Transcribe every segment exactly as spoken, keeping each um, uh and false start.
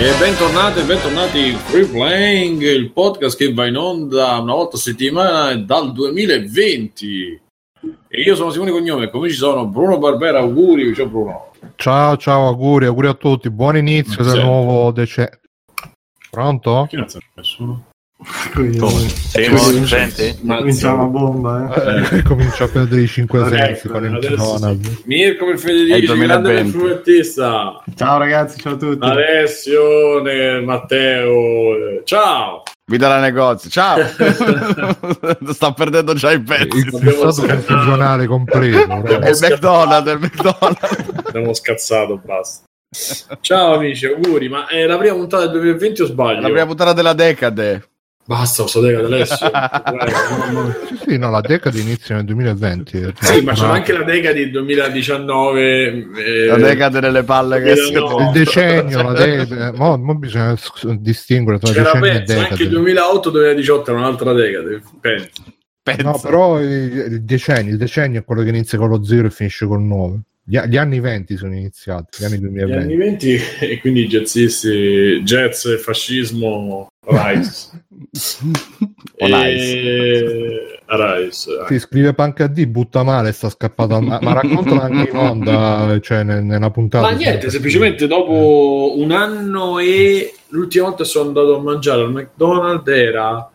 E bentornati e bentornati in Free Playing, il podcast che va in onda una volta a settimana dal duemilaventi. E io sono Simone Cognome, come ci sono Bruno Barbera, auguri, ciao Bruno. Ciao, ciao, auguri, auguri a tutti, buon inizio del nuovo decennio. Pronto? Chi non c'è nessuno? Comincia una bomba, eh? eh. Comincia a perdere i cinque sensi. Mirko Federici, grande influentista. Ciao ragazzi, ciao a tutti. Alessio, Matteo, ciao. Vita da negozio, ciao. Sta perdendo già i pezzi. Il fissato confusionale compreso. È il McDonald's, il McDonald's. Abbiamo scazzato, basta. Ciao amici, auguri. Ma è la prima puntata del duemilaventi o sbaglio? La prima puntata della decade. Basta, questa decade Alessio. Sì, no, la decade inizia nel duemilaventi. Sì, ma c'è no. anche la decade del duemiladiciannove. Eh, la decade delle palle che si... Il decennio, la decade. Mo, mo bisogna distinguere tra decennio e decade. Anche il duemilaotto duemiladiciotto era un'altra decade, penso. penso. No, però il decennio, il decennio è quello che inizia con lo zero e finisce col nove. Gli anni venti sono iniziati, gli anni duemilaventi. Gli anni venti e quindi i jazzisti, jazz, fascismo, Rise. Oh, nice. Rise. Si scrive Punk A D, butta male, sta scappata, ma, ma raccontala anche in onda, cioè nella puntata. Ma niente, semplicemente dopo un anno e l'ultima volta sono andato a mangiare al McDonald's era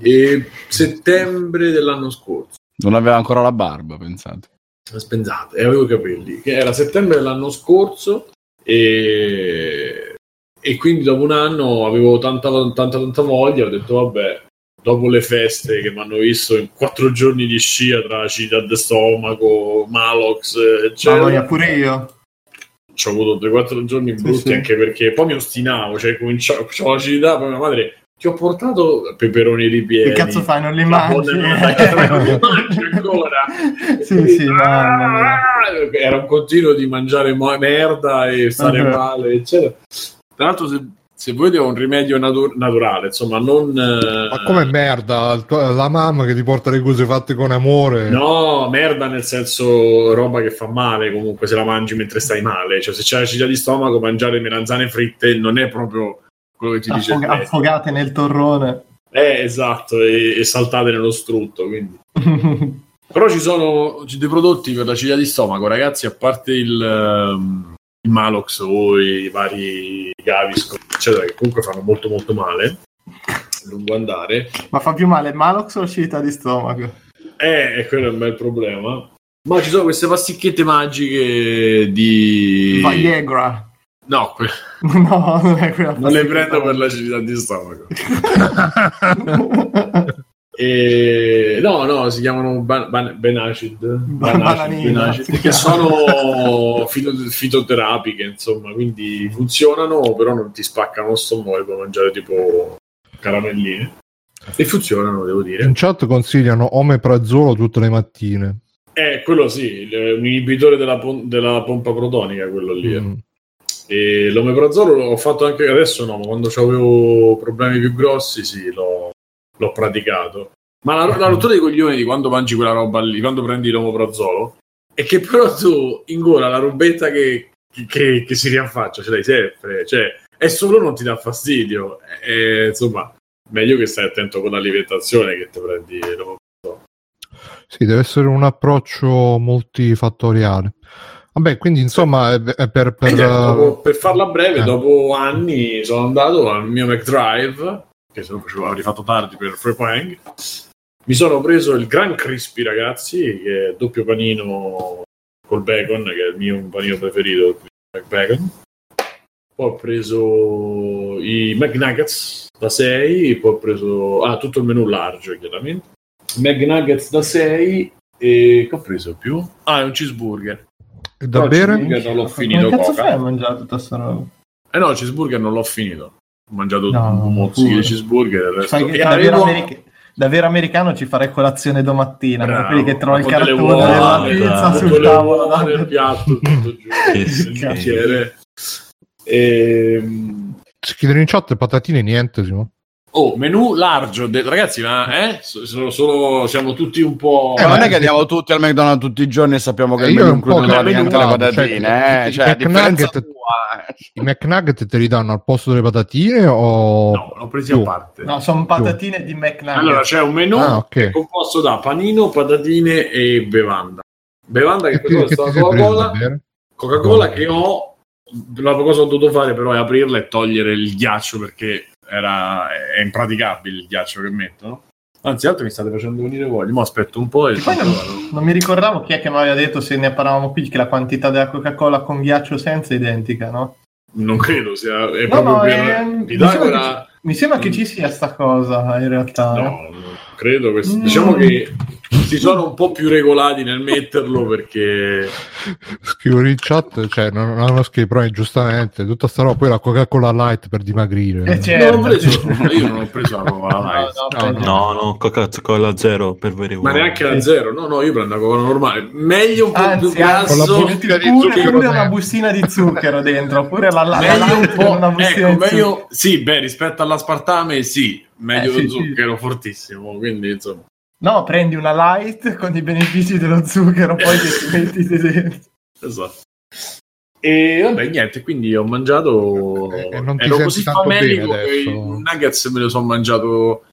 e settembre dell'anno scorso. Non aveva ancora la barba, pensate. Spensate, e avevo i capelli, che era settembre dell'anno scorso e... e quindi dopo un anno avevo tanta tanta tanta voglia, ho detto vabbè, dopo le feste che mi hanno visto in quattro giorni di scia tra acidità de stomaco, Malox eccetera, ma voglio pure io ci ho avuto tre quattro giorni brutti, sì, sì. Anche perché poi mi ostinavo, cioè cominciavo, c'ho l'acidità, poi mia madre: ti ho portato peperoni ripieni. Che cazzo fai? Non li mangi? Non li mangi ancora. Sì, sì, ah, era un continuo di mangiare mo- merda e stare uh-huh. male, eccetera. Tra l'altro, se, se volete, ho un rimedio natu- naturale, insomma, non. Eh... Ma come merda? La mamma che ti porta le cose fatte con amore? No, merda nel senso roba che fa male comunque se la mangi mentre stai male. Cioè, se c'è acidità di stomaco, mangiare melanzane fritte non è proprio. Quello che ti Affog- dice affogate nel torrone, eh, esatto, e, e saltate nello strutto, quindi. Però ci sono dei prodotti per l'acidità di stomaco, ragazzi, a parte il, um, il Malox o i vari Gaviscon eccetera, che comunque fanno molto molto male a lungo andare. Ma fa più male il Malox o l'acidità di stomaco? Eh, e quello è un bel problema. Ma ci sono queste pasticchette magiche di Viagra. No, que- no, non è quella. Non le prendo per l'acidità di stomaco. e... No, no, si chiamano ban- ban- Benacid, Banacid, Benacid, che sono fito- fitoterapiche, insomma, quindi funzionano, però non ti spaccano lo stomaco, puoi mangiare tipo caramelline. E funzionano, devo dire. In chat consigliano omeprazolo tutte le mattine. Eh, quello sì, un inibitore della, pom- della pompa protonica, quello lì. Mm. E l'omeprazolo l'ho fatto anche adesso, no, ma quando avevo problemi più grossi sì, l'ho, l'ho praticato. Ma la, la rottura dei coglioni di quando mangi quella roba lì, quando prendi l'omeprazolo, è che però tu ingora la robetta che, che, che si riaffaccia, ce l'hai sempre, cioè è solo non ti dà fastidio, e, insomma, meglio che stai attento con l'alimentazione che ti prendi l'omeprazolo. Sì, deve essere un approccio multifattoriale. Vabbè, quindi insomma per, per, dopo, per farla breve, eh. dopo anni sono andato al mio McDrive, che se non facevo avrei fatto tardi per Free Playing. Mi sono preso il Gran Crispy, ragazzi, che è doppio panino col bacon, che è il mio panino preferito, il bacon. Poi ho preso i McNuggets da sei, poi ho preso ah, tutto il menù large, chiaramente. McNuggets da sei e che ho preso più? Ah, è un cheeseburger. Da no, bere? Non l'ho finito. Che cazzo fai a mangiare tutta sta roba? Eh no, il cheeseburger non l'ho finito. Ho mangiato no, un mozzicone di cheeseburger. Il resto... che, da, avevo... vero america... da vero americano ci farei colazione domattina. Bravo, quelli che trovo il cartone della pizza sul tavolo, nel piatto, tutto giù. Che e... si chiedono in chat patatine niente, Simo. Oh, menù large, de- ragazzi, ma eh? sono, sono, siamo tutti un po'... Eh, eh, non è che andiamo tutti al McDonald's tutti i giorni e sappiamo che eh, il menù include la niente le patatine, eh? Cioè, differenza tua... I McNugget te li danno al posto delle patatine o... No, l'ho presi più. A parte. No, sono patatine più. Di McNugget. Allora, c'è un menù ah, okay. che è composto da panino, patatine e bevanda. Bevanda che, che per cosa sta Coca-Cola. Coca-Cola oh. che ho... La cosa ho dovuto fare però è aprirla e togliere il ghiaccio perché... Era, è impraticabile il ghiaccio che mettono. Anzi, altro mi state facendo venire voglia. Ma aspetto un po' e, e poi non, non mi ricordavo chi è che mi aveva detto, se ne parlavamo qui, che la quantità della Coca-Cola con ghiaccio senza è identica, no? Non credo sia è no, proprio no, è... Pitagora... Mi sembra che ci sia sta cosa in realtà. No, eh? non credo che... mm. Diciamo che si sono un po' più regolati nel metterlo perché scrivo in chat, cioè non hanno scritto però giustamente tutta sta roba, poi la Coca-Cola Light per dimagrire. Eh, certo. non preso, io non ho preso la Coca-Cola Light. No, no, no, no, Coca-Cola Zero per veri uomini. Ma neanche la Zero, no, no, io prendo la Coca-Cola normale. Meglio un po' anzi, più grasso, pure una bustina di zucchero dentro, pure la, la, meglio la un po' una bustina ecco, di meglio, sì, beh, rispetto all'aspartame, sì, meglio eh, sì, lo zucchero sì. fortissimo, quindi insomma. No, prendi una light con i benefici dello zucchero, poi ti metti dentro. Esatto. E vabbè, niente, quindi ho mangiato... E, e non ti ero così famelico che i nuggets me lo sono mangiato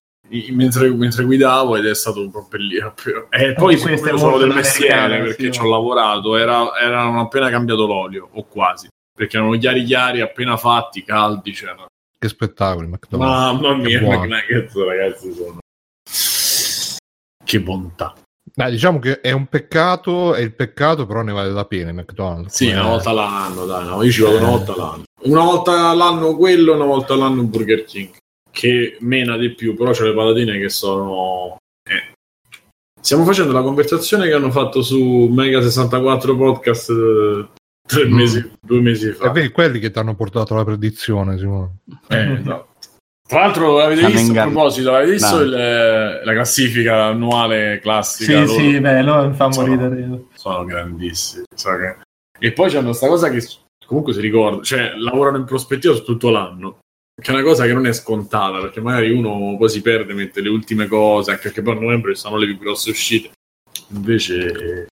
mentre, mentre guidavo ed è stato un po' bellino. E poi questo sono del mestiere, perché sì, ci ho lavorato, era, erano appena cambiato l'olio, o quasi, perché erano chiari chiari, appena fatti, caldi, c'erano. Che spettacoli, McDonald's. Mamma mia, che nuggets, ragazzi, sono... Che bontà. Dai, diciamo che è un peccato, è il peccato, però ne vale la pena McDonald's. Sì, una volta l'anno, dai, no, io ci vado eh. una volta l'anno. Una volta l'anno quello, una volta l'anno un Burger King, che mena di più, però c'è le patatine che sono... Eh. Stiamo facendo la conversazione che hanno fatto su Mega sessantaquattro Podcast tre mesi, mm. due mesi fa. E vedi, quelli che ti hanno portato alla perdizione, Simone. Eh, no. Tra l'altro avete visto, a proposito, avete visto no. il, la classifica annuale classica? Sì, loro, sì, beh, loro mi fanno ridere. Sono grandissimi. So che... E poi c'è questa cosa che comunque si ricorda, cioè lavorano in prospettiva su tutto l'anno, che è una cosa che non è scontata, perché magari uno poi si perde, mette le ultime cose, anche perché poi a novembre ci sono le più grosse uscite. Invece...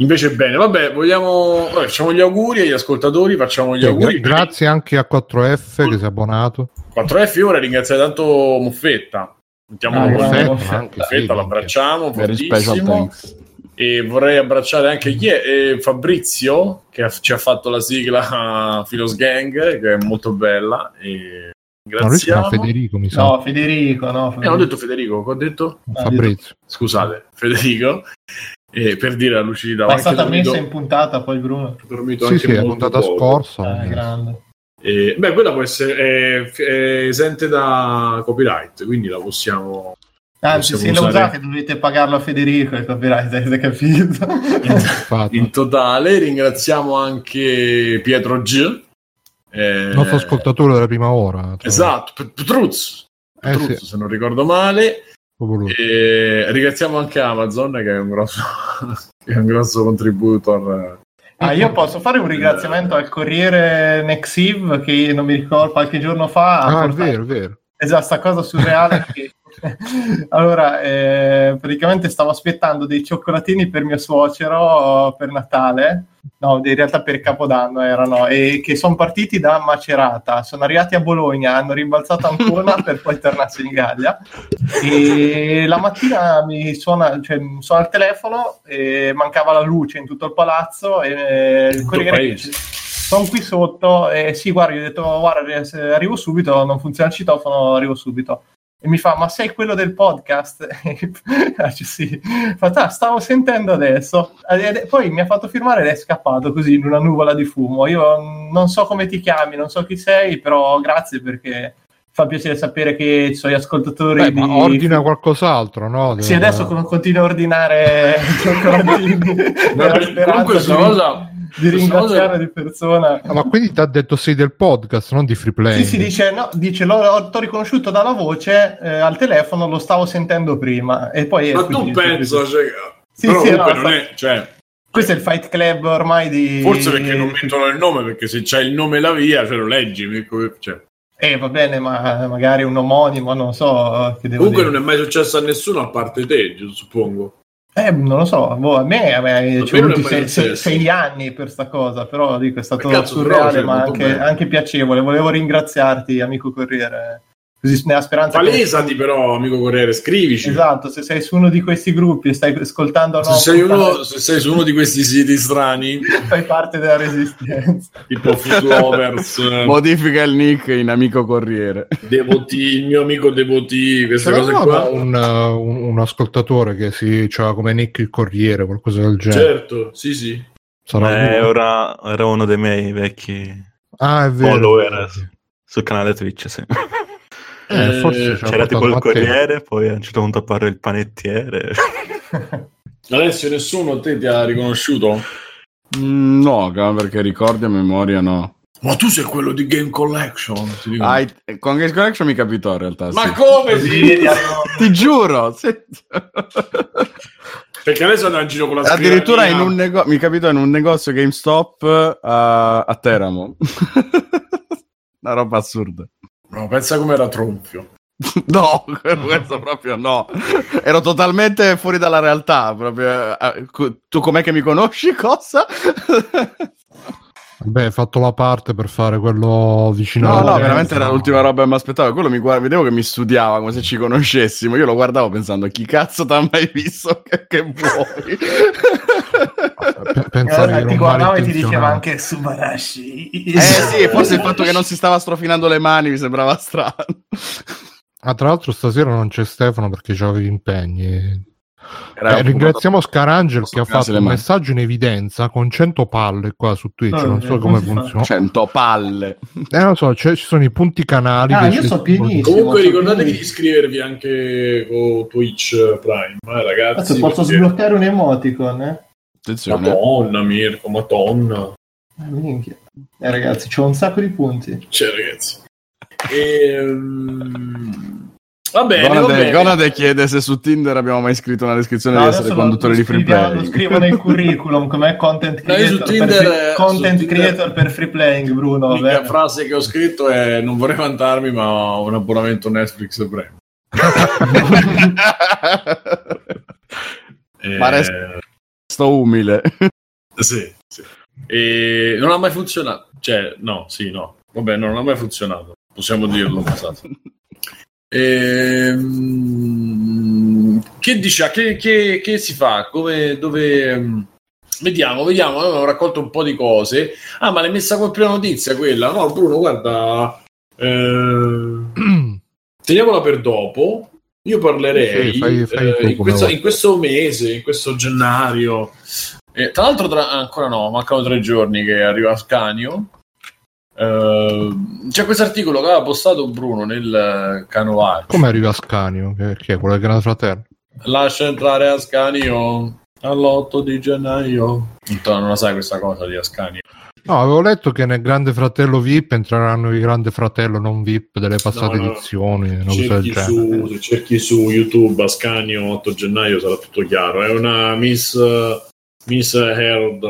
Invece bene, vabbè, vogliamo vabbè, facciamo gli auguri agli ascoltatori, facciamo gli sì, auguri. Grazie anche a quattro F che si è abbonato. quattro F io vorrei ringraziare tanto Muffetta. Mettiamo ah, Muffetta, Muffetta, Muffetta sì, l'abbracciamo fortissimo. E vorrei abbracciare anche chi è? Eh, Fabrizio, che ci ha fatto la sigla Filos Gang, che è molto bella. E ringraziamo. No, Federico, mi sa. No, Federico, no. Federico. Eh, ho detto Federico, ho detto? Fabrizio. Scusate, Federico. Eh, per dire la lucidità, ma è stata dormito, messa in puntata poi Bruno dormito sì, anche sì, è puntata scorsa eh, eh, beh quella può essere è, è esente da copyright, quindi la possiamo anzi possiamo se usare. La usate dovete pagarlo a Federico il copyright, avete capito? In totale ringraziamo anche Pietro G, eh, nostro ascoltatore della prima ora, esatto, Petruzzo eh, sì. se non ricordo male. E ringraziamo anche Amazon che è un grosso, che è un grosso contributor. Ah, io posso fare un ringraziamento al Corriere Nexiv che non mi ricordo qualche giorno fa. Ah, portato... è vero, è vero. Esatto, sta cosa surreale. Che... allora, eh, praticamente stavo aspettando dei cioccolatini per mio suocero per Natale. No, in realtà per Capodanno erano, e che sono partiti da Macerata, sono arrivati a Bologna, hanno rimbalzato Ancona per poi tornarsi in Gallia. E la mattina mi suona, cioè, suona il telefono e mancava la luce in tutto il palazzo e il corriere sono qui sotto e sì, guarda, io ho detto guarda, arrivo subito, non funziona il citofono, arrivo subito. E mi fa, ma sei quello del podcast? Ah, cioè, sì. Fa, ah, stavo sentendo adesso. E poi mi ha fatto firmare ed è scappato così in una nuvola di fumo. Io non so come ti chiami, non so chi sei, però grazie perché fa piacere sapere che i suoi ascoltatori... Beh, di... ma ordina qualcos'altro, no? Sì, adesso continuo a ordinare cioccolatini. Comunque questa cosa... di ringraziare di persona. Ma quindi ti ha detto sei del podcast, non di Free Play? Sì, si dice, no, dice l'ho riconosciuto dalla voce eh, al telefono, lo stavo sentendo prima e poi ma tu penso cioè, sì, però sì, comunque no, non è cioè questo è il Fight Club ormai di... Forse perché non mettono il nome, perché se c'è il nome e la via, cioè lo leggi, cioè Eh, va bene, ma magari un omonimo, non so che devo Comunque dire. Non è mai successo a nessuno a parte te, suppongo. Eh, non lo so, boh, a me, a me ci voluti sei, sei, sei anni per sta cosa, però dico, è stato per surreale, ma anche, anche piacevole. Volevo ringraziarti, amico Corriere. Così nella speranza. Palesati, che... però, amico Corriere, scrivici. Esatto, se sei su uno di questi gruppi e stai ascoltando o no. Se sei, uno, se sei su uno di questi siti strani, fai parte della resistenza. Tipo Futurovers. Modifica il nick in amico Corriere. Devoti, il mio amico Devoti, queste però cose no, qua. Un, un, un ascoltatore che si c'ha come nick il Corriere, qualcosa del genere. Certo, sì, sì. Sarà eh, ora era uno dei miei vecchi ah, è vero, follower sì. Sul canale Twitch, sì. Eh, forse c'era tipo il Corriere, poi a un certo punto appare il panettiere. Alessio, nessuno te ti ha riconosciuto? Mm, no, perché ricordi a memoria no. Ma tu sei quello di Game Collection. Ah, con Game Collection mi capitò in realtà. Ma sì. Come si? Ti giuro. Se... Perché adesso andavo in giro con la scrivania. Addirittura in un nego- mi capitò in un negozio GameStop uh, a Teramo. Una roba assurda. No, pensa come era tronfio. No, questo proprio no. Ero totalmente fuori dalla realtà. Proprio. Tu com'è che mi conosci? Cosa? Beh, hai fatto la parte per fare quello vicino no, alla no, gente, veramente no. Era l'ultima roba che mi aspettavo. Quello mi guarda, vedevo che mi studiava come se ci conoscessimo. Io lo guardavo pensando, chi cazzo t'ha mai visto che, che vuoi? Pensare eh, ti guardavo e ti diceva anche Subarashi. Eh sì, forse il fatto che non si stava strofinando le mani mi sembrava strano. Ah, tra l'altro stasera non c'è Stefano perché c'avevi impegni. Eh, ringraziamo Scarangel che ha fatto un messaggio in evidenza con cento palle qua su Twitch, no, non so come funziona. cento palle. Eh, non so, ci sono i punti canali. Ah, io so pienissimo. Comunque so ricordatevi pienissimo. Di iscrivervi anche con Twitch Prime, eh, ragazzi. Adesso posso perché... sbloccare un emoticon, eh? Attenzione. Madonna, Mirko, madonna. Ah, minchia. Eh, ragazzi, c'ho un sacco di punti. Cioè, ragazzi. Ehm... Va bene, Conade chiede se su Tinder abbiamo mai scritto una descrizione no, di essere conduttore di Free Playing. Lo scrivo nel curriculum com'è content creator, no, Tinder, per, content creator Tinder... per Free Playing, Bruno. La frase che ho scritto è non vorrei vantarmi ma ho un abbonamento Netflix Premium. eh... Ma resto sto umile. Sì, sì. E... non ha mai funzionato. Cioè, no, sì, no. Vabbè, non ha mai funzionato. Possiamo dirlo. Ehm, che dice che, che, che si fa come dove vediamo vediamo abbiamo raccolto un po' di cose. Ah, ma l'hai messa come prima notizia quella? No, Bruno, guarda, eh, teniamola per dopo. Io parlerei sì, fai, fai eh, in, questo, in questo mese, in questo gennaio, eh, tra l'altro tra, ancora no, mancano tre giorni che arriva Ascanio. Uh, c'è questo articolo che aveva postato Bruno nel Canovaccio. Come arriva Ascanio? Che, che è quello del Grande Fratello? Lascia entrare Ascanio all'otto di gennaio. Non la sai questa cosa di Ascanio? No, avevo letto che nel Grande Fratello V I P entreranno i Grande Fratello non V I P delle passate no, no. edizioni. Non cerchi, so su, se cerchi su YouTube Ascanio otto gennaio sarà tutto chiaro. È una miss... miss Herring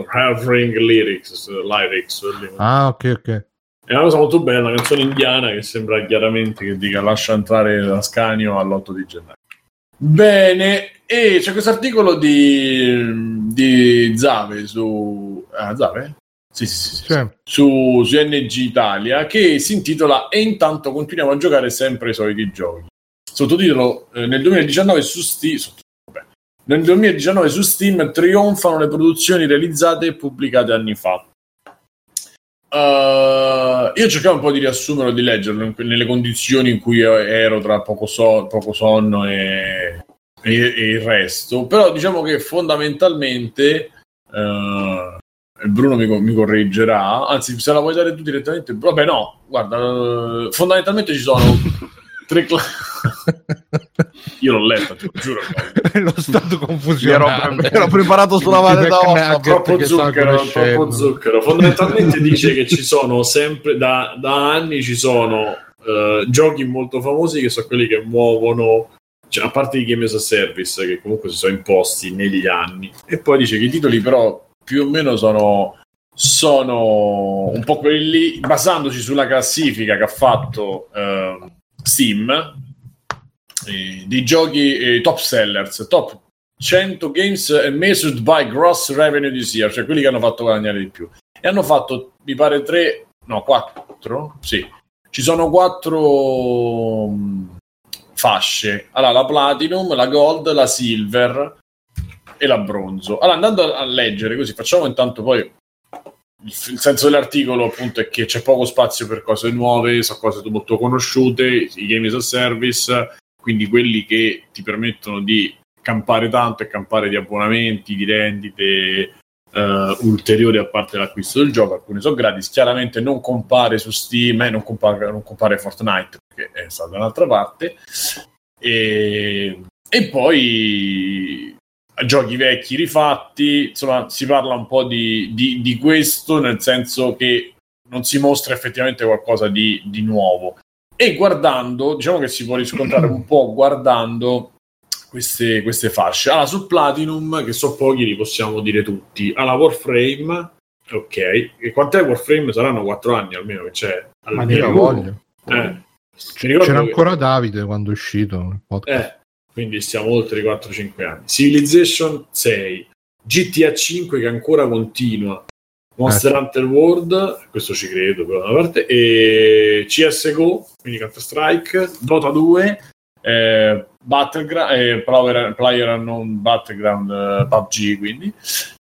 Lyrics. Lyrics ah, ok, ok. È una cosa molto bella, una canzone indiana che sembra chiaramente che dica lascia entrare Ascanio all'otto di gennaio. Bene, e c'è questo articolo di, di Zave su ah, Zave? Sì, sì, sì, sì, sì. Su, su N G Italia che si intitola E intanto continuiamo a giocare sempre i soliti giochi. Sottotitolo eh, nel duemiladiciannove su Steam. Vabbè. Nel duemiladiciannove su Steam trionfano le produzioni realizzate e pubblicate anni fa. Uh, io cercavo un po' di riassumerlo, di leggerlo in, nelle condizioni in cui ero tra poco, so, poco sonno e, e, e il resto, però diciamo che fondamentalmente uh, Bruno mi, mi correggerà, anzi se la vuoi dare tu direttamente, vabbè no, guarda, fondamentalmente ci sono tre classi. Io l'ho letto, te lo giuro. L'ho stato confusionato. Ero preparato sulla valle d'Aosta. Troppo zucchero, troppo zucchero. Fondamentalmente dice che ci sono sempre, da, da anni ci sono uh, giochi molto famosi che sono quelli che muovono, cioè, a parte i game as a service che comunque si sono imposti negli anni. E poi dice che i titoli però più o meno sono... sono un po' quelli, basandoci sulla classifica che ha fatto eh, Steam eh, dei giochi eh, top sellers, top cento games measured by gross revenue this year, cioè quelli che hanno fatto guadagnare di più, e hanno fatto mi pare tre, no quattro, sì, ci sono quattro mh, fasce, allora la Platinum, la Gold, la Silver e la Bronzo. Allora, andando a leggere così, facciamo intanto poi il senso dell'articolo, appunto, è che c'è poco spazio per cose nuove, sono cose molto conosciute, i game as a service, quindi quelli che ti permettono di campare tanto e campare di abbonamenti, di rendite eh, ulteriori a parte l'acquisto del gioco. Alcuni sono gratis, chiaramente non compare su Steam, eh, non, compare, non compare Fortnite perché è stata da un'altra parte, e, e poi giochi vecchi rifatti, insomma si parla un po' di, di, di questo, nel senso che non si mostra effettivamente qualcosa di, di nuovo. E guardando, diciamo che si può riscontrare un po' guardando queste, queste fasce. Allora, su Platinum, che so pochi, li possiamo dire tutti. Alla Warframe, ok, e quant'è Warframe? Saranno quattro anni almeno che c'è. Ma ne voglio. Eh. C'era ancora che... Davide quando è uscito il podcast. Eh. Quindi stiamo oltre i quattro cinque anni. Civilization sei, G T A cinque che ancora continua, Monster eh. Hunter World, questo ci credo per una parte, e C S G O, quindi Counter Strike, Dota due, eh, Battleground, eh, Player, Player Unknown Battleground, eh, P U B G, quindi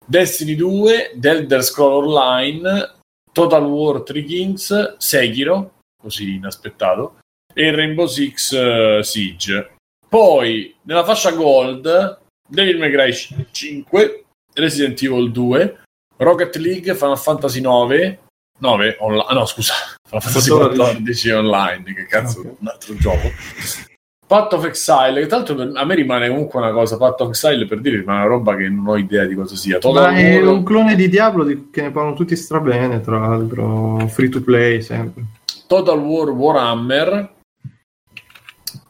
Destiny due, The Elder Scrolls Online, Total War Three Kings, Sekiro, così inaspettato, e Rainbow Six eh, Siege. Poi, nella fascia Gold, Devil May Cry cinque, Resident Evil due, Rocket League, Final Fantasy nove, nove onla- no scusa, Final Fantasy quattordici online, che cazzo, okay. Un altro gioco. Path of Exile, che tra l'altro a me rimane comunque una cosa, Path of Exile per dire, ma è una roba che non ho idea di cosa sia. Total ma è War... un clone di Diablo di... che ne parlano tutti strabene, tra l'altro, free to play sempre. Total War Warhammer,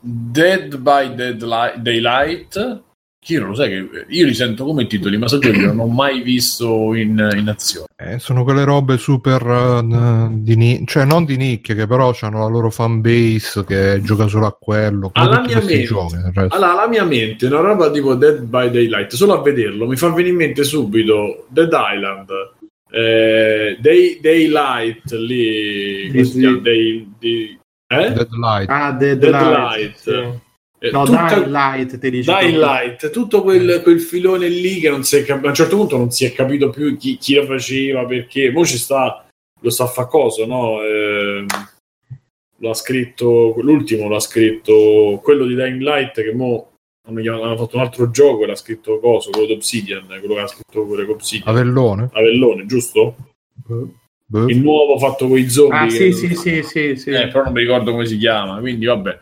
Dead by Daylight, chi non lo sai che io li sento come titoli, ma so che non ho mai visto in, in azione. Eh, sono quelle robe super uh, di ni- cioè non di nicchia, che però hanno la loro fan base che gioca solo a quello. Alla mia, mente, giochi, alla, alla mia mente, una roba tipo Dead by Daylight, solo a vederlo mi fa venire in mente subito Dead Island, eh, Day, Daylight lì, così, Day, Day, Eh? Dead Light. Ah, Dead, Dead Light. Light. Sì. Eh, no, tutta... Dying Light, ti dici Dying Light, tutto quel, quel filone lì che non si è cap- a un certo punto non si è capito più chi, chi lo faceva, perché mo ci sta, lo sta a fa cosa, no? Eh, lo ha scritto, l'ultimo l'ha scritto quello di Dying Light, che mo hanno fatto un altro gioco e l'ha scritto coso, quello di Obsidian, quello che ha scritto quello di Obsidian. Avellone. Avellone, giusto? Eh. Il nuovo fatto con i zombie. Ah, sì, sì, non... sì, sì, sì. Eh, però non mi ricordo come si chiama, quindi vabbè.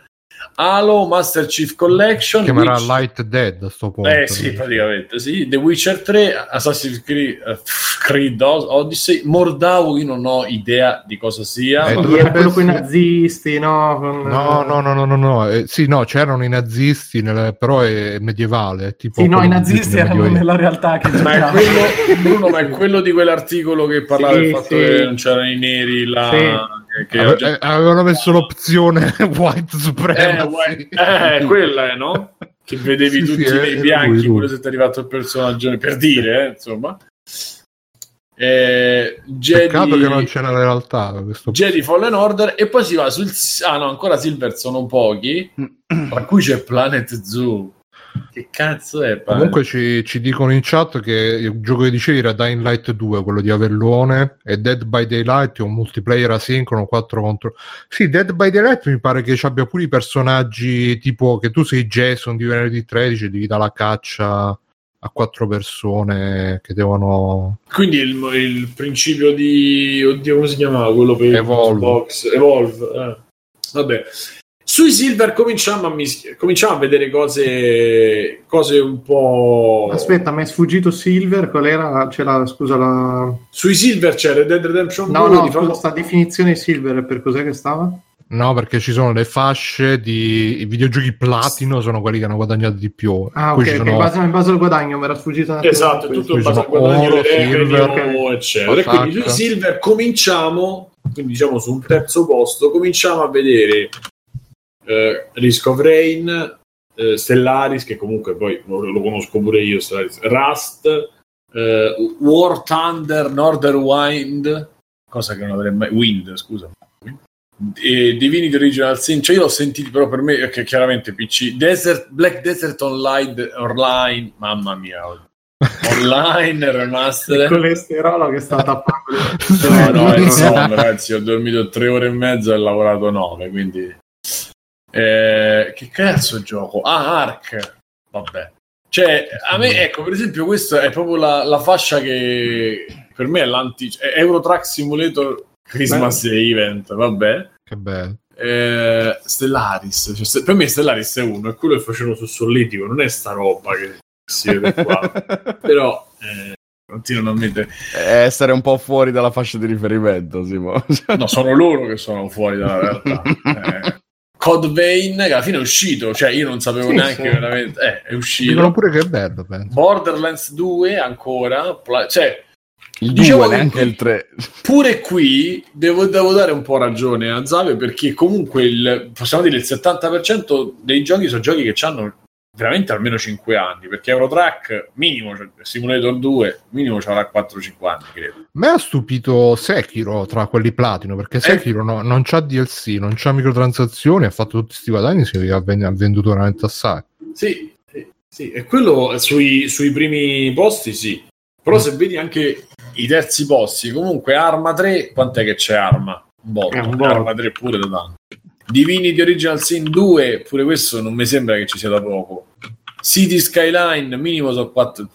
Halo, Master Chief Collection. Chiamerà Witch... Light Dead a sto punto. Eh sì, praticamente, sì. The Witcher tre, Assassin's Creed, uh, Creed Odyssey, Mordau, io non ho idea di cosa sia. Eh, era quello con i nazisti, no? No, no, no, no, no, no. Eh, sì, no, c'erano i nazisti, nelle... però è medievale. Tipo sì, no, i nazisti erano nella realtà. Che ma, è quello, Bruno, ma è quello di quell'articolo che parlava sì, del fatto sì. Che non c'erano i neri là... Sì. Che Ave- già... avevano messo l'opzione white supremacy, eh, eh, quella è, no? Che vedevi sì, tutti sì, nei bianchi, quello se ti è arrivato il personaggio, per dire, eh, insomma. Eh, Jedi... Peccato che non c'è la realtà. Questo... Jedi Fallen Order, e poi si va sul... Ah no, ancora Silver sono pochi, tra cui c'è Planet Zoo. Che cazzo è? Pane? Comunque ci, ci dicono in chat che il gioco che dicevi era Dying Light due, quello di Avellone, e Dead by Daylight è un multiplayer asincrono quattro contro... Sì, Dead by Daylight mi pare che ci abbia pure i personaggi tipo che tu sei Jason di venerdì tredici e devi dare la caccia a quattro persone che devono... Quindi il, il principio di... Oddio, come si chiamava? Quello per Evolve. Xbox. Evolve, eh. Vabbè. Sui Silver cominciamo a, mis- cominciamo a vedere cose cose un po'... Aspetta, mi è sfuggito Silver, qual era? C'è la, scusa, la... Sui Silver c'era Red Dead Redemption due. No, no, di... scusa, sta definizione Silver, per cos'è che stava? No, perché ci sono le fasce di i videogiochi platino, sono quelli che hanno guadagnato di più. Ah, ok, sono... in base al guadagno, mi era sfuggito. Una esatto, è tutto in base al guadagno, oro, silver, eccetera. Quindi noi silver cominciamo, quindi diciamo su un terzo posto, cominciamo a vedere eh, Risk of Rain, eh, Stellaris, che comunque poi lo, lo conosco pure io, Stellaris, Rust, eh, War Thunder, Northern Wind, cosa che non avrei mai... Wind, scusa. E Divinity Original Sin, cioè io l'ho sentito, però per me è che chiaramente P C Desert, Black Desert Online, online mamma mia, Online Remastered, il colesterolo che sta tappando. No, no, insomma, ragazzi, ho dormito tre ore e mezza e ho lavorato nove, quindi eh, che cazzo gioco? Ah, Ark, vabbè, cioè a me, ecco, per esempio questa è proprio la, la fascia che per me è l'anti è Euro Truck Simulator Christmas bello. Event, vabbè, che bello. Eh, Stellaris, cioè, st- per me Stellaris è uno, è quello che facevano su Solletico, non è sta roba che si vede qua. Però eh, continuano a mettere è essere un po' fuori dalla fascia di riferimento, Simo. No, sono loro che sono fuori dalla realtà. eh. Code Vein, che alla fine è uscito, cioè io non sapevo sì, neanche sì. veramente, eh, è uscito. Dicono pure che è bello, penso. Borderlands due ancora, pla- cioè il diciamo due, neanche il tre. Pure qui devo, devo dare un po' ragione a Zave, perché comunque il, possiamo dire il settanta per cento dei giochi sono giochi che hanno veramente almeno cinque anni, perché Eurotrack minimo, cioè Simulator due minimo c'avrà quattro cinque anni, credo. Me ha stupito Sekiro tra quelli platino, perché Sekiro eh. no, non c'ha D L C, non c'ha microtransazioni, ha fatto tutti questi guadagni, si ha venduto veramente assai. Sì, sì, sì. E quello sui, sui primi posti sì. Però se vedi anche i terzi posti, comunque Arma tre, quant'è che c'è Arma? Un botto, un botto. Arma tre pure da tanto. Divinity Original Sin due, pure questo non mi sembra che ci sia da poco. City Skyline, minimo sono quattro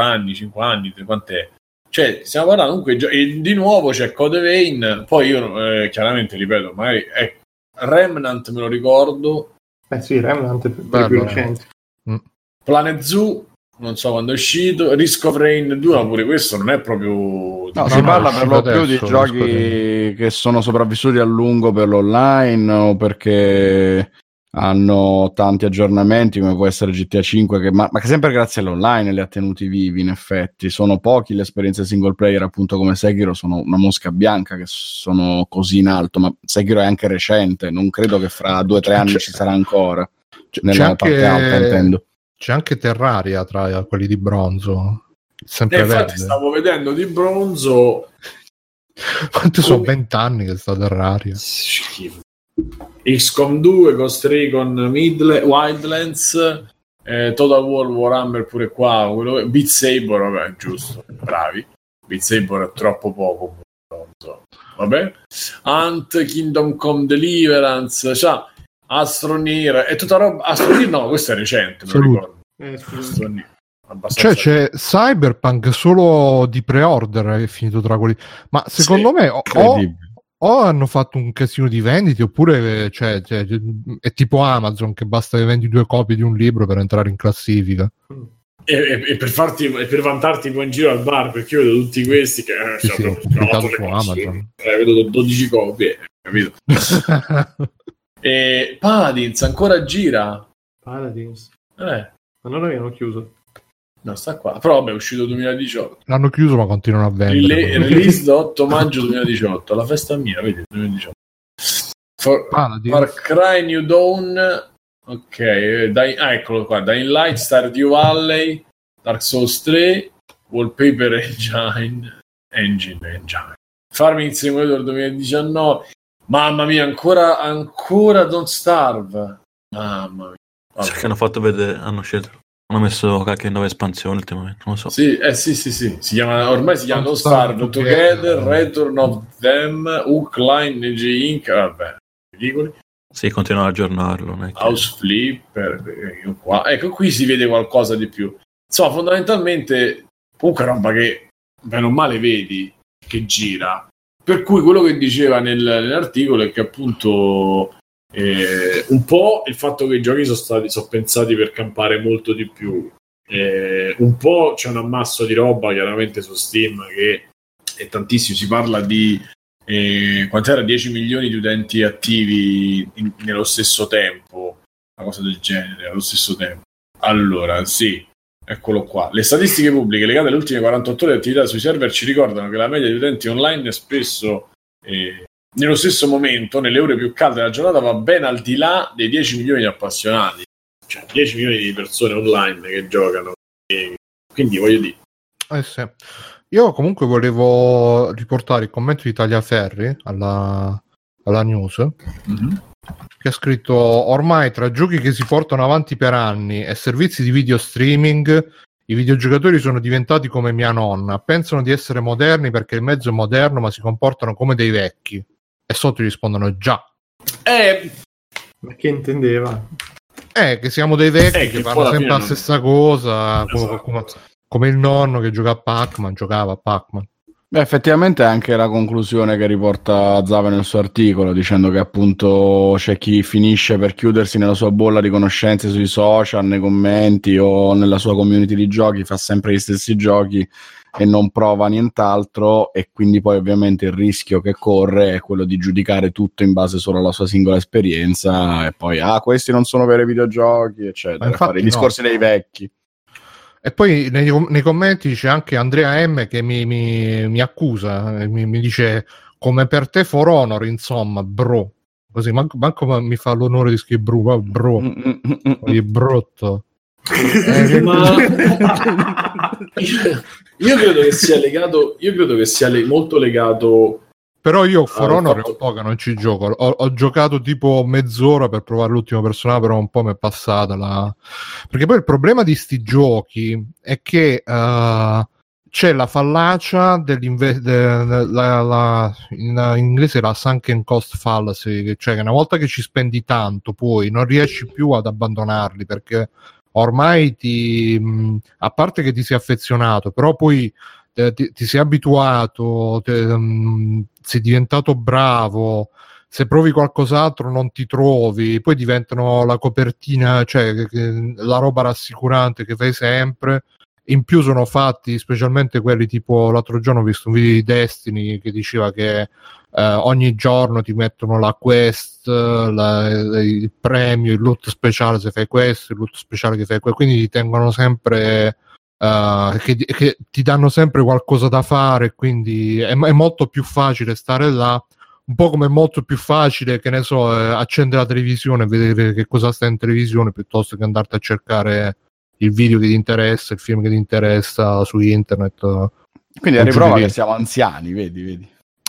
anni, cinque anni, quant'è? Cioè, stiamo parlando comunque, e di nuovo c'è Code Vein, poi io eh, chiaramente ripeto, magari eh, Remnant me lo ricordo. Eh sì, Remnant è più, Beh, più recente. Mm. Planet Zoo, non so quando è uscito. Risk of Rain due, pure questo non è proprio no, no, si parla per lo più di giochi che sono sopravvissuti a lungo per l'online o perché hanno tanti aggiornamenti, come può essere G T A cinque che, ma, ma che sempre grazie all'online li ha tenuti vivi. In effetti sono pochi le esperienze single player, appunto come Sekiro, sono una mosca bianca che sono così in alto, ma Sekiro è anche recente, non credo che fra due o tre anni c'è, ci sarà ancora cioè, nella parte che... alta intendo. C'è anche Terraria tra quelli di bronzo. Sempre eh, infatti verde. Stavo vedendo di bronzo. Quanto sono vent'anni che sta Terraria? Schifo. X COM due, Ghost Recon Midle- Wildlands, eh, Total War Warhammer pure qua, quello... Beat Saber, vabbè, giusto, bravi. Beat Saber è troppo poco, bronzo. Vabbè. Hunt, Kingdom Come Deliverance, cioè Astroneer è tutta roba. Astroneer no, questo è recente, me lo ricordo. Eh, cioè c'è Cyberpunk solo di pre-order è finito tra quelli, ma secondo sì, me o, o hanno fatto un casino di vendite oppure cioè, cioè, è tipo Amazon che basta che vendi due copie di un libro per entrare in classifica e, e, e per farti e per vantarti poi in giro al bar, perché io vedo tutti questi che eh, sì, cioè, sì, proprio, su Amazon. Eh, vedo dodici copie, capito? E Paladins ancora gira Paladins eh. Ma non l'avevano chiuso, no, sta qua, però vabbè è uscito duemiladiciotto, l'hanno chiuso ma continuano a vendere. Rile- release otto maggio duemiladiciotto, la festa mia, vedi, duemiladiciotto. For- Far Cry New Dawn, ok, Dai- ah, eccolo qua, Dying Light, Stardew Valley, Dark Souls tre, Wallpaper Engine Engine, Engine. Farming Simulator duemiladiciannove. Mamma mia, ancora ancora Don't Starve. Mamma mia. Vabbè. Che hanno fatto vedere, hanno scelto. Hanno messo qualche nuova espansione ultimamente, non lo so. Sì, eh sì, sì, sì. Si chiama, ormai si chiama Don't Starve Together, Return of Them, Hook Line, N G Inc. Vabbè, ridicoli. Sì, continuano ad aggiornarlo. Che... House Flipper, io qua. Ecco, qui si vede qualcosa di più. Insomma, fondamentalmente, comunque roba che bene o male vedi, che gira. Per cui quello che diceva nel, nell'articolo è che appunto eh, un po' il fatto che i giochi sono stati sono pensati per campare molto di più, eh, un po' c'è un ammasso di roba chiaramente su Steam che è tantissimo, si parla di e quant'era, dieci milioni di utenti attivi in, nello stesso tempo, una cosa del genere, allo stesso tempo. Allora, sì, eccolo qua. Le statistiche pubbliche legate alle ultime quarantotto ore di attività sui server ci ricordano che la media di utenti online è spesso eh, nello stesso momento, nelle ore più calde della giornata, va ben al di là dei dieci milioni di appassionati, cioè dieci milioni di persone online che giocano, e quindi voglio dire eh sì. Io comunque volevo riportare il commento di Tagliaferri alla, alla news, mm-hmm. che ha scritto: ormai tra giochi che si portano avanti per anni e servizi di video streaming, i videogiocatori sono diventati come mia nonna, pensano di essere moderni perché il mezzo è moderno, ma si comportano come dei vecchi. E sotto rispondono: già. Eh, ma che intendeva? Eh, che siamo dei vecchi, eh, che, che fanno sempre la non... stessa cosa, esatto. come, come il nonno che gioca a Pac-Man, giocava a Pac-Man. Beh, effettivamente è anche la conclusione che riporta Zava nel suo articolo, dicendo che appunto c'è chi finisce per chiudersi nella sua bolla di conoscenze sui social, nei commenti o nella sua community di giochi, fa sempre gli stessi giochi e non prova nient'altro, e quindi poi ovviamente il rischio che corre è quello di giudicare tutto in base solo alla sua singola esperienza, e poi ah, questi non sono veri videogiochi, eccetera, fare no. i discorsi dei vecchi. E poi nei, nei commenti c'è anche Andrea M che mi, mi, mi accusa, mi, mi dice: come per te For Honor, insomma, bro. Così manco, manco mi fa l'onore di scrivere bro, di brutto. Eh, ma io credo che sia legato, io credo che sia le, molto legato. Però io For Honor fatto... un po' che non ci gioco, ho, ho giocato tipo mezz'ora per provare l'ultimo personaggio, però un po' mi è passata la... Perché poi il problema di sti giochi è che uh, c'è la fallacia dell'inve... de, de, la, la, in inglese la sunken cost fallacy, cioè che una volta che ci spendi tanto poi non riesci più ad abbandonarli, perché ormai ti... Mh, a parte che ti sei affezionato, però poi... Ti, ti sei abituato, te, um, sei diventato bravo, se provi qualcos'altro non ti trovi, poi diventano la copertina, cioè che, che, la roba rassicurante che fai sempre. In più sono fatti, specialmente quelli tipo, l'altro giorno ho visto un video di Destiny che diceva che eh, ogni giorno ti mettono la quest, la, il premio, il loot speciale se fai questo, il loot speciale che fai quello, quindi ti tengono sempre... Uh, che, che ti danno sempre qualcosa da fare, quindi è, è molto più facile stare là, un po' come è molto più facile, che ne so, eh, accendere la televisione e vedere che cosa sta in televisione piuttosto che andarti a cercare il video che ti interessa, il film che ti interessa su internet. Quindi è riprova che siamo anziani, vedi, vedi.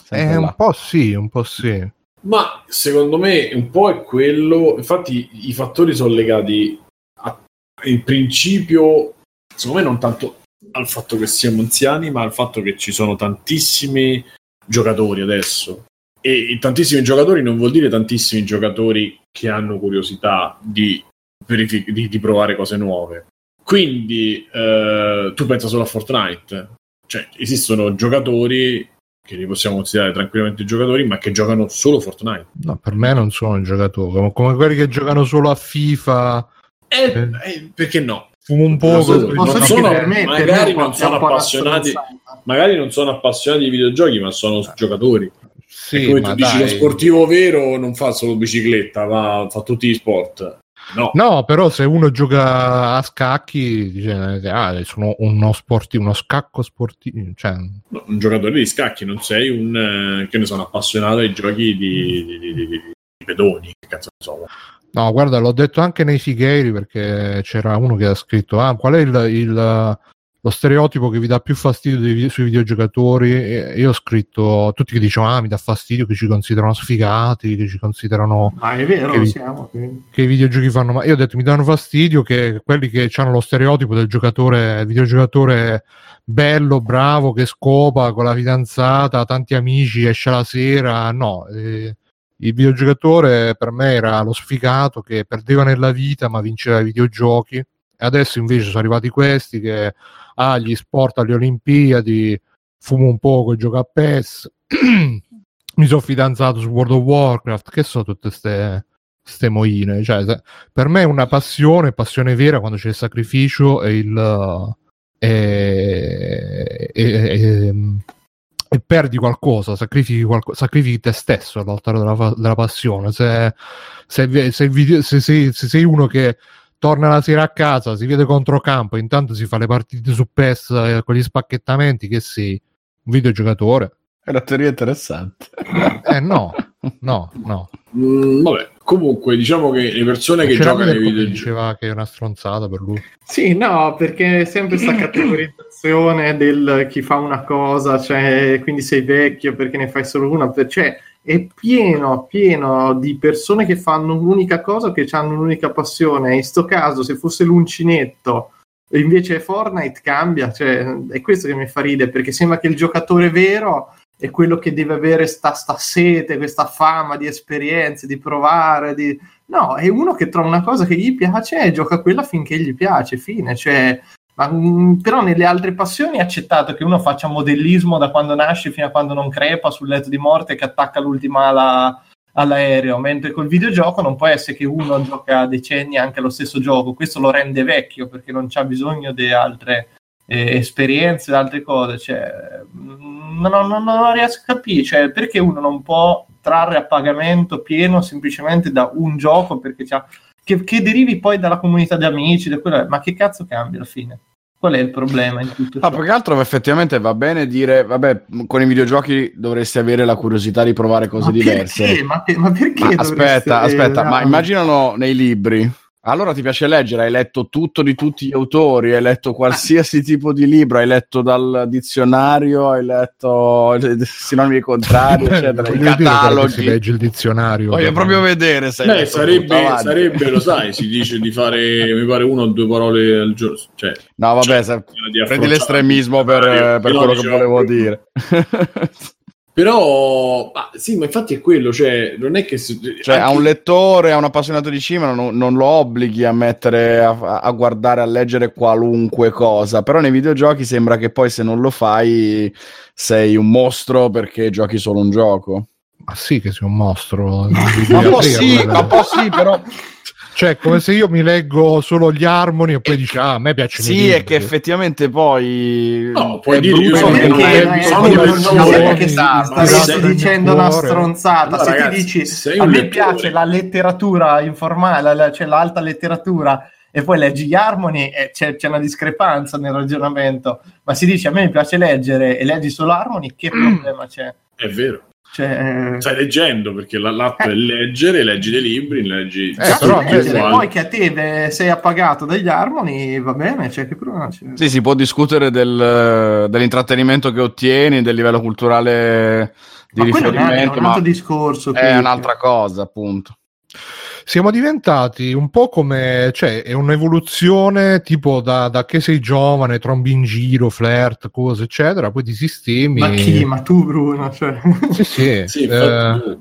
Eh, un po' sì, un po' sì. Ma secondo me un po' è quello, infatti i fattori sono legati a, in principio... Secondo me non tanto al fatto che siamo anziani, ma al fatto che ci sono tantissimi giocatori adesso. E tantissimi giocatori non vuol dire tantissimi giocatori che hanno curiosità di, verific- di, di provare cose nuove. Quindi eh, tu pensa solo a Fortnite. Cioè, esistono giocatori che li possiamo considerare tranquillamente giocatori, ma che giocano solo Fortnite. No, per me non sono giocatori, come quelli che giocano solo a FIFA. Eh, eh, perché no? Fumo un po', so, non sono, magari non sono appassionati, magari non sono appassionati di videogiochi, ma sono eh. giocatori. Sì, come tu dici, dai. Lo sportivo vero non fa solo bicicletta, ma fa tutti gli sport. No, no, però se uno gioca a scacchi, dice, ah, sono uno sportivo, uno scacco sportivo. Cioè... No, un giocatore di scacchi, non sei un che ne sono appassionato ai giochi di, di, di, di, di pedoni, che cazzo so. No, guarda, l'ho detto anche nei Figheiri, perché c'era uno che ha scritto: ah, qual è il, il, lo stereotipo che vi dà più fastidio dei, sui videogiocatori? E io ho scritto tutti che dicono: ah, mi dà fastidio che ci considerano sfigati, che ci considerano... Ma è vero, che, siamo, quindi... che i videogiochi fanno... Ma io ho detto, mi danno fastidio che quelli che hanno lo stereotipo del giocatore, videogiocatore bello, bravo, che scopa con la fidanzata, tanti amici, esce la sera, no... Eh, il videogiocatore per me era lo sfigato che perdeva nella vita ma vinceva i videogiochi, e adesso invece sono arrivati questi che ah, gli sport alle Olimpiadi, fumo un poco e gioca a P E S mi sono fidanzato su World of Warcraft, che so, tutte ste, ste moine. Cioè, se, per me è una passione passione vera quando c'è il sacrificio e il e, e, e, e perdi qualcosa, sacrifichi, qualco, sacrifichi te stesso all'altare della, della passione. Se, se, se, video, se, se, se sei uno che torna la sera a casa, si vede controcampo, intanto si fa le partite su P E S eh, con gli spacchettamenti, che sei un videogiocatore. È una teoria interessante. Eh no, no, no. Mm, vabbè, comunque diciamo che le persone che giocano ai videogiochi... Diceva che è una stronzata per lui. Sì, no, perché è sempre questa categorizzazione del chi fa una cosa, cioè quindi sei vecchio perché ne fai solo una, cioè... è pieno pieno di persone che fanno un'unica cosa, che hanno un'unica passione. In sto caso, se fosse l'uncinetto e invece Fortnite, cambia, cioè, è questo che mi fa ridere, perché sembra che il giocatore vero è quello che deve avere sta, sta sete, questa fama di esperienze, di provare, di... no, è uno che trova una cosa che gli piace e gioca quella finché gli piace, fine, cioè... Ma, però nelle altre passioni è accettato che uno faccia modellismo da quando nasce fino a quando non crepa sul letto di morte, che attacca l'ultima ala all'aereo, mentre col videogioco non può essere che uno gioca decenni anche allo stesso gioco. Questo lo rende vecchio perché non c'ha bisogno di altre eh, esperienze, di altre cose, cioè, non, non, non, non riesco a capire, cioè, perché uno non può trarre a pagamento pieno semplicemente da un gioco perché c'ha, che, che derivi poi dalla comunità di amici, da quello, ma che cazzo cambia alla fine? Qual è il problema in tutto ciò? Ah, più che altro effettivamente va bene dire, vabbè, con i videogiochi dovresti avere la curiosità di provare cose ma diverse. Perché? Ma, pe- ma perché? Ma aspetta, aspetta, no. Ma immaginano nei libri. Allora ti piace leggere, hai letto tutto di tutti gli autori, hai letto qualsiasi ah. tipo di libro, hai letto dal dizionario, hai letto sinonimi contrari, eccetera, i cataloghi. Si legge il dizionario. Voglio proprio vedere se hai letto. Sarebbe, sarebbe, lo sai, si dice di fare, mi pare, una o due parole al giorno. Cioè, no, vabbè, cioè, prendi l'estremismo per, eh, per quello che volevo dire. Però ah, sì, ma infatti è quello, cioè non è che si, cioè anche... a un lettore, a un appassionato di cinema non, non lo obblighi a mettere a, a guardare, a leggere qualunque cosa, però nei videogiochi sembra che poi se non lo fai sei un mostro perché giochi solo un gioco. Ma sì che sei un mostro. Ma po' sì, ma po' sì, però cioè come se io mi leggo solo gli Harmony e poi dici ah, a me piace. Sì, è che effettivamente poi no, puoi dire io sono perché stai dicendo una stronzata. Allora, se ragazzi, ti dici a me piace la letteratura informale, la, cioè l'alta letteratura, e poi leggi gli Harmony, e c'è, c'è una discrepanza nel ragionamento. Ma si dice a me mi piace leggere e leggi solo Harmony, che problema c'è? È vero. Cioè... stai leggendo perché la l'app eh. è leggere, leggi dei libri, leggi eh, però poi che a te sei appagato dagli Harmony, va bene, cioè, che problema c'è? Sì, si può discutere del, dell'intrattenimento che ottieni, del livello culturale di ma riferimento, è un altro discorso, è un'altra cosa, appunto. Siamo diventati un po' come, cioè è un'evoluzione tipo da, da che sei giovane, trombi in giro, flirt, cose eccetera, poi ti sistemi. Ma chi? Ma tu, Bruno? Cioè. Sì, sì. sì eh,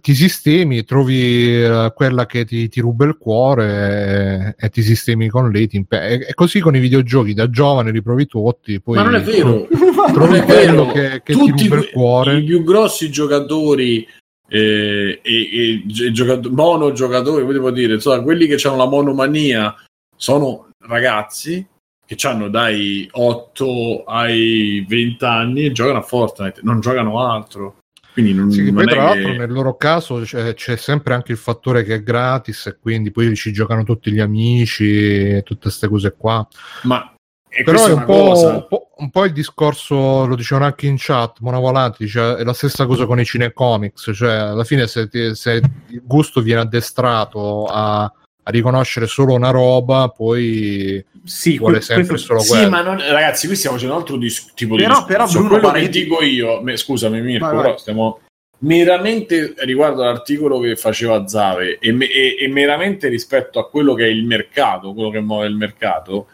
ti sistemi, trovi eh, quella che ti, ti ruba il cuore eh, e ti sistemi con lei. Ti impe- è, è così con i videogiochi, da giovane li provi tutti. Poi ma non è vero, trovi non è quello vero. Che, che tutti ti ruba il cuore. I più grossi giocatori... e, e, e giocato, mono giocatori, come devo dire, insomma, quelli che hanno la monomania sono ragazzi che hanno dai otto ai venti anni e giocano a Fortnite, non giocano altro. Quindi non, sì, non poi, tra l'altro che... nel loro caso c'è, c'è sempre anche il fattore che è gratis e quindi poi ci giocano tutti gli amici e tutte queste cose qua. Ma e però è un po', un, po', un po' il discorso, lo dicevano anche in chat, Monavolanti dice, è la stessa cosa con i cinecomics, cioè alla fine se, ti, se il gusto viene addestrato a, a riconoscere solo una roba, poi sì, vuole que- sempre questo, solo sì, quello. Ma non, ragazzi, qui stiamo facendo un altro dis- tipo però, di discorso, però quello che dico io, me, scusami Mirko, vai, vai. Però stiamo meramente riguardo all'articolo che faceva Zave e, me- e-, e meramente rispetto a quello che è il mercato, quello che muove il mercato.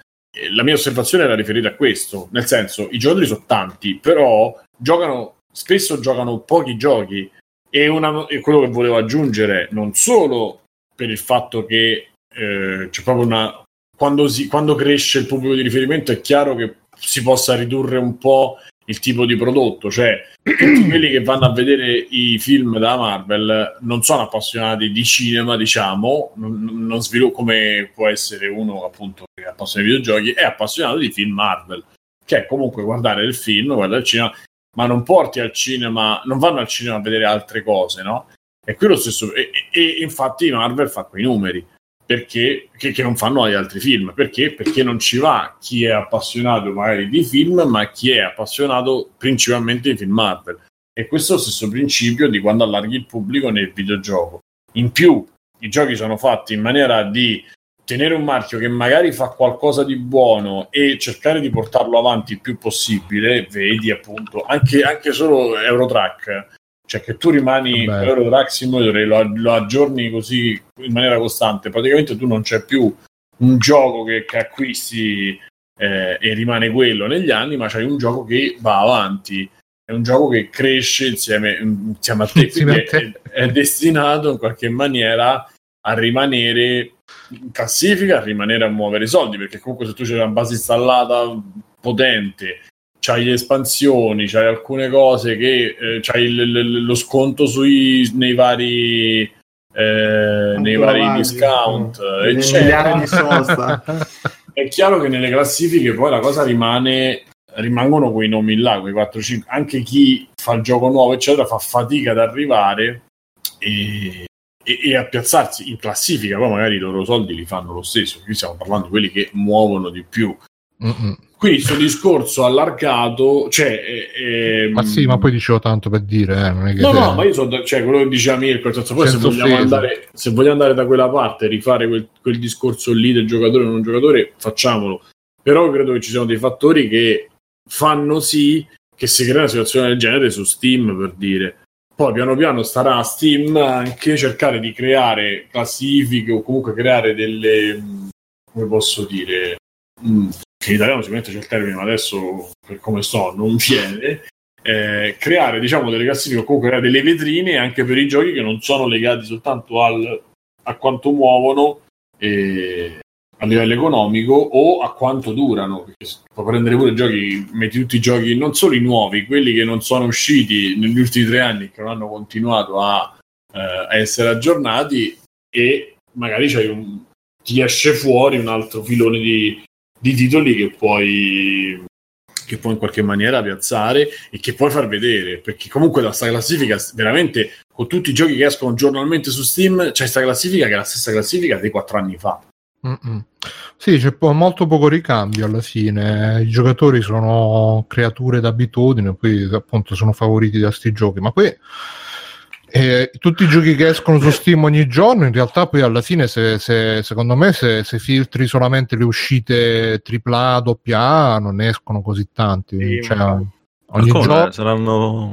La mia osservazione era riferita a questo, nel senso, i giocatori sono tanti, però giocano spesso giocano pochi giochi, e, una, e quello che volevo aggiungere, non solo per il fatto che eh, c'è proprio una quando, si, quando cresce il pubblico di riferimento è chiaro che si possa ridurre un po' il tipo di prodotto, cioè tutti quelli che vanno a vedere i film da Marvel non sono appassionati di cinema, diciamo, non, non sviluppo come può essere uno appunto che è appassionato di videogiochi, è appassionato di film Marvel, che è comunque guardare il film, guardare il cinema, ma non porti al cinema, non vanno al cinema a vedere altre cose, no? E qui lo stesso, e, e infatti Marvel fa quei numeri, perché che, che non fanno agli altri film, perché perché non ci va chi è appassionato magari di film, ma chi è appassionato principalmente di film Marvel. E questo è lo stesso principio di quando allarghi il pubblico nel videogioco. In più, i giochi sono fatti in maniera di tenere un marchio che magari fa qualcosa di buono e cercare di portarlo avanti il più possibile. Vedi appunto anche, anche solo Eurotrack, cioè che tu rimani Beh. Eurotrack Simulator, lo, lo aggiorni così in maniera costante, praticamente tu non c'è più un gioco che, che acquisti eh, e rimane quello negli anni, ma c'hai un gioco che va avanti, è un gioco che cresce insieme, insieme a te, insieme a te. È, è destinato in qualche maniera a rimanere in classifica, a rimanere a muovere i soldi, perché comunque se tu c'hai una base installata potente, c'hai le espansioni, c'hai alcune cose che eh, c'hai il, l, lo sconto sui nei vari eh, nei vari avanti, discount eh, eccetera di sosta. È chiaro che nelle classifiche poi la cosa rimane, rimangono quei nomi là, quei quattro cinque, anche chi fa il gioco nuovo eccetera fa fatica ad arrivare e e a piazzarsi in classifica, poi magari i loro soldi li fanno lo stesso. Qui stiamo parlando di quelli che muovono di più. Mm-hmm. Quindi questo discorso allargato, cioè ehm... ma sì, ma poi dicevo tanto per dire, eh, non è che no, te... no, ma io so da... cioè quello che diceva Mirko, cioè, poi se vogliamo offeso. andare, se vogliamo andare da quella parte, rifare quel, quel discorso lì del giocatore o non giocatore, facciamolo. Però credo che ci siano dei fattori che fanno sì che si crea una situazione del genere su Steam, per dire. Poi piano piano starà a Steam anche cercare di creare classifiche o comunque creare delle, come posso dire, che in italiano sicuramente c'è il termine, ma adesso per come so non viene, eh, creare diciamo delle classifiche o comunque creare delle vetrine anche per i giochi che non sono legati soltanto al a quanto muovono e a livello economico o a quanto durano, perché puoi prendere pure giochi, metti tutti i giochi, non solo i nuovi, quelli che non sono usciti negli ultimi tre anni, che non hanno continuato a, eh, a essere aggiornati, e magari c'hai un, ti esce fuori un altro filone di, di titoli che puoi che puoi in qualche maniera piazzare e che puoi far vedere, perché comunque da sta classifica veramente, con tutti i giochi che escono giornalmente su Steam, c'è sta classifica che è la stessa classifica dei quattro anni fa. Mm-mm. Sì, c'è po- molto poco ricambio alla fine. I giocatori sono creature d'abitudine, poi appunto sono favoriti da sti giochi, ma poi eh, tutti i giochi che escono su Steam ogni giorno in realtà poi alla fine se, se, secondo me se, se filtri solamente le uscite tripla A, doppia A non ne escono così tanti, cioè, ogni giorno saranno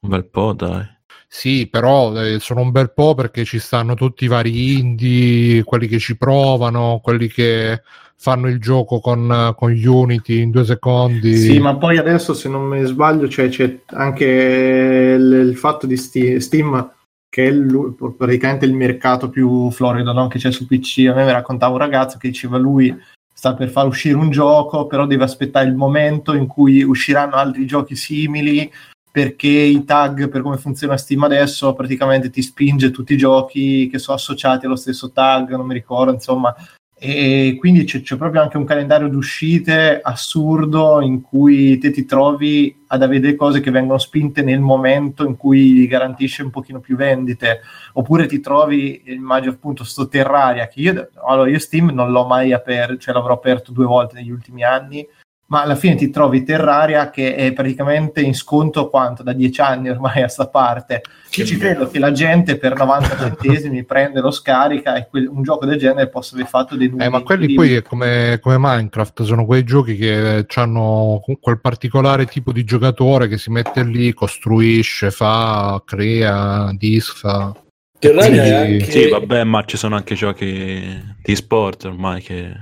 un bel po', dai. Sì, però eh, sono un bel po' perché ci stanno tutti i vari indie, quelli che ci provano, quelli che fanno il gioco con, con Unity in due secondi. Sì, ma poi adesso se non me ne sbaglio cioè, c'è anche l- il fatto di sti- Steam, che è l- praticamente il mercato più florido, no? Che c'è su P C. A me mi raccontava un ragazzo che diceva lui sta per far uscire un gioco, però deve aspettare il momento in cui usciranno altri giochi simili, perché i tag, per come funziona Steam adesso, praticamente ti spinge tutti i giochi che sono associati allo stesso tag, non mi ricordo, insomma, e quindi c'è, c'è proprio anche un calendario di uscite assurdo in cui te ti trovi ad avere cose che vengono spinte nel momento in cui garantisce un pochino più vendite, oppure ti trovi, immagino appunto sto Terraria, che io, allora io Steam non l'ho mai aperto, cioè l'avrò aperto due volte negli ultimi anni, ma alla fine ti trovi Terraria che è praticamente in sconto quanto da dieci anni ormai a sta parte. Che ci bello. Credo che la gente per novanta centesimi prende, lo scarica, e que- un gioco del genere possa aver fatto dei numeri. Eh, ma quelli poi è come, come Minecraft, sono quei giochi che hanno quel particolare tipo di giocatore che si mette lì, costruisce, fa, crea, disfa. Terraria è anche... Sì, vabbè, ma ci sono anche giochi di sport ormai che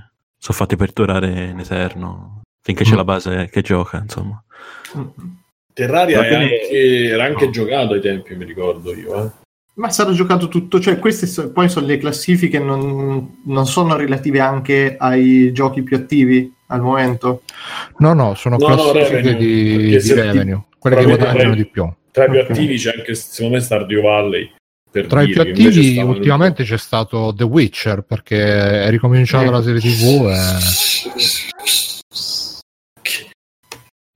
sono fatti per durare in eterno. Finché c'è mm. la base che gioca, insomma. Terraria era anche, era anche no. giocato ai tempi, mi ricordo io. Eh. Ma sarà giocato tutto, cioè queste so, poi sono le classifiche, non, non sono relative anche ai giochi più attivi al momento? No, no, sono no, classifiche no, revenue, di, di revenue, quelle che guadagnano di più. Tra i più okay. attivi c'è anche, secondo me, Stardew Valley. Per tra dire, i più attivi ultimamente c'è stato The Witcher, perché è ricominciata eh. la serie tivù e...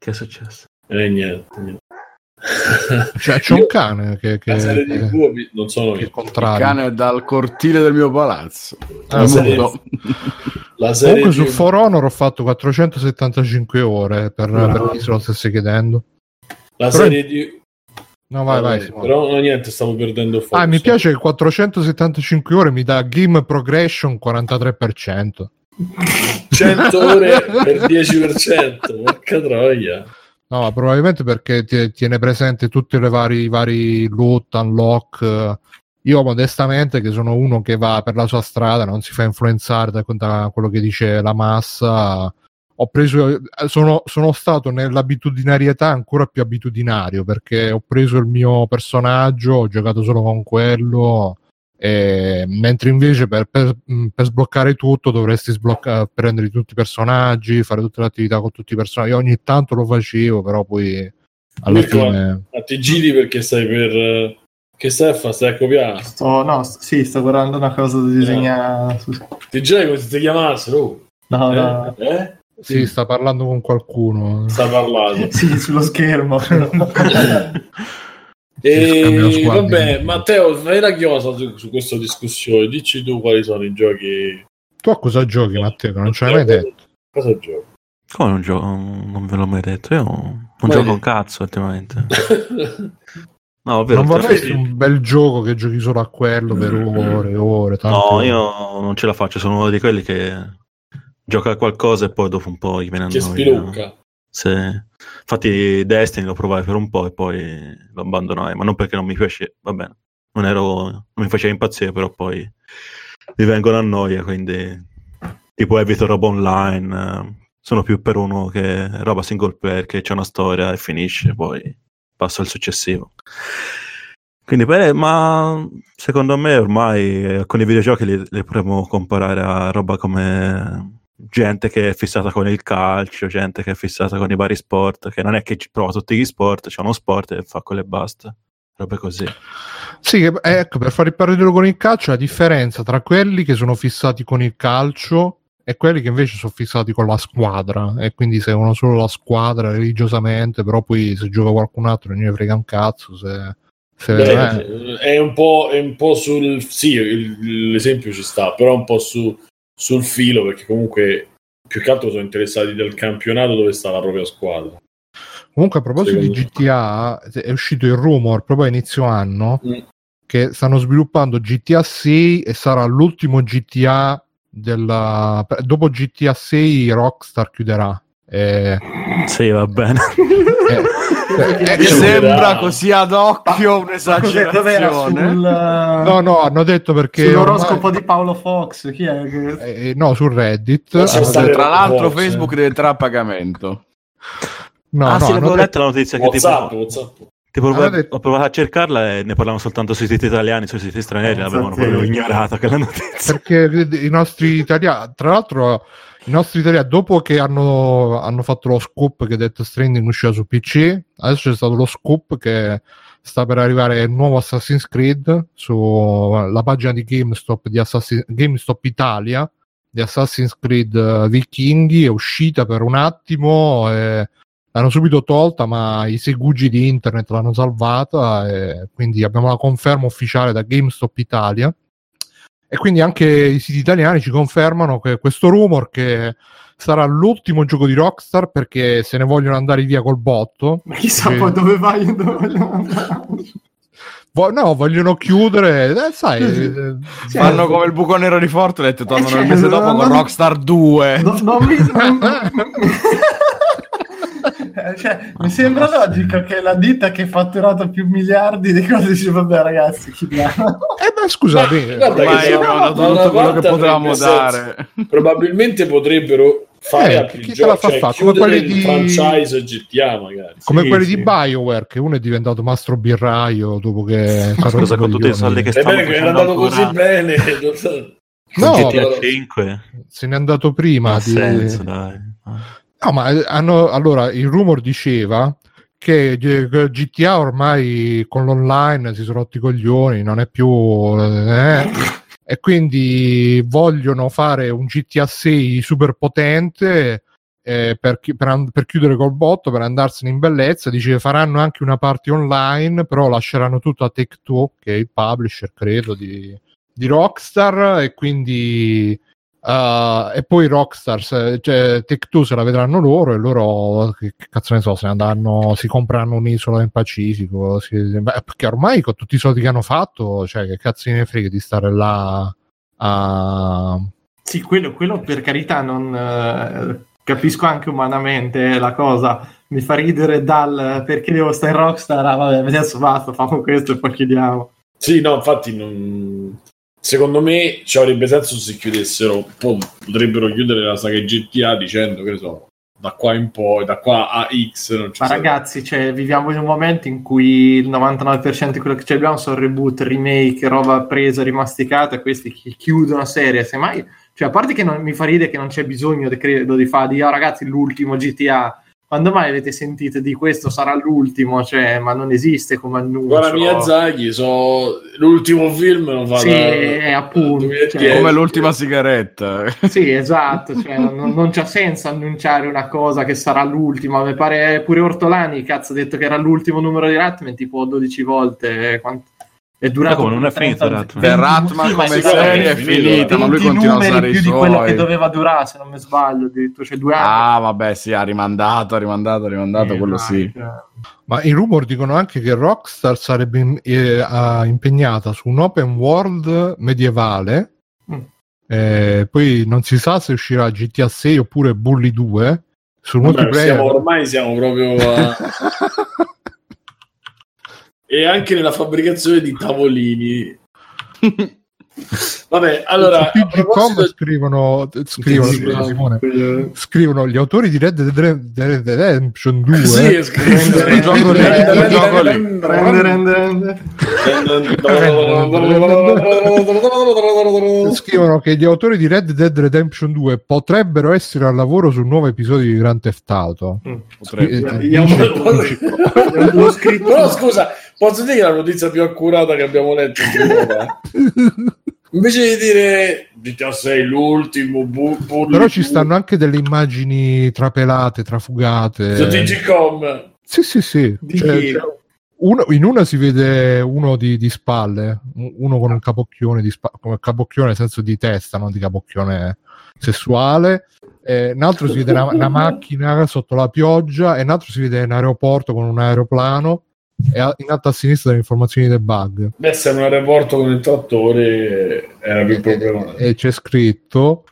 Che è successo? Eh, niente, niente. Cioè, c'è un cane che, che, che, di buo, non sono che contrario. Il cane dal cortile del mio palazzo. Ah, la serie, no. La serie comunque di... su For Honor ho fatto quattrocentosettantacinque ore per, no, per chi se lo stesse chiedendo. La però... serie di no, vai, ah, vai. Simone. Però no, niente, stavo perdendo focus. Ah, mi piace che quattrocentosettantacinque ore mi dà game progression quarantatré per cento. cento ore per dieci per cento, porca troia. No, probabilmente perché tiene presente tutti le vari, i vari loot, unlock. Io modestamente, che sono uno che va per la sua strada, non si fa influenzare da, da quello che dice la massa, ho preso, sono, sono stato nell'abitudinarietà ancora più abitudinario, perché ho preso il mio personaggio, ho giocato solo con quello, e, mentre invece per, per, per sbloccare tutto dovresti sbloccare, prendere tutti i personaggi, fare tutte le attività con tutti i personaggi. Io ogni tanto lo facevo, però poi alla Mirko, fine ma ti giri perché stai per che stai a fare? Stai a copiare? Sto, no, st- sì, sto guardando una cosa da disegnare. Eh. Ti giri come se ti chiamassero? Oh. No, eh? no. Eh? Sì, sì, sta parlando con qualcuno. Sta parlando. Sì, sullo schermo. E vabbè, Matteo, fai la chiosa su, su questa discussione. Dici tu quali sono i giochi. Tu a cosa giochi, Matteo? Non ce l'hai mai detto. Cosa giochi? Come non gioco? Non ve l'ho mai detto. Io non Vai gioco un cazzo ultimamente. No, ovvero, non vorresti sì. un bel gioco che giochi solo a quello per mm-hmm. ore e ore. Tanto... No, io non ce la faccio. Sono uno di quelli che gioca a qualcosa e poi dopo un po' gli viene a noia. Che spilucca. Se... Infatti Destiny lo provai per un po' e poi lo abbandonai, ma non perché non mi piace, va bene, non ero, non mi faceva impazzire, però poi mi vengono a noia, quindi tipo evito roba online, sono più per uno che roba single player, che c'è una storia e finisce, poi passo al successivo. Quindi beh, ma secondo me ormai alcuni videogiochi li, li potremmo comparare a roba come... gente che è fissata con il calcio, gente che è fissata con i vari sport, che non è che prova tutti gli sport, c'è uno sport e fa quello e basta, proprio così. Sì, ecco, per fare il parallelo con il calcio, la differenza tra quelli che sono fissati con il calcio e quelli che invece sono fissati con la squadra, e quindi seguono solo la squadra religiosamente, però poi se gioca qualcun altro non ne frega un cazzo, se... Beh, è, un po', è un po' sul... sì, il, l'esempio ci sta, però un po' su... sul filo, perché comunque più che altro sono interessati del campionato dove sta la propria squadra. Comunque a proposito Secondo di G T A me. È uscito il rumor proprio a inizio anno mm. che stanno sviluppando G T A sei e sarà l'ultimo G T A della... dopo G T A sei Rockstar chiuderà e... sì va bene e... e... mi sembra così ad occhio un'esagerazione sul... no no hanno detto perché sull'oroscopo ormai... di Paolo Fox chi è che... eh, no su Reddit no, detto... tra l'altro Fox. Facebook diventerà a pagamento no, ah no, sì avevo detto la notizia che WhatsApp, tipo, WhatsApp. tipo ho, detto... ho provato a cercarla e ne parlavano soltanto sui siti italiani, sui siti stranieri no, l'avevano proprio sì. ignorata quella notizia perché i nostri italiani tra l'altro I nostri italiani, dopo che hanno, hanno fatto lo scoop che Death Stranding usciva su P C, adesso c'è stato lo scoop che sta per arrivare il nuovo Assassin's Creed sulla pagina di GameStop, di Assassin, GameStop Italia di Assassin's Creed Vichinghi, è uscita per un attimo, e l'hanno subito tolta, ma i segugi di internet l'hanno salvata, e quindi abbiamo la conferma ufficiale da GameStop Italia. E quindi anche i siti italiani ci confermano che questo rumor che sarà l'ultimo gioco di Rockstar perché se ne vogliono andare via col botto. Ma chissà che... poi dove vai e dove vogliono andare. Vo- no, vogliono chiudere, eh, sai. Eh, fanno come il buco nero di Fortnite, tornano eh, cioè, il mese dopo non, con non, Rockstar due. Non, non mi... Cioè, mi sembra logico che la ditta che ha fatturato più miliardi di cose dice vabbè ragazzi chiudiamo. Eh beh scusate ma, ormai che abbiamo dato tutto quello che potevamo dare senso. Probabilmente potrebbero fare eh, altri chi giochi, fa cioè, fa? Come quelli di franchise G T A magari come sì, quelli sì. di BioWare che uno è diventato mastro birraio dopo che scusa con tutti i soldi che è bene che era andato così bene no, G T A cinque se n'è andato prima di... senso dai No, ma hanno, allora il rumor diceva che G T A ormai con l'online si sono rotti i coglioni, non è più eh, e quindi vogliono fare un G T A sei super potente eh, per, chi, per, per chiudere col botto, per andarsene in bellezza, dice che faranno anche una party online, però lasceranno tutto a Take-Two, che è il publisher, credo, di, di Rockstar, e quindi... Uh, e poi Rockstar, cioè Take-Two se la vedranno loro, e loro che, che cazzo ne so, se ne andranno, si compreranno un'isola nel Pacifico, si, perché ormai con tutti i soldi che hanno fatto, cioè che cazzo ne frega di stare là a... Sì, quello, quello per carità, non eh, capisco anche umanamente la cosa, mi fa ridere dal perché devo stare in Rockstar, ah, vabbè adesso basta, facciamo questo e poi chiudiamo. Sì, no, infatti non... Secondo me ci avrebbe senso se chiudessero, potrebbero chiudere la saga G T A dicendo che ne so, da qua in poi, da qua a X non ci Ma serve. Ragazzi, cioè, viviamo in un momento in cui il novantanove per cento di quello che ci abbiamo sono reboot, remake, roba presa, rimasticata, questi che chiudono serie, semmai, cioè, a parte che non mi fa ridere che non c'è bisogno, credo, di fare di oh, ragazzi, l'ultimo G T A. Quando mai avete sentito di questo sarà l'ultimo? Cioè, ma non esiste come annuncio. Guarda Miyazaki, so, l'ultimo film non fa. Sì, da, appunto. Cioè, come l'ultima sigaretta. Sì, esatto. Cioè, non, non c'ha senso annunciare una cosa che sarà l'ultima. Mi pare pure Ortolani, cazzo, ha detto che era l'ultimo numero di Ratman, tipo dodici volte. Quant- è durato. Ma come non è finito Ratman? Ratman sì, come serie è finita, ma lui continua a usare i suoi. Più di quello che doveva durare, se non mi sbaglio, addirittura cioè due anni. Ah, vabbè, sì, ha rimandato, ha rimandato, ha rimandato, eh, quello vai, sì. Cioè. Ma i rumor dicono anche che Rockstar sarebbe eh, impegnata su un open world medievale, mm. eh, poi non si sa se uscirà G T A sei oppure Bully due. Sul vabbè, multiplayer. Siamo, ormai siamo proprio... A... E anche nella fabbricazione di tavolini. Vabbè, allora... P G punto com scrivono, scrivono, scrivono, Simone, scrivono gli autori di Red Dead Redemption due. Sì, scrivono il gioco lì. Scrivono che gli autori di Red Dead Redemption due potrebbero essere al lavoro sul nuovo episodio di Grand Theft Auto. Però scusa, posso dire che la notizia più accurata che abbiamo letto invece di dire G T A sei l'ultimo bu- bu- però ci stanno anche delle immagini trapelate, trafugate su Digicom. Sì sì sì cioè, uno, in una si vede uno di, di spalle, uno con un capocchione di spa- come capocchione nel senso di testa, non di capocchione sessuale, eh, un altro si vede una, una macchina sotto la pioggia e un altro si vede un aeroporto con un aeroplano. E in alto a sinistra le informazioni del bug. Beh, se non era morto con ventotto ore era più problematico. E c'è scritto: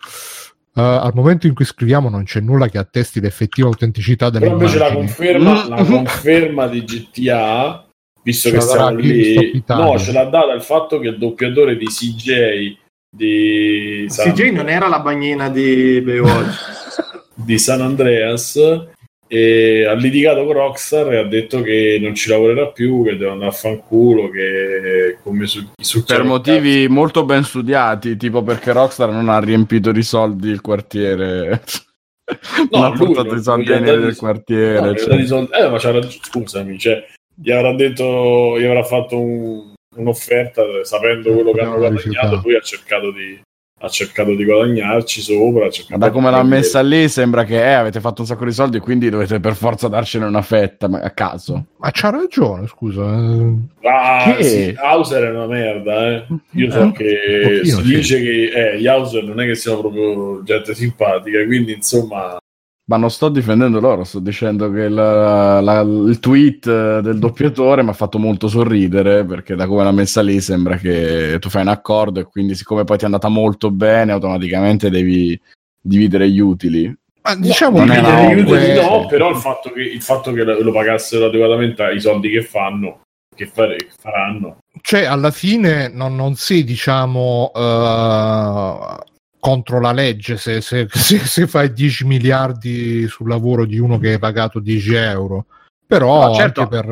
uh, al momento in cui scriviamo, non c'è nulla che attesti l'effettiva autenticità delle immagini. Però invece la conferma, la conferma di G T A, visto ce che siamo lì, no, ce l'ha data il fatto che il doppiatore di C J di San... C J non era la bagnina di Baywatch di San Andreas. E ha litigato con Rockstar e ha detto che non ci lavorerà più, che deve andare a fanculo, che come su, su per motivi cazzo. Molto ben studiati, tipo perché Rockstar non ha riempito di soldi il quartiere, no, non ha portato i soldi nel quartiere, no, cioè. soldi. Eh, ma c'era, scusami, cioè, gli avrà detto, gli avrà fatto un, un'offerta sapendo quello che hanno guadagnato, lui ha cercato di ha cercato di guadagnarci sopra, ha da come l'ha messa lì sembra che eh, avete fatto un sacco di soldi e quindi dovete per forza darcene una fetta, ma a caso. Ma c'ha ragione, scusa. Ah, che? Sì, Hauser è una merda, eh. Io so eh, che pochino, si dice sì. Che eh, gli Hauser non è che siano proprio gente simpatica, quindi insomma... Ma non sto difendendo loro, sto dicendo che la, la, il tweet del doppiatore mi ha fatto molto sorridere, perché da come l'ha messa lì sembra che tu fai un accordo e quindi siccome poi ti è andata molto bene automaticamente devi dividere gli utili. Ma diciamo no, dividere gli utili no, però il fatto che, il fatto che lo pagassero adeguatamente ai soldi che fanno, che, fare, che faranno. Cioè alla fine non, non si diciamo... Uh... contro la legge se, se, se, se fai dieci miliardi sul lavoro di uno che hai pagato dieci euro, però no, certo. Anche per,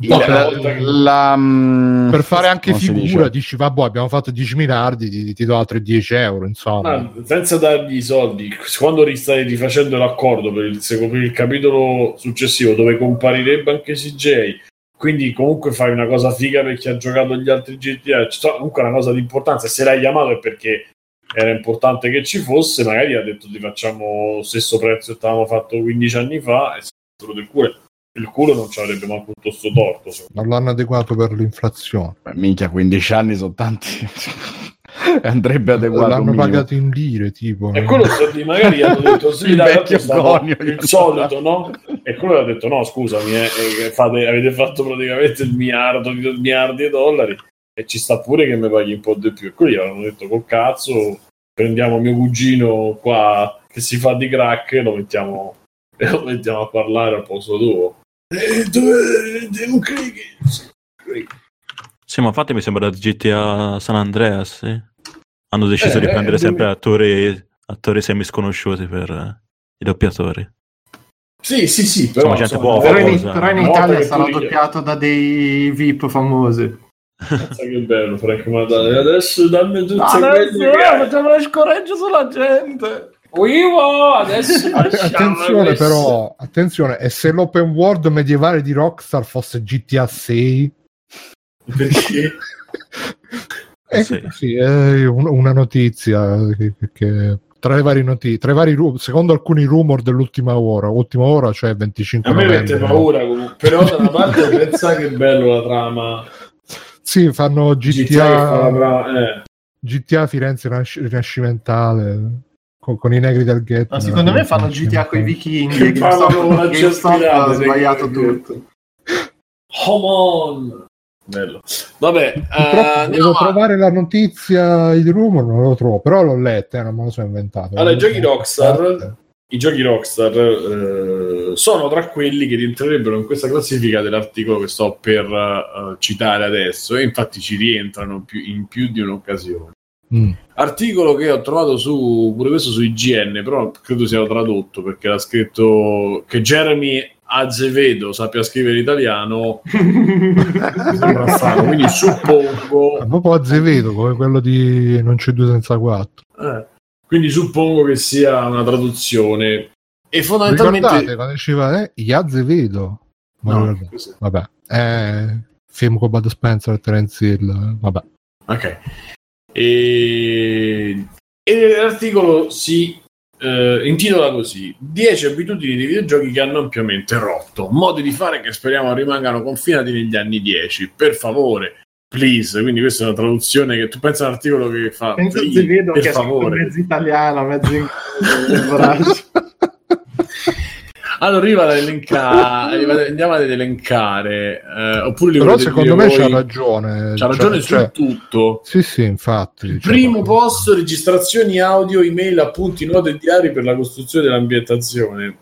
il, no, per, la, la, per fare anche figura dici vabbè abbiamo fatto dieci miliardi, ti, ti do altri dieci euro insomma. Ma senza dargli i soldi, quando stai rifacendo l'accordo per il, per il capitolo successivo dove comparirebbe anche C J, quindi comunque fai una cosa figa per chi ha giocato gli altri G T A, comunque è una cosa di importanza, se l'hai chiamato è perché era importante che ci fosse, magari ha detto ti facciamo lo stesso prezzo che avevamo fatto quindici anni fa e solo del culo. Il culo non ci avrebbe manco tutto sto torto. Non l'hanno adeguato per l'inflazione. Beh, minchia, quindici anni sono tanti. Andrebbe adeguato. L'hanno mio. pagato in lire, tipo. E quello di magari hanno detto sì, il, dai, conio, il solito, no? E quello ha detto no, scusami, eh, fate, avete fatto praticamente il miliardo di miliardi di dollari e ci sta pure che mi paghi un po' di più. E quelli hanno detto col cazzo, prendiamo mio cugino qua che si fa di crack e lo mettiamo, e lo mettiamo a parlare al posto tuo. Eh, dove, devo sì, ma infatti mi sembra G T A San Andreas, sì. Hanno deciso eh, di prendere eh, sempre devi... attori attori semi sconosciuti per eh, i doppiatori. Sì, sì, sì, però, insomma, gente buona, però, in, però in Italia sarà doppiato da dei V I P famosi. Pensa che bello, Franco, ma dai, adesso dammi tutti quelli che... Facciamo le scoregge sulla gente! Uivo, adesso attenzione però, attenzione, e se l'open world medievale di Rockstar fosse G T A sei? Perché? eh, sì. Sì, è una notizia che, che tra le varie notizie, tra i vari ru- secondo alcuni rumor dell'ultima ora, ultima ora, cioè venticinque novembre. A me mette paura comunque, però da una parte pensa che è bello la trama. Sì, fanno G T A G T A, tra- eh. G T A Firenze rinasc- rinascimentale. Con, con i negri del ghetto. Ma secondo me fanno G T A con i vichinghi che hanno sbagliato tutto. Come on! Bello. Vabbè, uh, devo trovare la notizia, il rumor non lo trovo, però l'ho letta, eh, non me lo sono inventato. Allora, i giochi Rockstar, i giochi Rockstar eh, sono tra quelli che rientrerebbero in questa classifica dell'articolo che sto per uh, citare adesso, e infatti ci rientrano più, in più di un'occasione. Mm. Articolo che ho trovato su pure questo su I G N, però credo sia tradotto perché l'ha scritto che Jeremy Azevedo sappia scrivere italiano. Strano, quindi suppongo proprio Azevedo come quello di Non c'è due senza quattro, eh, quindi suppongo che sia una traduzione e fondamentalmente ricordate quando diceva eh, gli Azevedo no, no, vabbè eh, film con Bud Spencer, Terence Hill, vabbè ok. E, e l'articolo si eh, intitola così: dieci abitudini dei videogiochi che hanno ampiamente rotto, modi di fare che speriamo rimangano confinati negli anni dieci, per favore, please. Quindi questa è una traduzione che tu pensa all'articolo che fa penso please, vedo per che favore mezzo italiano, mezzo in... Allora ad elencare, andiamo ad elencare eh, oppure però secondo me voi, c'ha ragione c'ha ragione cioè, su cioè, tutto sì sì infatti primo posto registrazioni audio, email, appunti, note e diari per la costruzione dell'ambientazione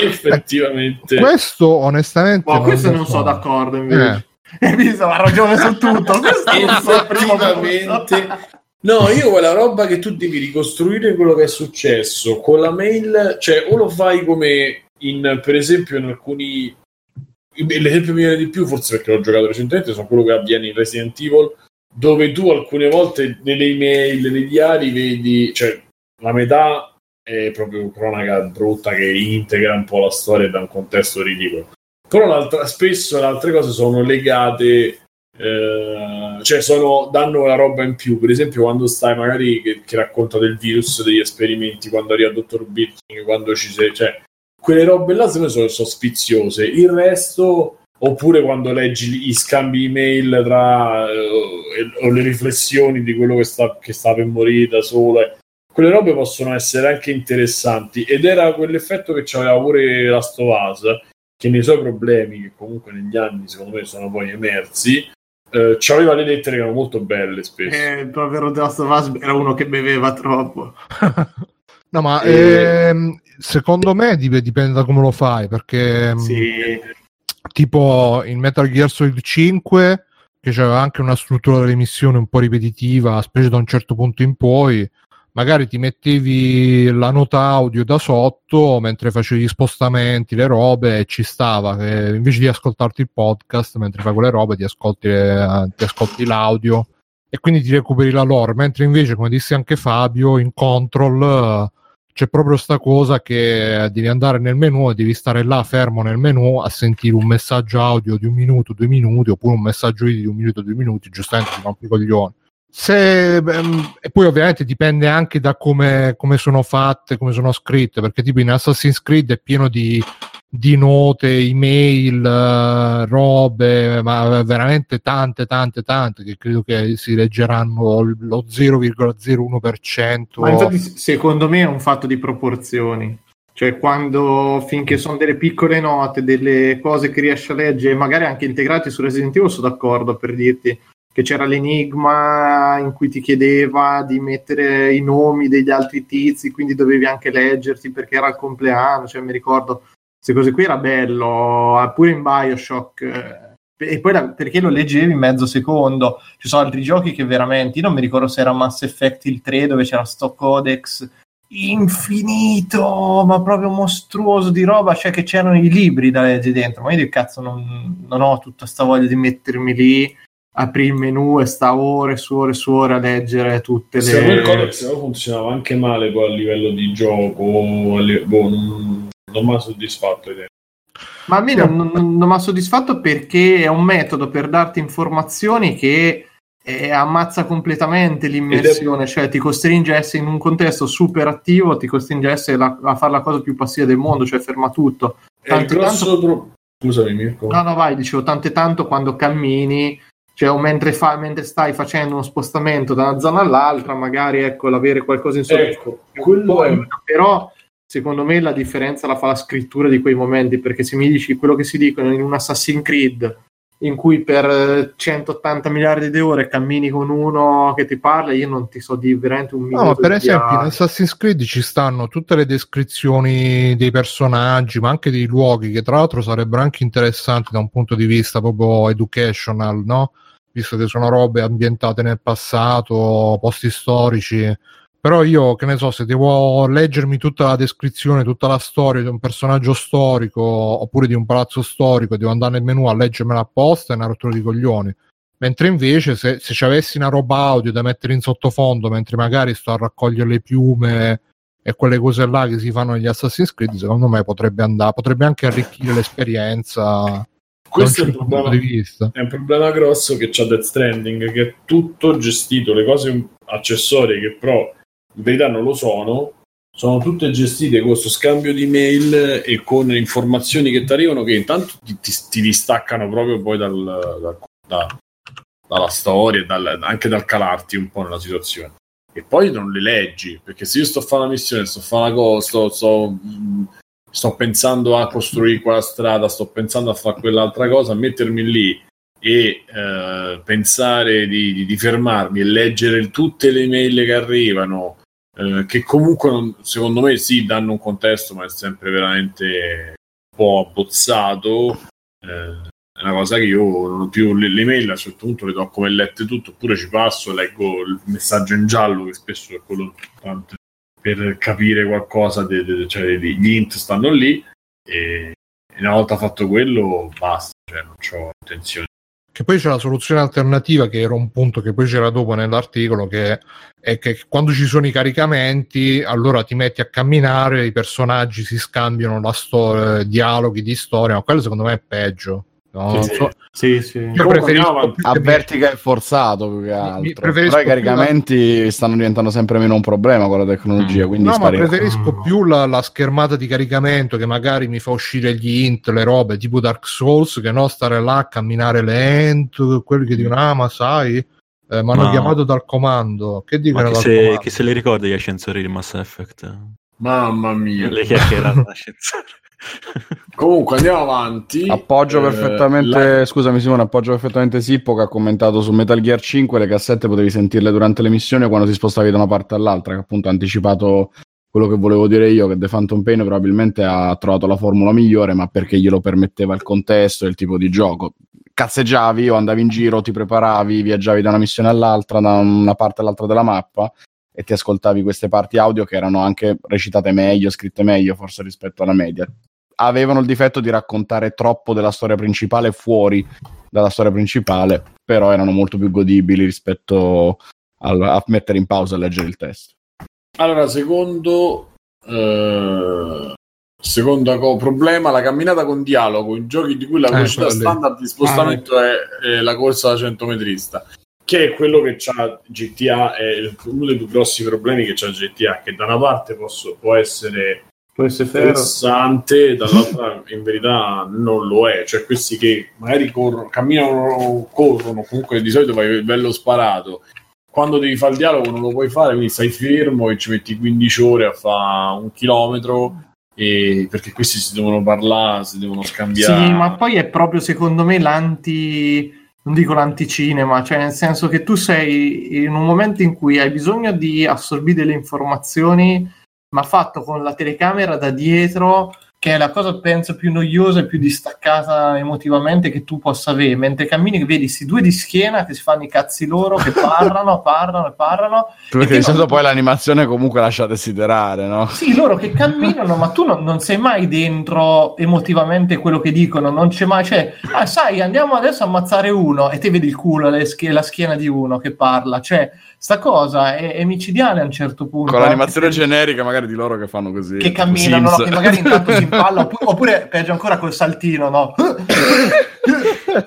effettivamente eh, questo onestamente ma questo non, non sono d'accordo invece eh. E mi ha ragione su tutto questo effettivamente. No, io quella roba che tu devi ricostruire quello che è successo con la mail, cioè o lo fai come in, per esempio in alcuni, l'esempio mi viene di più forse perché l'ho giocato recentemente, sono quello che avviene in Resident Evil, dove tu alcune volte nelle email, nei diari vedi, cioè la metà è proprio cronaca brutta che integra un po' la storia da un contesto ridicolo, però l'altra, spesso le altre cose sono legate... Eh, cioè sono danno la roba in più, per esempio quando stai magari che, che racconta del virus, degli esperimenti, quando arriva il dottor Bitting, quando ci sei, cioè quelle robe là sono, sono sfiziose, il resto, oppure quando leggi gli scambi email tra eh, o le riflessioni di quello che sta, che sta per morire da sola, quelle robe possono essere anche interessanti ed era quell'effetto che c'aveva pure la Last of Us, che nei suoi problemi che comunque negli anni secondo me sono poi emersi. Uh, c'aveva le lettere che erano molto belle spesso. Eh, il povero The Last of Us era uno che beveva troppo. No, ma e... ehm, secondo me dip- dipende da come lo fai, perché sì. mh, tipo in Metal Gear Solid cinque, che c'aveva anche una struttura delle missioni un po' ripetitiva, specie da un certo punto in poi, magari ti mettevi la nota audio da sotto mentre facevi gli spostamenti, le robe, e ci stava che invece di ascoltarti il podcast mentre fai quelle robe ti ascolti, le, ti ascolti l'audio e quindi ti recuperi la lore, mentre invece come disse anche Fabio in Control c'è proprio sta cosa che devi andare nel menu e devi stare là fermo nel menu a sentire un messaggio audio di un minuto, due minuti, oppure un messaggio video di un minuto, due minuti, giustamente ti rompi i coglioni. Se, e poi ovviamente dipende anche da come, come sono fatte, come sono scritte, perché tipo in Assassin's Creed è pieno di, di note, email, robe, ma veramente tante tante tante che credo che si leggeranno lo zero virgola zero uno per cento. Ma infatti secondo me è un fatto di proporzioni, cioè quando, finché sono delle piccole note, delle cose che riesci a leggere, magari anche integrate su Resident Evil, sono d'accordo, per dirti che c'era l'enigma in cui ti chiedeva di mettere i nomi degli altri tizi, quindi dovevi anche leggerti perché era il compleanno, cioè mi ricordo queste cose qui, era bello, pure in Bioshock, e poi la, perché lo leggevi in mezzo secondo. Ci sono altri giochi che veramente, io non mi ricordo se era Mass Effect il tre, dove c'era sto codex infinito, ma proprio mostruoso di roba, cioè che c'erano i libri da leggere dentro, ma io di cazzo non, non ho tutta sta voglia di mettermi lì, aprì il menu e sta ore su ore su ore a leggere tutte le... Se il codex funzionava anche male a livello di gioco, alle... boh, non, non mi ha soddisfatto idea. Ma a me non, non, non mi ha soddisfatto perché è un metodo per darti informazioni che eh, ammazza completamente l'immersione, è... cioè ti costringe a essere in un contesto super attivo, ti costringe a, essere la, a fare la cosa più passiva del mondo, cioè ferma tutto. Tanto, tanto... Pro... Scusami Mirko. No, no, vai, dicevo, tante tanto quando cammini, cioè o mentre, fa, mentre stai facendo uno spostamento da una zona all'altra, magari ecco, l'avere qualcosa in ecco, quello è... Però secondo me la differenza la fa la scrittura di quei momenti, perché se mi dici quello che si dicono in un Assassin's Creed in cui per centottanta miliardi di ore cammini con uno che ti parla, io non ti so dire veramente un minuto. No, ma per esempio di... in Assassin's Creed ci stanno tutte le descrizioni dei personaggi, ma anche dei luoghi, che tra l'altro sarebbero anche interessanti da un punto di vista proprio educational, no? Visto che sono robe ambientate nel passato, posti storici. Però io, che ne so, se devo leggermi tutta la descrizione, tutta la storia di un personaggio storico oppure di un palazzo storico, devo andare nel menu a leggermela apposta, è una rottura di coglioni. Mentre invece se, se ci avessi una roba audio da mettere in sottofondo mentre magari sto a raccogliere le piume e quelle cose là che si fanno negli Assassin's Creed, secondo me potrebbe andare, potrebbe anche arricchire l'esperienza. Questo è un, problema, punto di vista. È un problema grosso che c'ha Death Stranding, che è tutto gestito, le cose accessorie che però in verità non lo sono, sono tutte gestite con questo scambio di mail e con informazioni che ti arrivano che intanto ti, ti, ti distaccano proprio poi dal, dal, da, dalla storia e dal, anche dal calarti un po' nella situazione, e poi non le leggi, perché se io sto a fare una missione, sto a fare una cosa, sto, sto, sto pensando a costruire quella strada, sto pensando a fare quell'altra cosa, mettermi lì e eh, pensare di, di, di fermarmi e leggere tutte le mail che arrivano, Uh, che comunque non, secondo me sì danno un contesto, ma è sempre veramente un po' abbozzato. Uh, è una cosa che io non ho più, le, le mail a un certo punto le do come lette tutto, oppure ci passo, leggo il messaggio in giallo, che spesso è quello importante per capire qualcosa, de, de, cioè gli int stanno lì, e, e una volta fatto quello basta, cioè non c'ho intenzione. Che poi c'è la soluzione alternativa, che era un punto che poi c'era dopo nell'articolo, che è che quando ci sono i caricamenti, allora ti metti a camminare, i personaggi si scambiano la storia, dialoghi di storia, ma quello secondo me è peggio. No? Sì, so, sì, sì. Io preferisco a vertical è forzato più che altro, però i caricamenti la... stanno diventando sempre meno un problema con la tecnologia, mm. quindi no, ma preferisco mm. più la, la schermata di caricamento che magari mi fa uscire gli int, le robe tipo Dark Souls, che no stare là a camminare lento, quelli che dicono ah ma sai eh, mi hanno no. chiamato dal comando, che dicono dal se, comando? Che se li ricorda gli ascensori di Mass Effect, mamma mia le chiacchierate l'ascensore. Comunque andiamo avanti. Appoggio eh, perfettamente la... Scusami Simone, appoggio perfettamente Sippo, che ha commentato su Metal Gear cinque le cassette potevi sentirle durante le missioni quando si spostavi da una parte all'altra, che appunto ha anticipato quello che volevo dire io, che The Phantom Pain probabilmente ha trovato la formula migliore, ma perché glielo permetteva il contesto e il tipo di gioco. Cazzeggiavi o andavi in giro, ti preparavi, viaggiavi da una missione all'altra, da una parte all'altra della mappa, e ti ascoltavi queste parti audio che erano anche recitate meglio, scritte meglio forse rispetto alla media. Avevano il difetto di raccontare troppo della storia principale fuori dalla storia principale, però erano molto più godibili rispetto al, a mettere in pausa e leggere il testo. Allora, secondo eh, secondo co- problema, la camminata con dialogo in giochi di cui la velocità eh, standard di spostamento ah, è, è la corsa da centometrista. che è quello che c'ha G T A, è uno dei più grossi problemi che c'ha G T A, che da una parte posso, può essere può essere interessante, dall'altra in verità non lo è, cioè questi che magari corrono, camminano, corrono, comunque di solito vai bello sparato, quando devi fare il dialogo non lo puoi fare, quindi stai fermo e ci metti quindici ore a fare un chilometro, e perché questi si devono parlare, si devono scambiare. Sì, ma poi è proprio secondo me l'anti... non dico l'anticinema, cioè nel senso che tu sei in un momento in cui hai bisogno di assorbire delle informazioni, ma fatto con la telecamera da dietro, che è la cosa penso più noiosa e più distaccata emotivamente che tu possa avere, mentre cammini vedi questi due di schiena che si fanno i cazzi loro, che parlano, parlano e parlano, perché di solito poi l'animazione comunque lascia desiderare, no? Sì, loro che camminano, ma tu non, non sei mai dentro emotivamente quello che dicono, non c'è mai, cioè, ah sai, andiamo adesso a ammazzare uno, e te vedi il culo, le schie- la schiena di uno che parla, cioè sta cosa è, è micidiale a un certo punto, con l'animazione se... generica magari di loro che fanno così, che camminano, no? Che magari intanto si impalla, oppure, oppure peggio ancora col saltino, no?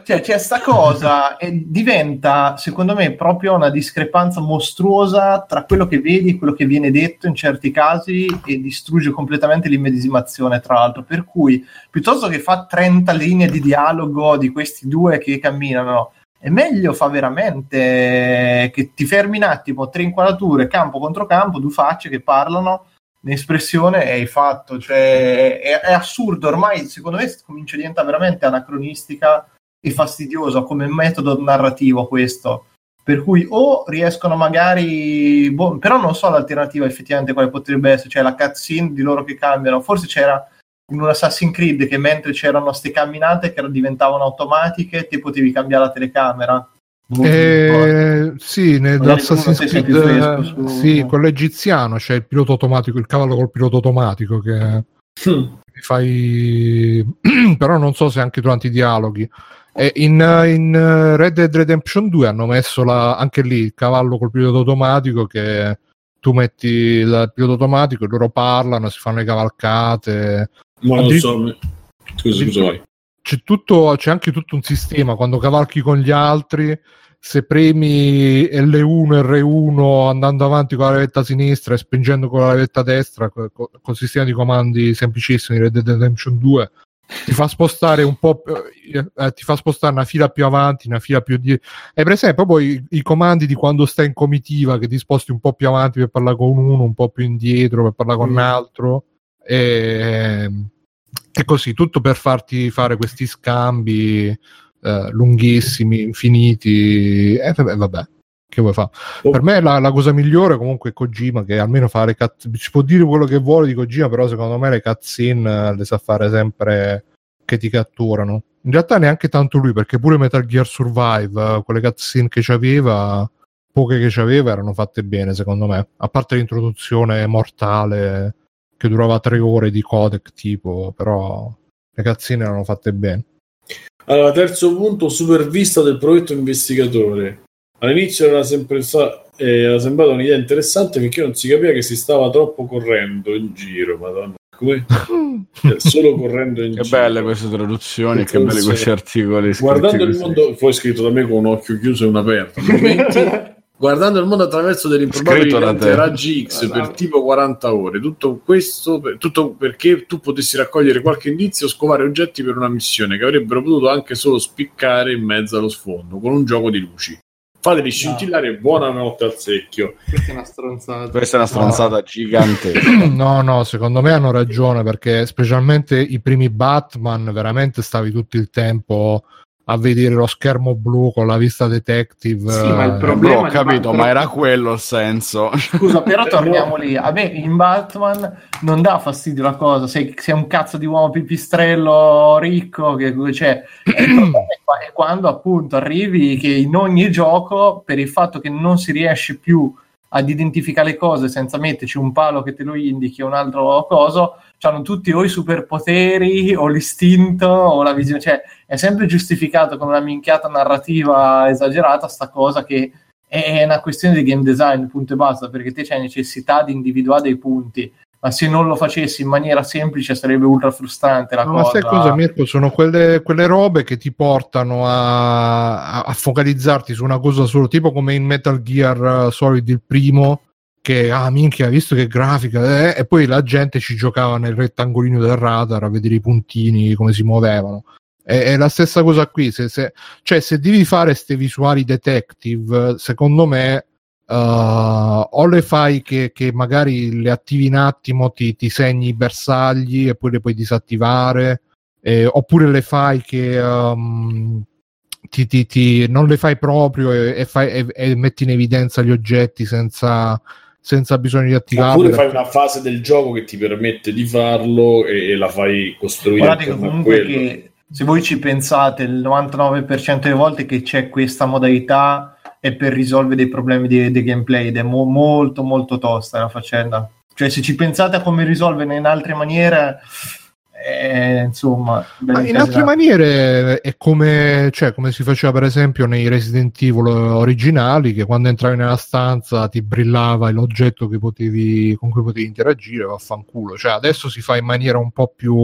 Cioè c'è sta cosa e diventa secondo me proprio una discrepanza mostruosa tra quello che vedi e quello che viene detto in certi casi, e distrugge completamente l'immedesimazione, tra l'altro, per cui piuttosto che fa trenta linee di dialogo di questi due che camminano, è meglio fa veramente che ti fermi un attimo, tre inquadrature, campo contro campo, due facce che parlano, l'espressione è fatto, cioè è, è assurdo ormai, secondo me comincia a diventare veramente anacronistica e fastidiosa come metodo narrativo questo, per cui o riescono magari, boh, però non so l'alternativa effettivamente quale potrebbe essere, cioè la cutscene di loro che cambiano, forse c'era in un Assassin's Creed che mentre c'erano ste camminate che diventavano automatiche te potevi cambiare la telecamera. Eh, sì, nell'Assassin's Creed su... sì, quello egiziano c'è, cioè il pilota automatico, il cavallo col pilota automatico che mm. fai però non so se anche durante i dialoghi, e in, in Red Dead Redemption due hanno messo la, anche lì il cavallo col pilota automatico, che tu metti il pilota automatico e loro parlano, si fanno le cavalcate, ma non Addi... so scusa scusa vai. C'è, tutto, c'è anche tutto un sistema, quando cavalchi con gli altri, se premi L uno, R uno andando avanti con la levetta sinistra e spingendo con la levetta destra, col, col sistema di comandi semplicissimi Red Dead Redemption due, ti fa spostare un po', eh, ti fa spostare una fila più avanti, una fila più dietro, e per esempio poi i, i comandi di quando stai in comitiva, che ti sposti un po' più avanti per parlare con uno, un po' più indietro per parlare con un altro, e... e così, tutto per farti fare questi scambi eh, lunghissimi, infiniti, e eh, vabbè, che vuoi fare? Oh. Per me la, la cosa migliore comunque è Kojima, che almeno fa le cut... si può dire quello che vuole di Kojima, però secondo me le cutscene le sa fare sempre che ti catturano. In realtà neanche tanto lui, perché pure Metal Gear Survive, quelle cutscene che c'aveva, poche che c'aveva, erano fatte bene secondo me, a parte l'introduzione mortale... che durava tre ore di codec tipo, però le cazzine erano fatte bene. Allora, terzo punto, supervista del progetto investigatore. All'inizio era sempre eh, era sembrata un'idea interessante finché non si capiva che si stava troppo correndo in giro, madonna, come? Solo correndo in che giro. Che belle queste traduzioni, che belli questi articoli. Guardando il mondo, poi scritto da me con un occhio chiuso e un aperto. Guardando il mondo attraverso delle improbabili lenti raggi X per tipo quaranta ore, tutto questo per, tutto perché tu potessi raccogliere qualche indizio o scovare oggetti per una missione che avrebbero potuto anche solo spiccare in mezzo allo sfondo con un gioco di luci. Fateli scintillare, no. Buonanotte al secchio. Questa è una stronzata. Questa è una stronzata no. gigantesca. No, no, secondo me hanno ragione, perché specialmente i primi Batman veramente stavi tutto il tempo a vedere lo schermo blu con la vista detective. Sì, ma il problema, bro, ho capito, Batman... ma era quello il senso. Scusa, però torniamo lì. A me in Batman non dà fastidio la cosa, sei, sei un cazzo di uomo pipistrello ricco che cioè, è quando appunto arrivi che in ogni gioco, per il fatto che non si riesce più ad identificare le cose senza metterci un palo che te lo indichi o un altro coso, hanno tutti o i superpoteri o l'istinto o la visione, cioè è sempre giustificato con una minchiata narrativa esagerata sta cosa, che è una questione di game design punto e basta, perché te c'hai necessità di individuare dei punti, ma ma se non lo facessi in maniera semplice sarebbe ultra frustrante la no, cosa. Ma sai cosa, Mirko? Sono quelle, quelle robe che ti portano a, a focalizzarti su una cosa solo, tipo come in Metal Gear Solid il primo, che ah minchia, visto che grafica, eh? E poi la gente ci giocava nel rettangolino del radar a vedere i puntini, come si muovevano. È la stessa cosa qui, se, se, cioè se devi fare ste visuali detective, secondo me uh, o le fai che, che magari le attivi un attimo, ti, ti segni i bersagli e poi le puoi disattivare, eh, oppure le fai che um, ti, ti, ti, non le fai proprio e, e, fai, e, e metti in evidenza gli oggetti senza... senza bisogno di attivarlo. Oppure fai una fase del gioco che ti permette di farlo e, e la fai costruire. Guardate comunque che, se voi ci pensate, il novantanove per cento delle volte che c'è questa modalità è per risolvere dei problemi di, di gameplay, ed è mo- molto molto tosta la faccenda. Cioè se ci pensate a come risolverne in altre maniere, eh, insomma... Ma in altre maniere è come, cioè, come si faceva per esempio nei Resident Evil originali, che quando entravi nella stanza ti brillava l'oggetto che potevi, con cui potevi interagire, vaffanculo. Cioè adesso si fa in maniera un po' più...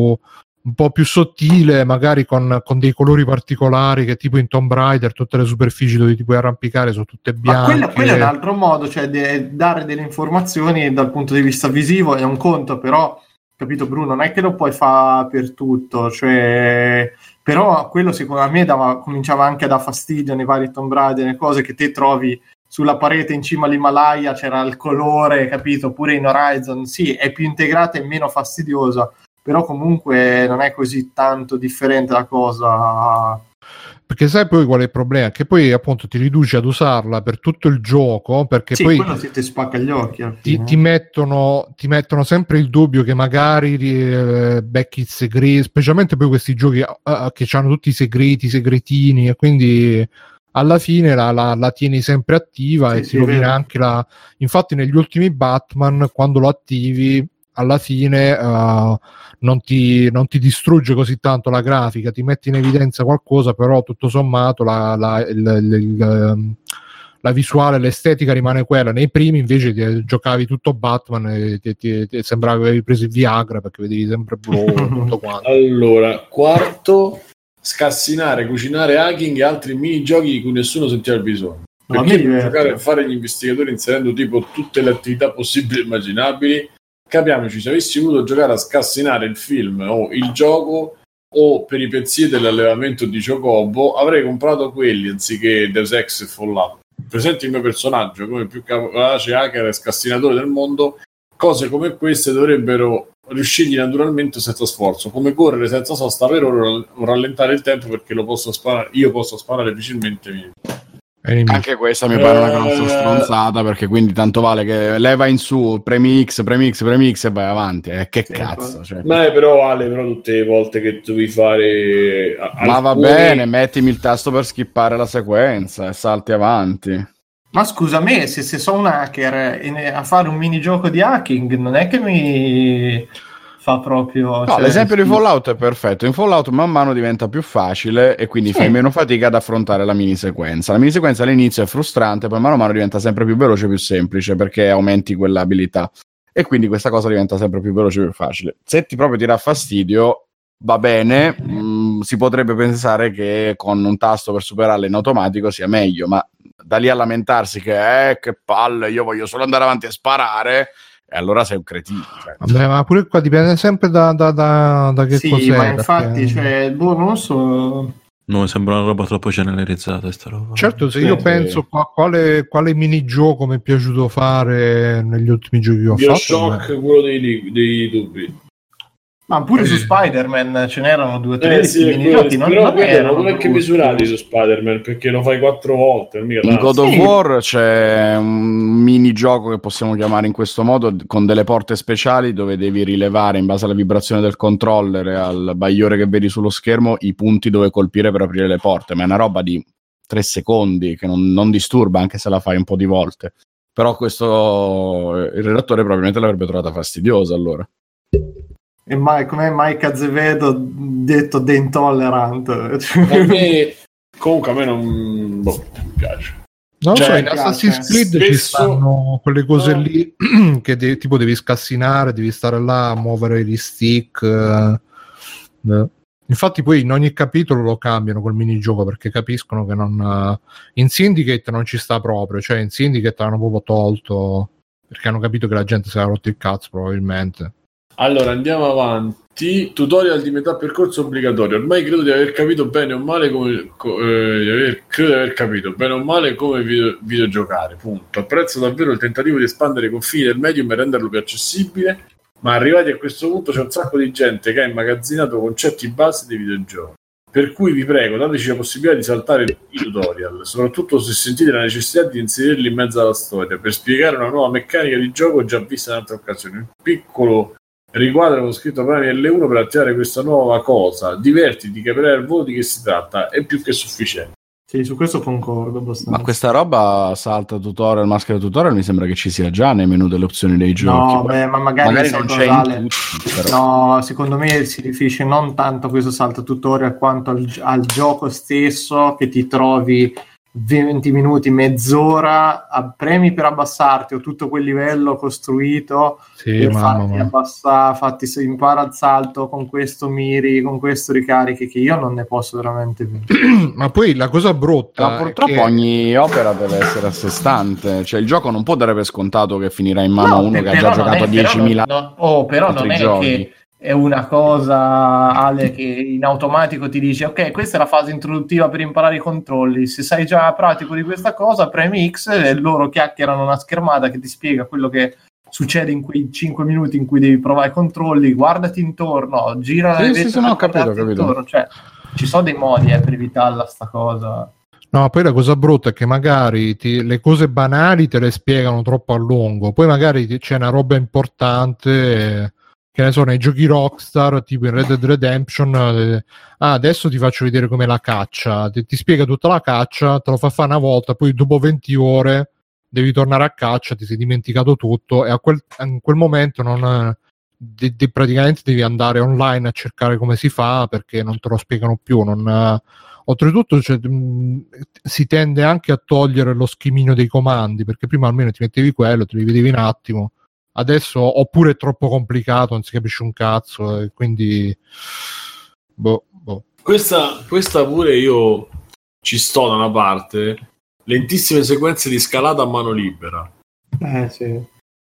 un po' più sottile, magari con, con dei colori particolari, che tipo in Tomb Raider tutte le superfici dove ti puoi arrampicare sono tutte bianche. Ma quello, quello è un altro modo, cioè de- dare delle informazioni dal punto di vista visivo è un conto, però, capito Bruno, non è che lo puoi fare per tutto, cioè... però quello secondo me dava, cominciava anche a dar fastidio nei vari Tomb Raider, le cose che te trovi sulla parete in cima all'Himalaya, c'era il colore, capito, pure in Horizon, sì, è più integrata e meno fastidiosa, però comunque non è così tanto differente la cosa. Perché sai poi qual è il problema? Che poi appunto ti riduci ad usarla per tutto il gioco, perché sì, poi quello ti, ti spacca gli occhi. Ti, ti, mettono, ti mettono sempre il dubbio che magari eh, becchi il segreto, specialmente poi questi giochi eh, che hanno tutti i segreti, i segretini, e quindi... alla fine la, la, la tieni sempre attiva, sì, e sì, ti rovina anche la... Infatti negli ultimi Batman, quando lo attivi, alla fine uh, non, ti, non ti distrugge così tanto la grafica, ti metti in evidenza qualcosa, però tutto sommato la, la, il, il, il, la visuale, l'estetica rimane quella. Nei primi invece ti, giocavi tutto Batman e ti, ti, ti sembrava che avevi preso il Viagra, perché vedevi sempre blu tutto quanto. Allora, quarto, scassinare, cucinare, hacking e altri minigiochi di cui nessuno sentiva il bisogno. No, perché giocare e fare gli investigatori inserendo tipo tutte le attività possibili e immaginabili. Capiamoci, se avessi voluto giocare a scassinare il film o il gioco o peripezie dell'allevamento di Chocobo, avrei comprato quelli anziché Deus Ex e Fallout. Presenti il mio personaggio come il più capace hacker e scassinatore del mondo, cose come queste dovrebbero riuscirgli naturalmente senza sforzo, come correre senza sosta per ora o rallentare il tempo perché lo posso sparare, io posso sparare difficilmente. Anche questa mi pare una cosa stronzata, perché quindi tanto vale che leva in su, premi X, premi X, premi X e vai avanti, eh, che sì, cazzo, cioè. Ma è però Ale, però tutte le volte che devi fare alcune... Ma va bene, mettimi il tasto per skippare la sequenza e salti avanti. Ma scusa me, se, se sono un hacker e a fare un minigioco di hacking non è che mi... fa proprio... No, l'esempio di Fallout è perfetto. In Fallout man mano diventa più facile e quindi sì, fai meno fatica ad affrontare la minisequenza. La minisequenza all'inizio è frustrante, poi mano a mano diventa sempre più veloce e più semplice, perché aumenti quell'abilità. E quindi questa cosa diventa sempre più veloce e più facile. Se ti proprio ti dà fastidio, va bene, mh, si potrebbe pensare che con un tasto per superarla in automatico sia meglio, ma da lì a lamentarsi che eh, che palle, io voglio solo andare avanti e sparare... E allora sei un cretino. Cioè. Vabbè, ma pure qua dipende sempre da, da, da, da che sì, cos'è. Sì, ma infatti, perché... cioè, boh, non so... No, sembra una roba troppo generalizzata sta roba. Certo, se sì, io sì. penso a quale, quale minigioco mi è piaciuto fare negli ultimi giochi che ho Bio fatto... Shock, beh. Quello dei, dei dubbi. Ma pure eh. su Spider-Man ce n'erano due o tre eh, sì, minigiochi, non però erano... Non è che misurati su Spider-Man, perché lo fai quattro volte. Mica in God of War c'è un minigioco che possiamo chiamare in questo modo, con delle porte speciali dove devi rilevare, in base alla vibrazione del controller e al bagliore che vedi sullo schermo, i punti dove colpire per aprire le porte. Ma è una roba di tre secondi che non, non disturba, anche se la fai un po' di volte. Però questo... il redattore probabilmente l'avrebbe trovata fastidiosa, allora. E mai, com'è Mike Azevedo detto The Intolerant? A me, comunque a me non boh, mi piace. Non lo so, in Assassin's Creed spesso... ci stanno quelle cose lì che de- tipo devi scassinare, devi stare là a muovere gli stick. Eh. Infatti poi in ogni capitolo lo cambiano col minigioco, perché capiscono che non... in Syndicate non ci sta proprio, cioè in Syndicate hanno proprio tolto, perché hanno capito che la gente si era rotto il cazzo probabilmente. Allora andiamo avanti. Tutorial di metà percorso obbligatorio. Ormai credo di aver capito bene o male come co, eh, di aver, credo di aver capito bene o male come video, videogiocare. Punto. Apprezzo davvero il tentativo di espandere i confini del medium e renderlo più accessibile, ma arrivati a questo punto c'è un sacco di gente che ha immagazzinato concetti base dei videogiochi. Per cui vi prego, dateci la possibilità di saltare i tutorial, soprattutto se sentite la necessità di inserirli in mezzo alla storia, per spiegare una nuova meccanica di gioco già vista in altre occasioni. Un piccolo riguarda lo scritto Prime L uno per attivare questa nuova cosa. Divertiti, capire al volo di che si tratta, è più che sufficiente. Sì, su questo concordo abbastanza. Ma questa roba salta tutorial, maschera tutorial, mi sembra che ci sia già nei menu delle opzioni dei giochi. No, beh, ma magari, magari non c'è in tutti, però. No, secondo me si riferisce non tanto a questo salta tutorial quanto al, al gioco stesso, che ti trovi venti minuti, mezz'ora a premi per abbassarti o tutto quel livello costruito, sì, per farti abbassare, fatti impara al salto, con questo miri, con questo ricarichi, che io non ne posso veramente più. Ma poi la cosa brutta, ma purtroppo che... ogni opera deve essere a sé stante, cioè il gioco non può dare per scontato che finirà in mano a no, uno che ha già giocato diecimila no, oh, però non è giochi. Che è una cosa, Ale, che in automatico ti dice ok, questa è la fase introduttiva per imparare i controlli, se sei già pratico di questa cosa premi X e loro chiacchierano una schermata che ti spiega quello che succede in quei cinque minuti in cui devi provare i controlli, guardati intorno, gira sì, sì, sì, no, capito, capito. Intorno, cioè ci sono dei modi eh, per evitarla sta cosa. No, poi la cosa brutta è che magari ti, le cose banali te le spiegano troppo a lungo, poi magari ti, c'è una roba importante e... che ne so, nei giochi Rockstar, tipo in Red Dead Redemption, eh, ah, adesso ti faccio vedere com'è la caccia, ti, ti spiega tutta la caccia, te lo fa fare una volta, poi dopo venti ore devi tornare a caccia, ti sei dimenticato tutto, e a quel, in quel momento non, de, de, praticamente devi andare online a cercare come si fa, perché non te lo spiegano più. Non, oltretutto cioè, mh, si tende anche a togliere lo schemino dei comandi, perché prima almeno ti mettevi quello, te li vedevi un attimo. Adesso oppure è troppo complicato, non si capisce un cazzo, e quindi boh, boh. Questa, questa pure io ci sto da una parte, lentissime sequenze di scalata a mano libera. Eh sì.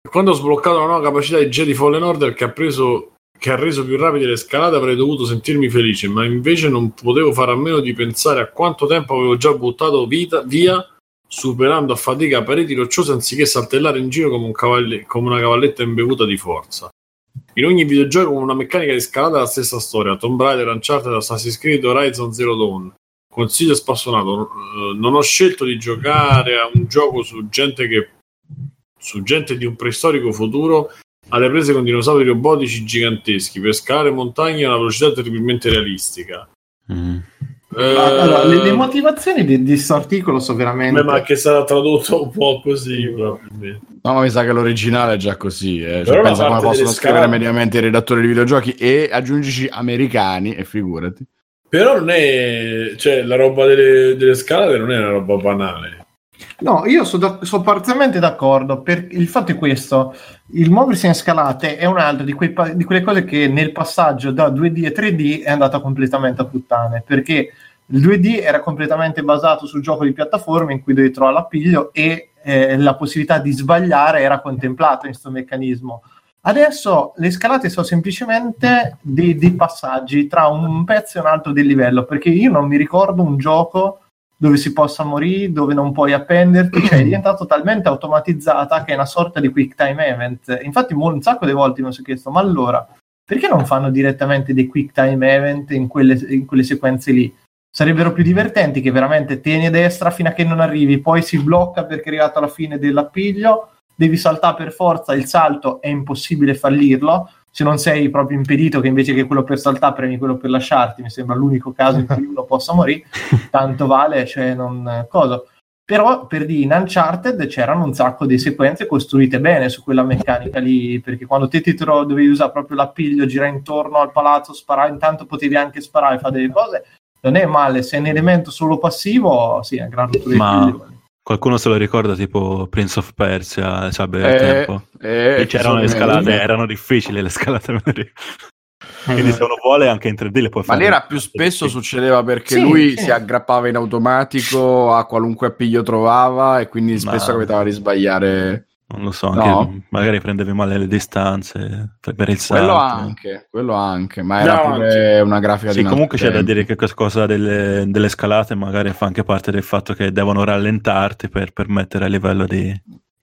Quando ho sbloccato la nuova capacità di Jedi Fallen Order che ha preso che ha reso più rapide le scalate, avrei dovuto sentirmi felice, ma invece non potevo fare a meno di pensare a quanto tempo avevo già buttato vita, via superando a fatica pareti rocciose anziché saltellare in giro come, un cavalle- come una cavalletta imbevuta di forza. In ogni videogioco con una meccanica di scalata è la stessa storia: Tomb Raider, Uncharted, Assassin's Creed, Horizon Zero Dawn. Consiglio spassonato: non ho scelto di giocare a un gioco su gente che su gente di un preistorico futuro alle prese con dinosauri robotici giganteschi per scalare montagne a una velocità terribilmente realistica. Mm. Allora, le, le motivazioni di, di questo articolo sono veramente... Beh, ma che sarà tradotto un po' così proprio. No, ma mi sa che l'originale è già così eh. Cioè, penso come possono scrivere scale... mediamente i redattori di videogiochi, e aggiungici americani, e figurati. Però non è... cioè la roba delle, delle scalate non è una roba banale. No, io sono so parzialmente d'accordo, per il fatto è questo: il muoversi in scalate è un altro di, quei pa- di quelle cose che nel passaggio da due D a tre D è andata completamente a puttane, perché il due D era completamente basato sul gioco di piattaforme in cui dovevi trovare l'appiglio e eh, la possibilità di sbagliare era contemplata in questo meccanismo. Adesso le scalate sono semplicemente dei, dei passaggi tra un pezzo e un altro del livello, perché io non mi ricordo un gioco dove si possa morire, dove non puoi appenderti, cioè è diventata talmente automatizzata che è una sorta di quick time event. Infatti un sacco di volte mi sono chiesto, ma allora perché non fanno direttamente dei quick time event in quelle, in quelle sequenze lì? Sarebbero più divertenti, che veramente tieni a destra fino a che non arrivi, poi si blocca perché è arrivato alla fine dell'appiglio, devi saltare per forza, il salto è impossibile fallirlo, se non sei proprio impedito, che invece che quello per saltare premi quello per lasciarti, mi sembra l'unico caso in cui uno possa morire, tanto vale, cioè non cosa. Però per dire, in Uncharted c'erano un sacco di sequenze costruite bene su quella meccanica lì, perché quando te ti tro- dovevi usare proprio l'appiglio, girare intorno al palazzo, sparare, intanto potevi anche sparare, fare delle cose, non è male, se è un elemento solo passivo, sì, è una gran rottura di piglio. Qualcuno se lo ricorda, tipo Prince of Persia, cioè beh, eh, tempo. Eh, c'erano le scalate, eh. erano difficili le scalate. Eh, Quindi se uno vuole anche in tre D le puoi fare. Ma l'era più spesso succedeva perché sì, lui sì. si aggrappava in automatico a qualunque appiglio trovava e quindi spesso Ma... capitava di sbagliare. Non lo so, anche no. magari prendevi male le distanze per il salto. Quello anche, quello anche, ma era no, pure una grafica sì, di comunque c'è tempo. Da dire che questa cosa delle, delle scalate magari fa anche parte del fatto che devono rallentarti per permettere a livello di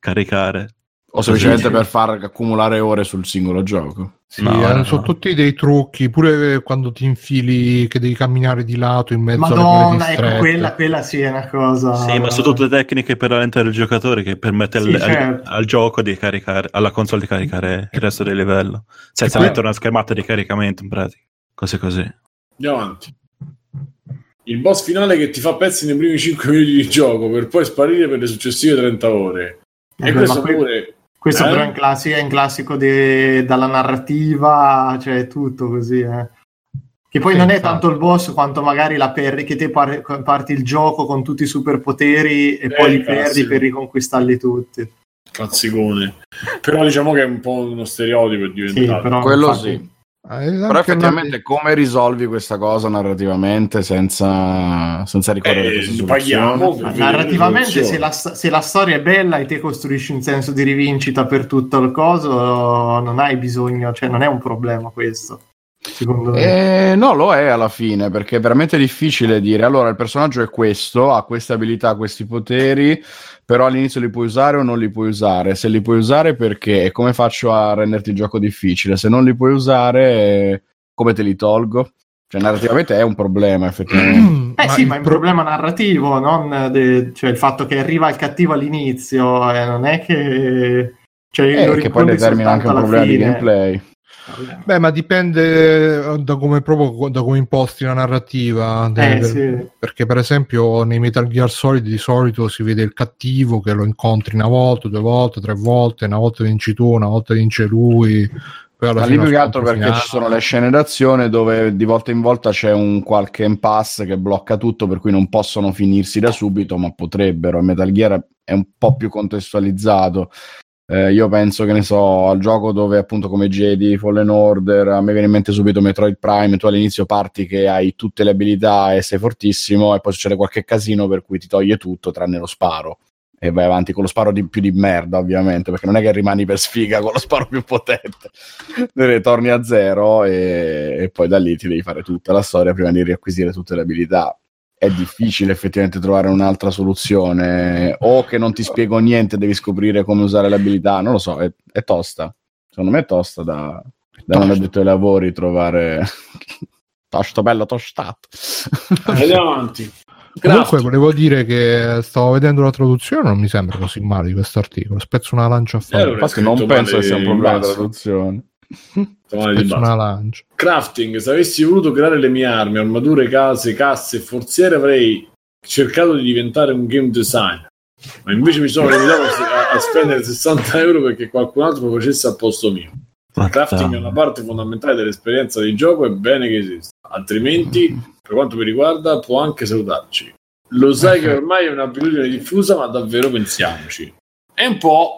caricare. O semplicemente sì, per far accumulare ore sul singolo gioco. Sì, no, erano, no. sono tutti dei trucchi, pure quando ti infili che devi camminare di lato in mezzo Madonna, alle ecco, quella, quella sì è una cosa... Sì, ma sono tutte tecniche per rallentare il giocatore che permette sì, al, certo. al, al gioco di caricare, alla console di caricare il resto del livello. Senza mettere una schermata di caricamento, in pratica. Cose così. Andiamo avanti. Il boss finale che ti fa pezzi nei primi cinque minuti di gioco per poi sparire per le successive trenta ore. E Vabbè, questo pure... Que- Questo eh? però è un classico, è un classico de, dalla narrativa, cioè tutto così. Eh. Che poi sì, non è infatti. tanto il boss quanto magari la perri, che te par- parti il gioco con tutti i superpoteri e eh, poi li perdi per riconquistarli tutti. Cazzicone. Però diciamo che è un po' uno stereotipo diventato. Sì, però Quello infatti... sì. Però effettivamente come risolvi questa cosa narrativamente senza, senza ricordare eh, paghiamo narrativamente se la, se la storia è bella e te costruisci un senso di rivincita per tutto il coso non hai bisogno, cioè non è un problema questo secondo me. Eh, no, lo è alla fine perché è veramente difficile dire allora il personaggio è questo, ha queste abilità, questi poteri, però all'inizio li puoi usare o non li puoi usare, se li puoi usare perché e come faccio a renderti il gioco difficile, se non li puoi usare come te li tolgo, cioè narrativamente è un problema effettivamente. Eh ma sì, ma è un pro... problema narrativo, non de... cioè il fatto che arriva il cattivo all'inizio eh, non è che cioè eh, che poi determina anche un problema fine. di gameplay. Beh, ma dipende da come proprio da come imposti la narrativa eh, del, sì. perché per esempio nei Metal Gear Solid di solito si vede il cattivo che lo incontri una volta, due volte, tre volte, una volta vinci tu, una volta vince lui. Ma lì più che altro perché finale. Ci sono le scene d'azione dove di volta in volta c'è un qualche impasse che blocca tutto, per cui non possono finirsi da subito, ma potrebbero. Il Metal Gear è un po' più contestualizzato. Eh, io penso che ne so al gioco dove appunto come Jedi Fallen Order a me viene in mente subito Metroid Prime, tu all'inizio parti che hai tutte le abilità e sei fortissimo e poi succede qualche casino per cui ti toglie tutto tranne lo sparo e vai avanti con lo sparo di più di merda ovviamente perché non è che rimani per sfiga con lo sparo più potente torni a zero e, e poi da lì ti devi fare tutta la storia prima di riacquisire tutte le abilità. È difficile effettivamente trovare un'altra soluzione o che non ti spiego niente, devi scoprire come usare l'abilità, non lo so, è, è tosta, secondo me è tosta da, da non addetto ai lavori trovare tosto bello tostato. Andiamo avanti. Comunque volevo dire che stavo vedendo la traduzione, non mi sembra così male di questo articolo, spezzo una lancia a fare. Eh, Infatti non penso che sia un problema della traduzione. Crafting, se avessi voluto creare le mie armi, armature, case, casse e forziere avrei cercato di diventare un game designer, ma invece mi sono limitato a, a spendere sessanta euro perché qualcun altro lo facesse al posto mio. Il crafting è una parte fondamentale dell'esperienza di gioco, è bene che esista, altrimenti per quanto mi riguarda può anche salutarci. Lo sai che ormai è un'abitudine diffusa, ma davvero pensiamoci è un po'.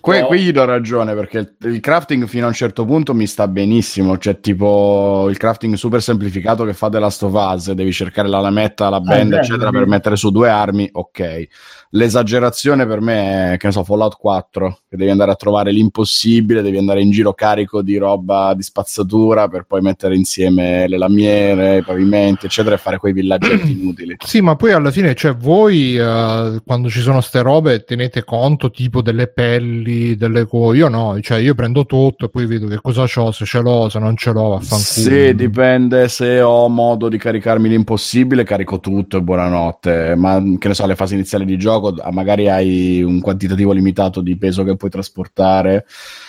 Que- qui gli do ragione perché il crafting fino a un certo punto mi sta benissimo, cioè tipo il crafting super semplificato che fa The Last of Us, devi cercare la lametta, la benda ah, eccetera beh, per beh. mettere su due armi, ok. L'esagerazione per me è che ne so Fallout quattro, che devi andare a trovare l'impossibile, devi andare in giro carico di roba di spazzatura per poi mettere insieme le lamiere, i pavimenti eccetera e fare quei villaggetti inutili. Sì, ma poi alla fine cioè voi uh, quando ci sono ste robe tenete conto tipo delle pelli delle co- io no, cioè io prendo tutto e poi vedo che cosa c'ho, se ce l'ho, se non ce l'ho, vaffanculo. Sì, dipende, se ho modo di caricarmi l'impossibile carico tutto e buonanotte, ma che ne so, le fasi iniziali di gioco magari hai un quantitativo limitato di peso che puoi trasportare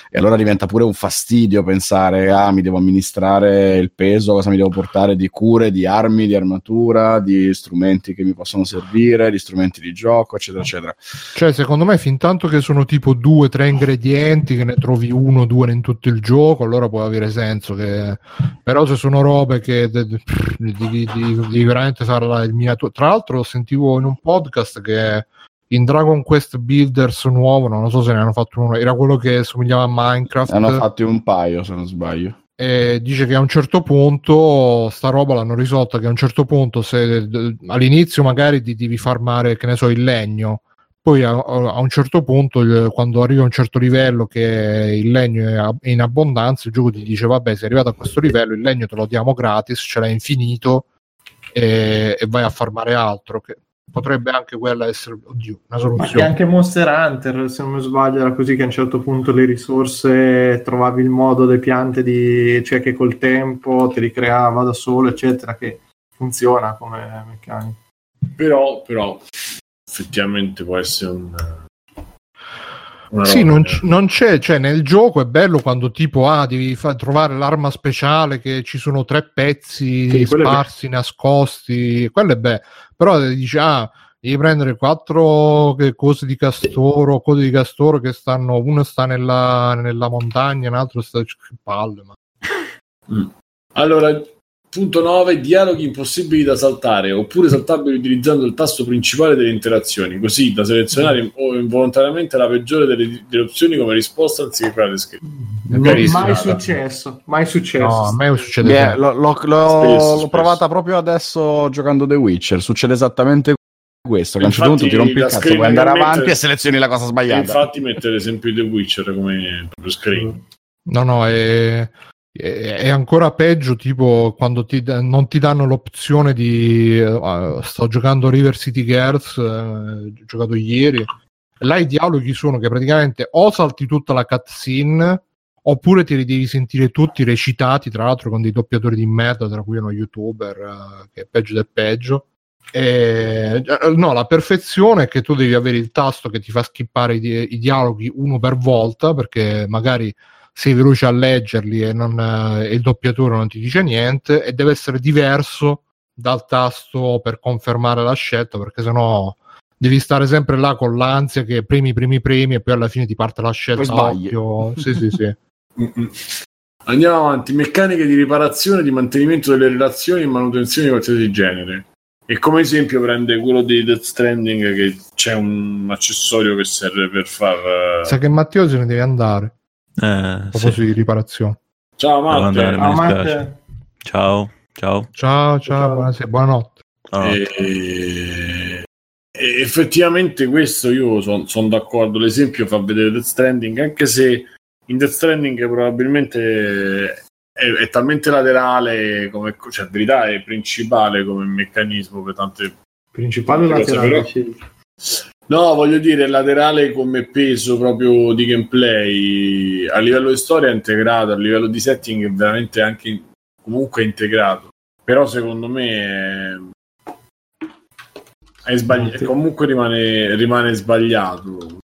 e allora diventa pure un fastidio pensare ah mi devo amministrare il peso, cosa mi devo portare di cure, di armi, di armatura, di strumenti che mi possono servire, di strumenti di gioco eccetera eccetera. Cioè secondo me fin tanto che sono tipo due due, tre ingredienti che ne trovi uno, due in tutto il gioco, allora può avere senso che... però se sono robe che devi de, de, de, de veramente farla il mia... Tra l'altro sentivo in un podcast che in Dragon Quest Builders nuovo, non lo so se ne hanno fatto uno, era quello che somigliava a Minecraft, ne hanno fatti un paio se non sbaglio, e dice che a un certo punto sta roba l'hanno risolta, che a un certo punto se all'inizio magari ti devi farmare, che ne so, il legno, poi a, a un certo punto quando arriva a un certo livello che il legno è in abbondanza, il gioco ti dice vabbè, sei arrivato a questo livello, il legno te lo diamo gratis, ce l'hai infinito e, e vai a farmare altro, che potrebbe anche quella essere, oddio, una soluzione. Ma anche Monster Hunter, se non mi sbaglio, era così, che a un certo punto le risorse, trovavi il modo delle piante di, cioè che col tempo te li creava da solo, eccetera, che funziona come meccanica. Però, però effettivamente può essere un una sì, non, c- non c'è, cioè nel gioco è bello quando tipo ah, devi fa- trovare l'arma speciale, che ci sono tre pezzi sì, sparsi, nascosti, quello è bello. Però dici ah, devi prendere quattro cose di castoro, cose di castoro che stanno, uno sta nella, nella montagna, un altro sta, che palle, ma... mm. Allora, punto nove, dialoghi impossibili da saltare oppure saltabili utilizzando il tasto principale delle interazioni, così da selezionare mm. o involontariamente la peggiore delle, delle opzioni come risposta anziché quella descritta. Mai strada. successo, mai successo. No, a me succede. Yeah, l'ho l'ho, l'ho, spesso, l'ho provata spesso. Proprio adesso giocando The Witcher, succede esattamente questo, che a un certo punto ti rompi il cazzo, puoi andare avanti mettere, e selezioni la cosa sbagliata. Infatti mettere ad esempio The Witcher come screen. No, no, è... è ancora peggio tipo quando ti, non ti danno l'opzione di uh, sto giocando River City Girls, uh, giocato ieri, là i dialoghi sono che praticamente o salti tutta la cutscene oppure te li devi sentire tutti recitati, tra l'altro con dei doppiatori di merda, tra cui uno youtuber uh, che è peggio del peggio. E, no, la perfezione è che tu devi avere il tasto che ti fa skippare i, di- i dialoghi uno per volta, perché magari sei veloce a leggerli e, non, e il doppiatore non ti dice niente, e deve essere diverso dal tasto per confermare la scelta, perché sennò devi stare sempre là con l'ansia che premi, premi, premi e poi alla fine ti parte la scelta occhio. Sì, sì, sì. Andiamo avanti. Meccaniche di riparazione, di mantenimento delle relazioni e manutenzione di qualsiasi genere. E come esempio prende quello di Death Stranding, che c'è un accessorio che serve per far... Sa che Matteo se ne deve andare. Eh, a proposito sì. di riparazione, ciao Matteo. Ciao, Matteo. Ciao, ciao, ciao, ciao, buonasera, buonanotte. buonanotte. E... E effettivamente questo io sono son d'accordo. L'esempio fa vedere Death Stranding, anche se in Death Stranding probabilmente è, è talmente laterale come, cioè, verità è principale come meccanismo per tante principali laterali. No, voglio dire, laterale come peso proprio di gameplay, a livello di storia è integrato, a livello di setting è veramente anche comunque integrato, però secondo me è, è sbagliato, comunque rimane, rimane sbagliato,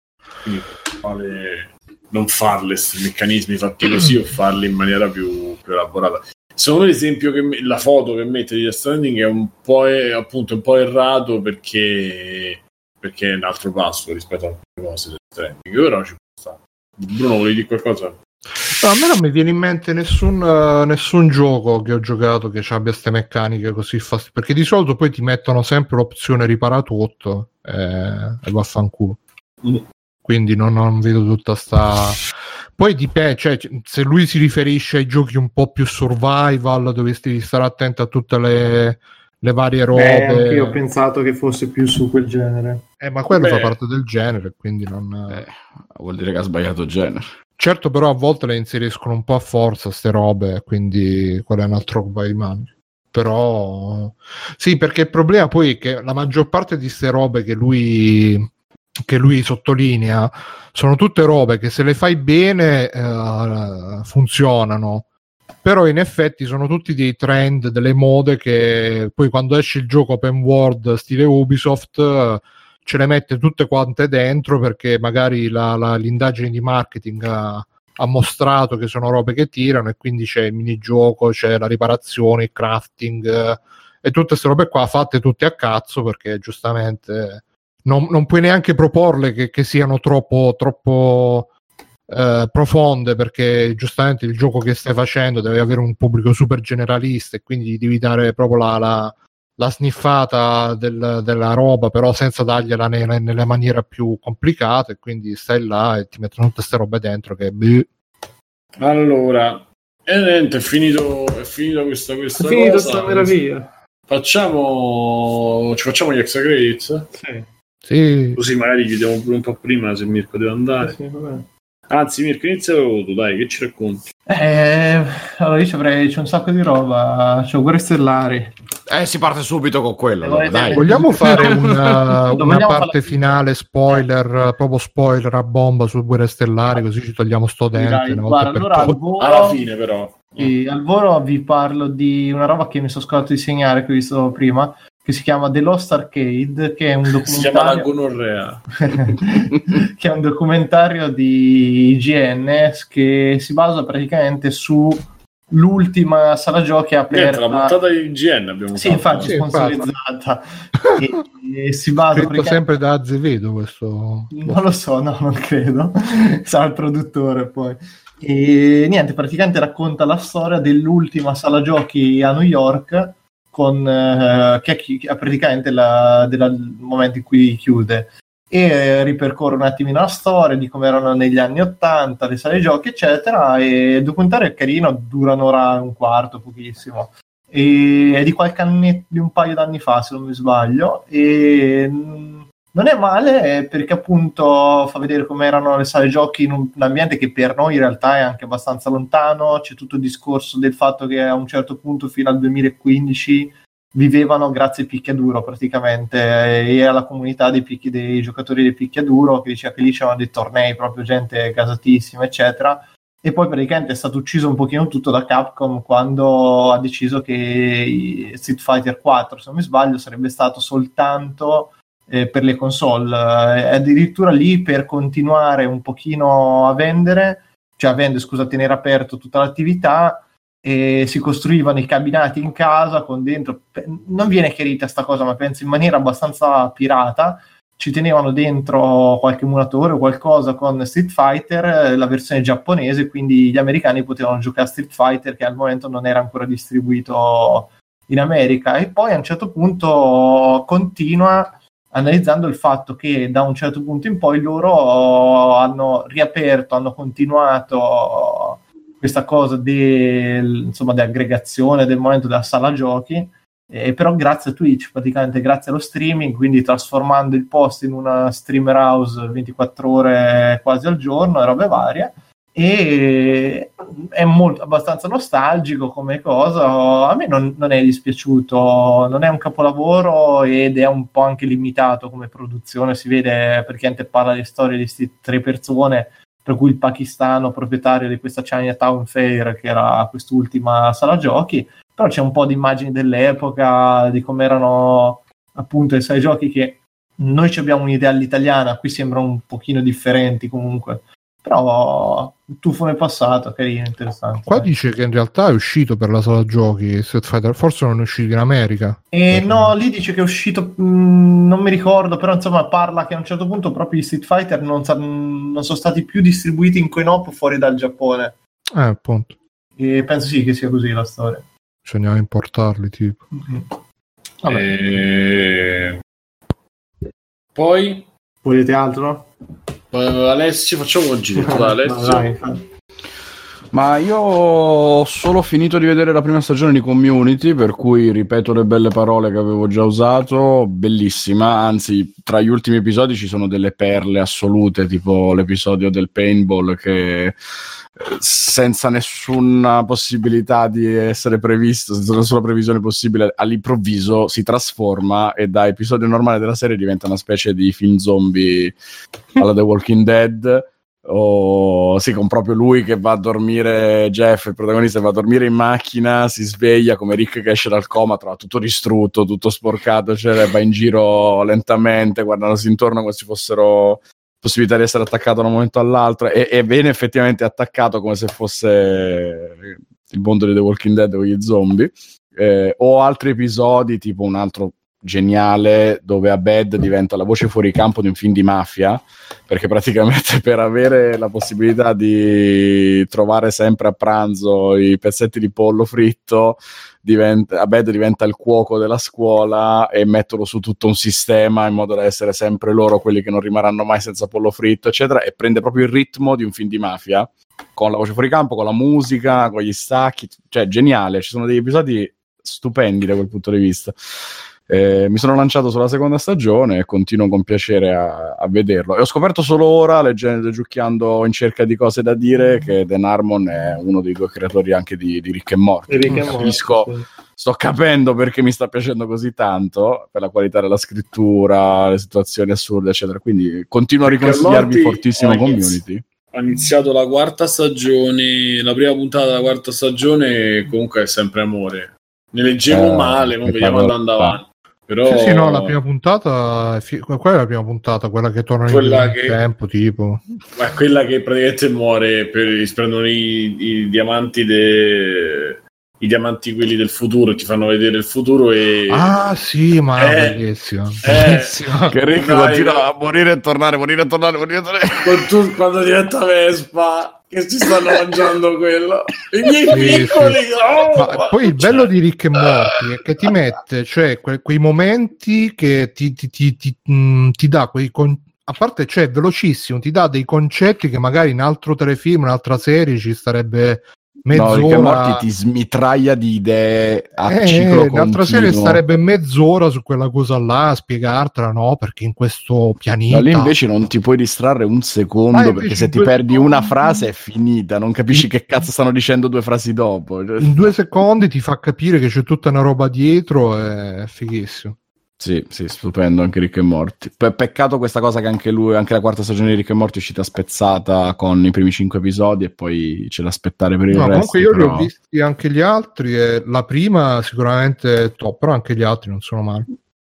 quindi vale non farle questi meccanismi fatti così o farli in maniera più, più elaborata. Secondo me l'esempio che me, la foto che mette di Death Stranding è un po' è, appunto un po' errato perché... perché è un altro passo rispetto a altre cose del trending, però ci può stare. Bruno, volevi dire qualcosa? No, a me non mi viene in mente nessun, uh, nessun gioco che ho giocato che abbia queste meccaniche così fast, perché di solito poi ti mettono sempre l'opzione ripara tutto eh, e vaffanculo. Mm. Quindi non, non vedo tutta sta... Poi dipende, cioè, se lui si riferisce ai giochi un po' più survival, dovresti stare attento a tutte le... le varie robe. Beh, anche io ho pensato che fosse più su quel genere. Eh, ma quello Beh. fa parte del genere, quindi non eh, vuol dire che ha sbagliato genere. Certo, però a volte le inseriscono un po' a forza ste robe, quindi quello è un altro paio di mani. Però sì, perché il problema poi è che la maggior parte di ste robe che lui che lui sottolinea sono tutte robe che se le fai bene eh, funzionano. Però in effetti sono tutti dei trend, delle mode che poi quando esce il gioco open world stile Ubisoft ce le mette tutte quante dentro, perché magari la, la, l'indagine di marketing ha, ha mostrato che sono robe che tirano, e quindi c'è il minigioco, c'è la riparazione, il crafting e tutte queste robe qua fatte tutte a cazzo, perché giustamente non, non puoi neanche proporle che, che siano troppo troppo... Eh, profonde, perché giustamente il gioco che stai facendo deve avere un pubblico super generalista e quindi devi dare proprio la, la, la sniffata del, della roba, però senza dargliela nella, nella maniera più complicata, e quindi stai là e ti mettono tutte ste robe dentro che... Allora, e niente, è finito, è finito questa, questa è finito cosa. Sta meraviglia. Facciamo, ci facciamo gli extra credits? Sì. Sì. Così magari chiudiamo pure un po' prima, se Mirko deve andare. Sì, anzi Mirko, inizia tu, dai, che ci racconti? Eh, allora io ci avrei, c'è un sacco di roba, c'ho pure Stellari. Eh, si parte subito con quello, allora, dai. Vogliamo fare una, una parte finale spoiler, proprio spoiler a bomba su Guerre Stellari, così ci togliamo sto dente. Guarda, allora al volo, alla fine però. Sì, al volo vi parlo di una roba che mi sono scordato di segnare, che ho visto prima, che si chiama The Lost Arcade, che è un documentario... Si chiama la gonorrea. Che è un documentario di I G N che si basa praticamente su l'ultima sala giochi aperta. Sì, la puntata di I G N abbiamo sì, fatto. Infatti, sì, sponsorizzata. E, e si basa praticamente... sempre da Azevedo questo... Non lo so, no, non credo. Sarà il produttore poi. E niente, praticamente racconta la storia dell'ultima sala giochi a New York, con eh, che è praticamente la, della, il momento in cui chiude, e eh, ripercorre un attimino la storia di come erano negli anni ottanta le sale giochi eccetera, e il documentario è carino, dura un'ora e un quarto, pochissimo, e è di qualche anno, di un paio d'anni fa se non mi sbaglio, e mh, non è male perché appunto fa vedere come erano le sale giochi in un, un ambiente che per noi in realtà è anche abbastanza lontano. C'è tutto il discorso del fatto che a un certo punto fino al duemilaquindici vivevano grazie ai picchiaduro praticamente, e alla comunità dei, picchi, dei giocatori dei picchiaduro, che diceva che lì c'erano dei tornei, proprio gente gasatissima eccetera, e poi praticamente è stato ucciso un pochino tutto da Capcom quando ha deciso che Street Fighter quattro, se non mi sbaglio, sarebbe stato soltanto... per le console, è addirittura lì per continuare un pochino a vendere, cioè a vendere, scusa, a tenere aperto tutta l'attività, e si costruivano i cabinati in casa con dentro, non viene chiarita sta cosa, ma penso in maniera abbastanza pirata, ci tenevano dentro qualche emulatore o qualcosa con Street Fighter, la versione giapponese, quindi gli americani potevano giocare a Street Fighter che al momento non era ancora distribuito in America. E poi a un certo punto continua analizzando il fatto che da un certo punto in poi loro hanno riaperto, hanno continuato questa cosa del, insomma, dell'aggregazione del momento della sala giochi, eh, però grazie a Twitch, praticamente grazie allo streaming, quindi trasformando il posto in una streamer house ventiquattro ore quasi al giorno e robe varie. E è molto, abbastanza nostalgico come cosa, a me non, non è dispiaciuto, non è un capolavoro ed è un po' anche limitato come produzione, si vede perché parla di storie di queste tre persone, tra cui il pakistano proprietario di questa Chinatown Fair che era quest'ultima sala giochi, però c'è un po' di immagini dell'epoca, di come erano appunto i sale giochi, che noi ci abbiamo un'idea all'italiana, qui sembrano un pochino differenti comunque. Però il tuffo nel passato, carino, interessante. Qua eh. dice che in realtà è uscito per la sala giochi Street Fighter, forse non è uscito in America. Eh, no, lì dice che è uscito, mh, non mi ricordo, però insomma parla che a un certo punto proprio gli Street Fighter non, sa- non sono stati più distribuiti in coin-op fuori dal Giappone. Eh, appunto. E penso sì che sia così la storia. Bisogna importarli, tipo. Mm-hmm. Vabbè. E... Poi? Volete altro? Uh, Alessio, facciamo un giro. Dai, Alessio. Ma io ho solo finito di vedere la prima stagione di Community, per cui ripeto le belle parole che avevo già usato. Bellissima, anzi tra gli ultimi episodi ci sono delle perle assolute, tipo l'episodio del paintball che senza nessuna possibilità di essere previsto, senza nessuna previsione possibile, all'improvviso si trasforma e da episodio normale della serie diventa una specie di film zombie alla The Walking Dead, o sì, con proprio lui che va a dormire, Jeff, il protagonista, va a dormire in macchina, si sveglia come Rick che esce dal coma, trova tutto distrutto, tutto sporcato, cioè va in giro lentamente guardandosi intorno come se fossero possibilità di essere attaccato da un momento all'altro, e, e viene effettivamente attaccato come se fosse il mondo di The Walking Dead con gli zombie, eh, o altri episodi tipo un altro geniale dove Abed diventa la voce fuori campo di un film di mafia, perché praticamente per avere la possibilità di trovare sempre a pranzo i pezzetti di pollo fritto diventa, Abed diventa il cuoco della scuola e mettono su tutto un sistema in modo da essere sempre loro quelli che non rimarranno mai senza pollo fritto, eccetera, e prende proprio il ritmo di un film di mafia con la voce fuori campo, con la musica, con gli stacchi, cioè geniale, ci sono degli episodi stupendi da quel punto di vista. Eh, mi sono lanciato sulla seconda stagione e continuo con piacere a, a vederlo, e ho scoperto solo ora, leggendo e giucchiando in cerca di cose da dire, che Dan Harmon è uno dei due creatori anche di, di Rick and Morty. Rick and capisco, Morty. Sto capendo perché mi sta piacendo così tanto, per la qualità della scrittura, le situazioni assurde, eccetera, quindi continuo a riconsigliarvi fortissimo Community. Ho iniziato la quarta stagione, la prima puntata della quarta stagione, comunque è sempre amore, ne leggevo eh, male, non vediamo andando avanti. Però... Sì, sì, no, la prima puntata è fi- qual è la prima puntata? Quella che torna quella in che... tempo, tipo? Ma quella che praticamente muore, per prendono i, i diamanti de... i diamanti quelli del futuro, ti fanno vedere il futuro e... Ah, sì, ma eh, bellissimo. Eh, che Rick continua a morire e tornare, morire e tornare, morire e tornare. Con tu, quando diventa Vespa... che si stanno mangiando quello, i miei sì, piccoli sì. Oh, ma ma poi il bello di Rick and Morty è che ti mette, cioè, que- quei momenti che ti, ti, ti, ti, mh, ti dà quei con- a parte, cioè, velocissimo, ti dà dei concetti che magari in altro telefilm, in altra serie ci starebbe mezz'ora. No, Rick and Morty ti smitraia di idee a eh, ciclo continuo. In altra serie starebbe mezz'ora su quella cosa là a spiegartela, no? Perché in questo pianeta... Ma lì invece non ti puoi distrarre un secondo, ah, perché se ti due... perdi una frase è finita, non capisci che cazzo stanno dicendo due frasi dopo. In due secondi ti fa capire che c'è tutta una roba dietro, è fighissimo. Sì, sì, stupendo anche Rick and Morty. Pe- peccato questa cosa che anche lui, anche la quarta stagione di Rick and Morty è uscita spezzata con i primi cinque episodi e poi ce l'aspettare per il no, resto. Comunque io però... li ho visti anche gli altri e la prima sicuramente è top, però anche gli altri non sono male.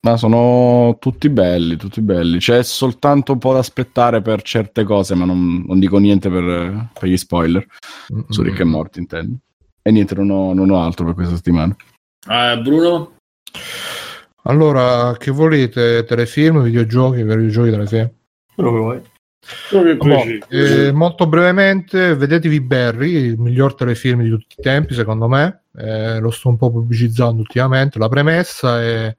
Ma sono tutti belli, tutti belli. C'è soltanto un po' da aspettare per certe cose, ma non, non dico niente per, per gli spoiler. Mm-hmm. Su Rick and Morty intendo. E niente, non ho, non ho altro per questa settimana. Eh, Bruno? Allora, che volete? Telefilm, videogiochi, videogiochi, telefilm? Quello che vuoi. Quello che no, eh, molto brevemente, vedetevi Barry, il miglior telefilm di tutti i tempi, secondo me. Eh, lo sto un po' pubblicizzando ultimamente. La premessa è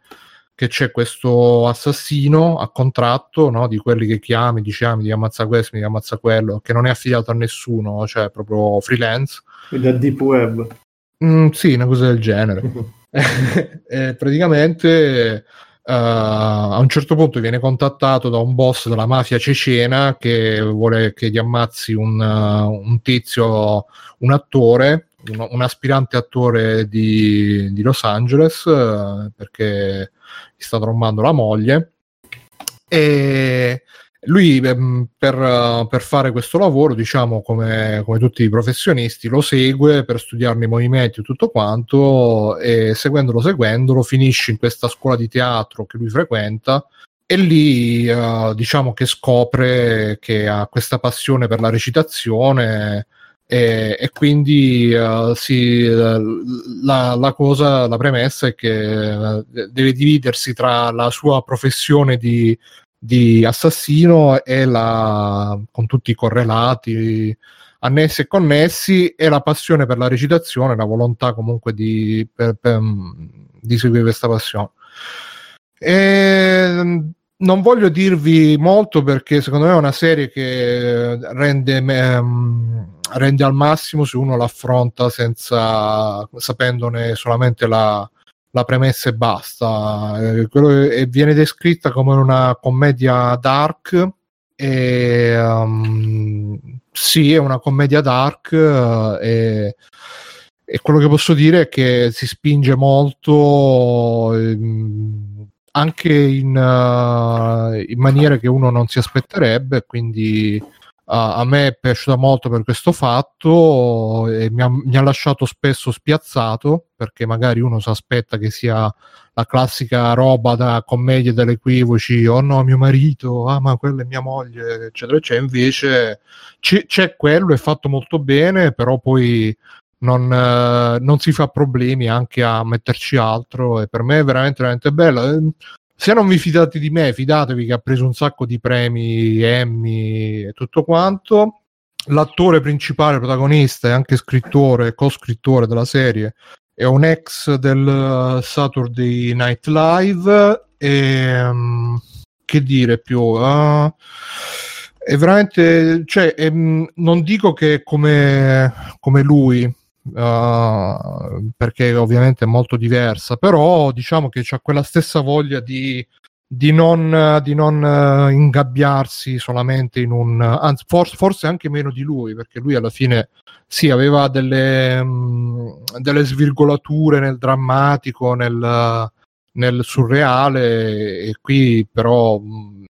che c'è questo assassino a contratto, no, di quelli che chiami, diciamo, di ammazza questo, di ammazza quello, che non è affidato a nessuno, cioè proprio freelance. Quindi da Deep Web. Mm, sì, una cosa del genere. E praticamente uh, a un certo punto viene contattato da un boss della mafia cecena che vuole che gli ammazzi un, uh, un tizio, un attore, un, un aspirante attore di, di Los Angeles, uh, perché gli sta trombando la moglie, e lui per, per fare questo lavoro, diciamo, come, come tutti i professionisti, lo segue per studiarne i movimenti e tutto quanto, e seguendolo seguendolo finisce in questa scuola di teatro che lui frequenta, e lì uh, diciamo che scopre che ha questa passione per la recitazione, e, e quindi uh, si, la, la cosa, la premessa è che deve dividersi tra la sua professione di di assassino e la, con tutti i correlati annessi e connessi, e la passione per la recitazione, la volontà comunque di, per, per, di seguire questa passione. E non voglio dirvi molto perché secondo me è una serie che rende, rende al massimo se uno l'affronta senza sapendone solamente la la premessa e basta. Eh, quello, eh, viene descritta come una commedia dark, e um, sì, è una commedia dark, eh, e, e quello che posso dire è che si spinge molto, eh, anche in, uh, in maniere che uno non si aspetterebbe, quindi uh, a me è piaciuta molto per questo fatto, e mi ha, mi ha lasciato spesso spiazzato, perché magari uno si aspetta che sia la classica roba da commedia delle equivoci, oh no, mio marito, ah ma quella è mia moglie, eccetera, eccetera. Invece c- c'è quello, è fatto molto bene, però poi non, eh, non si fa problemi anche a metterci altro, e per me è veramente veramente bello. Se non vi fidate di me, fidatevi che ha preso un sacco di premi, Emmy e tutto quanto. L'attore principale, protagonista e anche scrittore, co-scrittore della serie, è un ex del Saturday Night Live e um, che dire più, uh, è veramente, cioè è, non dico che come come lui, uh, perché ovviamente è molto diversa, però diciamo che c'ha quella stessa voglia di di non, di non uh, ingabbiarsi solamente in un, anzi forse, forse anche meno di lui, perché lui alla fine sì aveva delle mh, delle svirgolature nel drammatico, nel nel surreale, e qui però mh,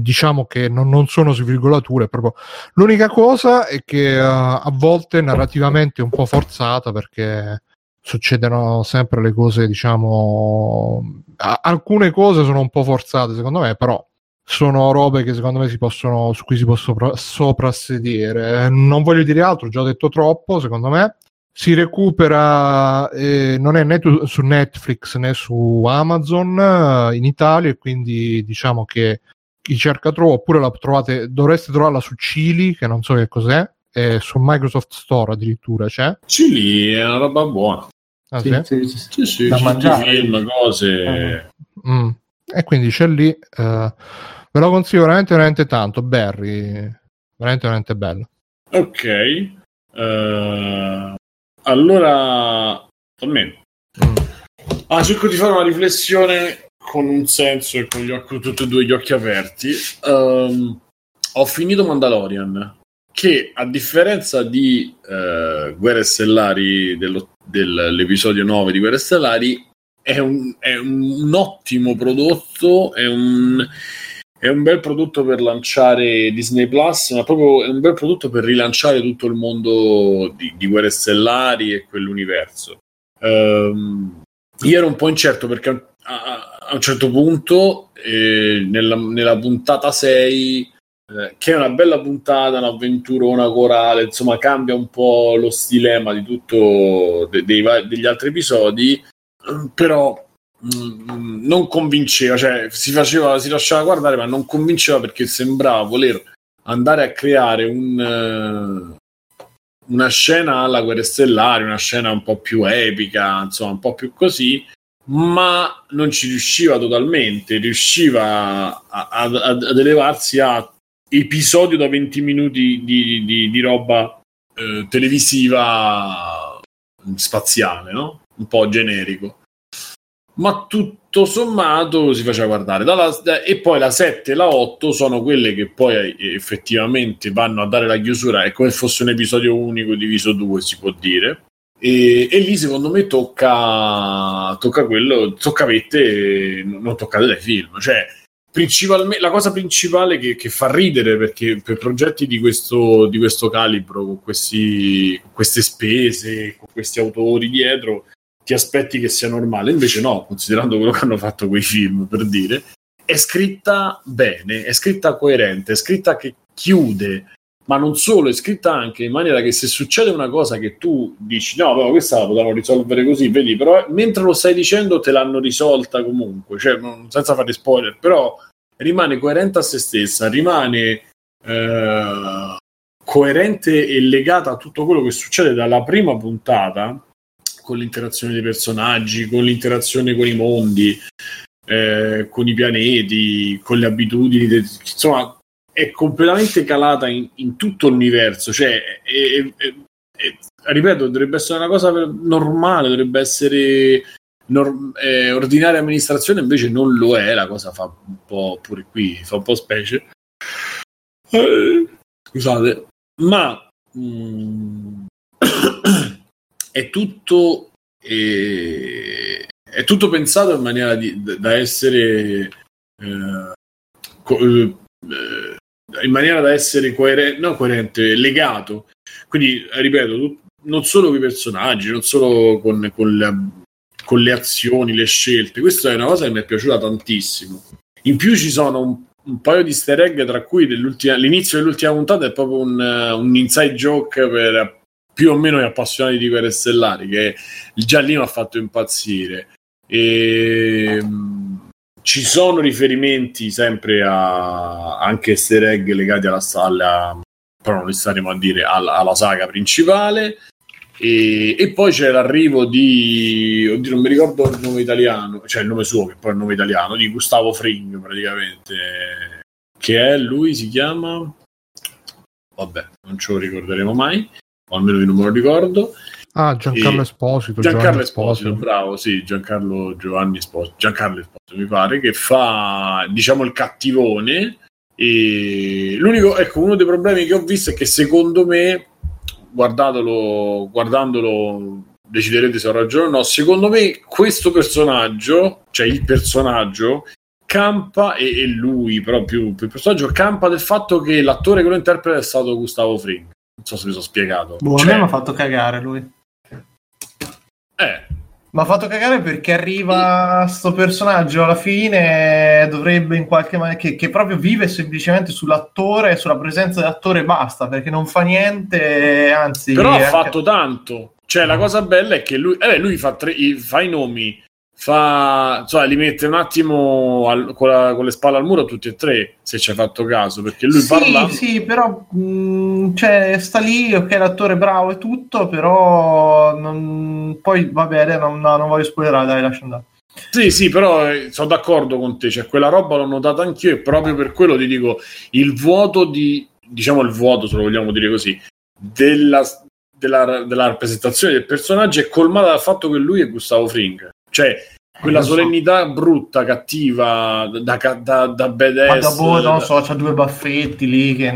diciamo che non, non sono svirgolature proprio. L'unica cosa è che uh, a volte narrativamente è un po' forzata, perché succedono sempre le cose, diciamo, alcune cose sono un po' forzate secondo me, però sono robe che secondo me si possono, su cui si può sopra, soprassedere. Non voglio dire altro, già ho detto troppo, secondo me si recupera, eh, non è né tu, su Netflix né su Amazon in Italia, e quindi diciamo che chi cerca trova, oppure la trovate, dovreste trovarla su Cili, che non so che cos'è, eh, su Microsoft Store addirittura c'è. Cili è una roba buona. Ah, sì, sì, sì, sì, sì, da mangiare film, cose. Mm. E quindi c'è lì, eh, ve lo consiglio veramente veramente tanto, Barry, veramente veramente bello. Ok, uh, allora almeno mm. ah, cerco di fare una riflessione con un senso e con gli occhi, tutti e due gli occhi aperti. Um, ho finito Mandalorian, che a differenza di uh, Guerre Stellari, dello, dell'episodio nove di Guerre Stellari, è un, è un ottimo prodotto, è un, è un bel prodotto per lanciare Disney Plus, ma proprio è un bel prodotto per rilanciare tutto il mondo di, di Guerre Stellari e quell'universo. Um, io ero un po' incerto perché a, a, a un certo punto, eh, nella, nella puntata sei, che è una bella puntata, un'avventurona corale, insomma cambia un po' lo stilema di tutto de- dei va- degli altri episodi, però mh, non convinceva, cioè si faceva, si lasciava guardare, ma non convinceva, perché sembrava voler andare a creare un, uh, una scena alla Guerre Stellari, una scena un po' più epica, insomma un po' più così, ma non ci riusciva totalmente, riusciva a- a- ad elevarsi a episodio da venti minuti di, di, di roba eh, televisiva spaziale, no? Un po' generico, ma tutto sommato si faceva guardare. Dalla, da, e poi la sette e la otto sono quelle che poi effettivamente vanno a dare la chiusura, è come se fosse un episodio unico diviso due, si può dire, e, e lì secondo me tocca tocca quello, tocca vette, non toccate dai film, cioè principalmente la cosa principale che, che fa ridere, perché per progetti di questo, di questo calibro, con questi, queste spese, con questi autori dietro, ti aspetti che sia normale, invece no, considerando quello che hanno fatto quei film, per dire, è scritta bene, è scritta coerente, è scritta che chiude, ma non solo, è scritta anche in maniera che se succede una cosa che tu dici no, però questa la potevano risolvere così, vedi, però mentre lo stai dicendo te l'hanno risolta comunque, cioè non, senza fare spoiler, però rimane coerente a se stessa, rimane eh, coerente e legata a tutto quello che succede dalla prima puntata, con l'interazione dei personaggi, con l'interazione con i mondi, eh, con i pianeti, con le abitudini, de- insomma è completamente calata in, in tutto l'universo, cioè è, è, è, ripeto, dovrebbe essere una cosa normale, dovrebbe essere norm- eh, ordinaria amministrazione, invece non lo è, la cosa fa un po', pure qui fa un po' specie, eh, scusate, ma mm, è tutto eh, è tutto pensato in maniera di, da essere eh, co- eh, in maniera da essere coerente, no, coerente, legato, quindi ripeto, tu, non solo con i personaggi, non solo con, con, la, con le azioni, le scelte, questa è una cosa che mi è piaciuta tantissimo. In più ci sono un, un paio di easter egg, tra cui dell'ultima, l'inizio dell'ultima puntata è proprio un, un inside joke per più o meno gli appassionati di Guerre Stellari, che già lì mi ha fatto impazzire. E ci sono riferimenti sempre a anche easter egg legati alla alla però non li staremo a dire alla, alla saga principale. E, e poi c'è l'arrivo di oddio non mi ricordo il nome italiano, cioè il nome suo, che poi è il nome italiano, di Gustavo Fring, praticamente, che è lui si chiama vabbè non ce lo ricorderemo mai, o almeno io non me lo ricordo. Ah, Giancarlo e... Esposito Giancarlo Esposito, Esposito bravo, sì, Giancarlo Giovanni Esposito Giancarlo Esposito mi pare, che fa diciamo il cattivone. E l'unico, ecco, uno dei problemi che ho visto è che secondo me, guardatelo, guardandolo deciderete se ho ragione o no, secondo me questo personaggio, cioè il personaggio campa, e, e lui proprio il personaggio campa del fatto che l'attore che lo interpreta è stato Gustavo Fring. Non so se mi sono spiegato. Boh, cioè, a me mi ha fatto cagare lui. Eh. Mi ha fatto cagare perché arriva sto personaggio alla fine, dovrebbe in qualche maniera, che, che proprio vive semplicemente sull'attore, sulla presenza dell'attore e basta, perché non fa niente, anzi... Però ha anche... fatto tanto, cioè la cosa bella è che lui, eh, lui fa, tre, fa i nomi, fa, cioè, li mette un attimo al, con, la, con le spalle al muro tutti e tre, se ci hai fatto caso, perché lui sì, parla... Sì, però mh, cioè, sta lì, ok, l'attore bravo e tutto, però non, poi va bene, no, no, non voglio spoilerare, dai, lascia andare. Sì, sì, però eh, sono d'accordo con te, cioè quella roba l'ho notata anch'io, e proprio per quello ti dico, il vuoto di, diciamo il vuoto, se lo vogliamo dire così, della, della, della rappresentazione del personaggio è colmata dal fatto che lui è Gustavo Fring. Cioè, quella so. solennità brutta, cattiva, da, da, da badass... Ma da boh, non da... so, c'ha due baffetti lì che...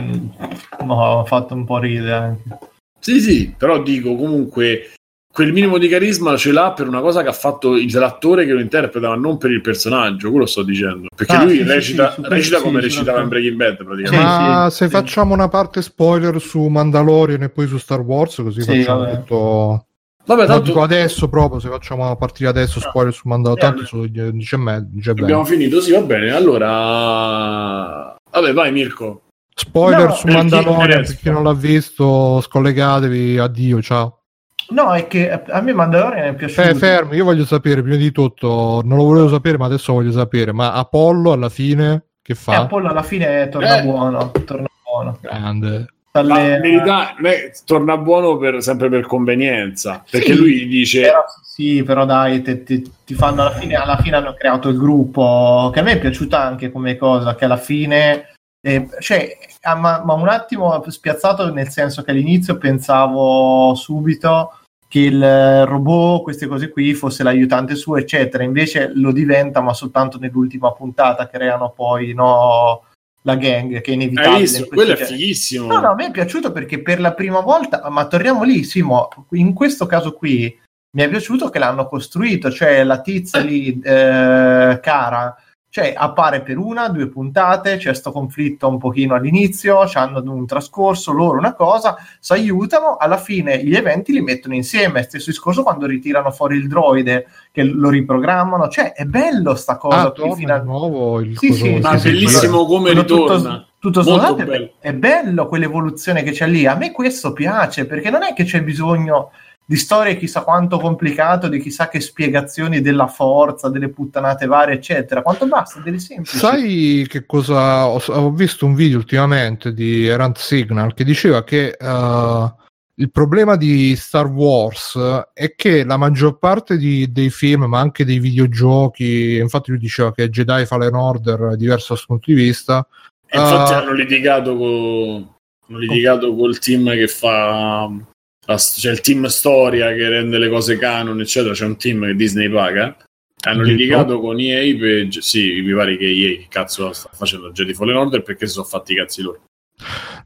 No, ha fatto un po' ridere anche. Sì, sì, però dico, comunque, quel minimo di carisma ce l'ha per una cosa che ha fatto l'attore che lo interpreta, ma non per il personaggio, quello sto dicendo. Perché ah, lui sì, recita, sì, recita sì, come sì, recitava sì. in Breaking Bad, praticamente. Ma sì, se sì. facciamo una parte spoiler su Mandalorian e poi su Star Wars, così sì, facciamo vabbè. tutto... Vabbè, tanto... dico adesso proprio, se facciamo una partita adesso spoiler su Mandalo, tanto sono dieci e mezzo abbiamo finito, sì, va bene, allora vabbè vai Mirko, spoiler no, su Mandalorian, per chi non l'ha visto scollegatevi, addio, ciao. No, è che a me Mandalorian è piaciuto. F- fermi, io voglio sapere prima di tutto, non lo volevo sapere ma adesso voglio sapere, ma Apollo alla fine che fa? Eh, Apollo alla fine torna eh. buono torna buono grande. Dalle... La verità, beh, torna buono per, sempre per convenienza, perché sì, lui dice però, sì però dai te, te, ti fanno alla fine, alla fine hanno creato il gruppo, che a me è piaciuta anche come cosa, che alla fine eh, cioè, ma, ma un attimo spiazzato, nel senso che all'inizio pensavo subito che il robot, queste cose qui, fosse l'aiutante suo eccetera, invece lo diventa ma soltanto nell'ultima puntata, creano poi no la gang, che è inevitabile. Visto, quello genere. È fighissimo. No, no, a me è piaciuto perché per la prima volta, ma torniamo lì, Simo, in questo caso qui mi è piaciuto che l'hanno costruito, cioè la tizia lì, eh, Cara, cioè appare per una, due puntate, c'è sto conflitto un pochino all'inizio, hanno un trascorso, loro una cosa, si aiutano, alla fine gli eventi li mettono insieme, stesso discorso quando ritirano fuori il droide, che lo riprogrammano, cioè è bello sta cosa. Ah, torna final... nuovo il sì, sì, ma sì, bellissimo sì, come ritorna. Tutto, tutto sono bello. È bello quell'evoluzione che c'è lì, a me questo piace, perché non è che c'è bisogno... di storie chissà quanto complicato, di chissà che spiegazioni della forza, delle puttanate varie, eccetera. Quanto basta, delle semplici. Sai che cosa? Ho, ho visto un video ultimamente di Errant Signal che diceva che uh, il problema di Star Wars è che la maggior parte di, dei film, ma anche dei videogiochi, infatti lui diceva che Jedi Fallen Order è diverso dal suo punto di vista. E infatti uh, hanno litigato con hanno litigato col team che fa... c'è il team storia che rende le cose canon eccetera, c'è un team che Disney paga, hanno litigato con E A per... sì, mi pare che E A che cazzo sta facendo Jedi Fallen Order, perché si sono fatti i cazzi loro.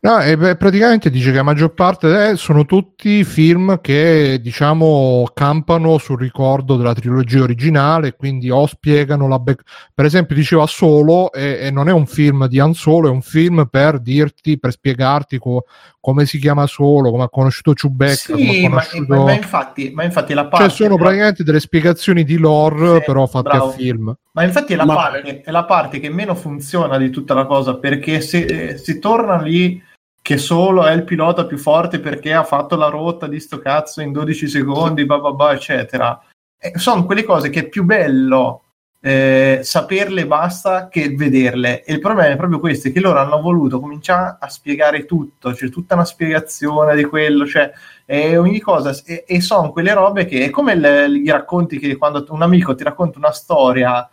No, e beh, praticamente dice che la maggior parte eh, sono tutti film che diciamo campano sul ricordo della trilogia originale, quindi o spiegano la back... per esempio diceva Solo, e, e non è un film di Han Solo, è un film per dirti, per spiegarti co- come si chiama Solo, come ha conosciuto Chewbacca, sì, come ha conosciuto... ma, ma, infatti, ma infatti la parte, cioè sono però... praticamente delle spiegazioni di lore, sì, però fatte bravo. a film, ma infatti è la, ma... parte, è la parte che meno funziona di tutta la cosa, perché se, eh, si torna lì che solo è il pilota più forte perché ha fatto la rotta di sto cazzo in dodici secondi, bah bah bah, eccetera. E sono quelle cose che è più bello eh, saperle basta che vederle. E il problema è proprio questo, è che loro hanno voluto cominciare a spiegare tutto, c'è cioè tutta una spiegazione di quello, cioè eh, ogni cosa. E, e sono quelle robe che è come le, gli racconti che quando un amico ti racconta una storia,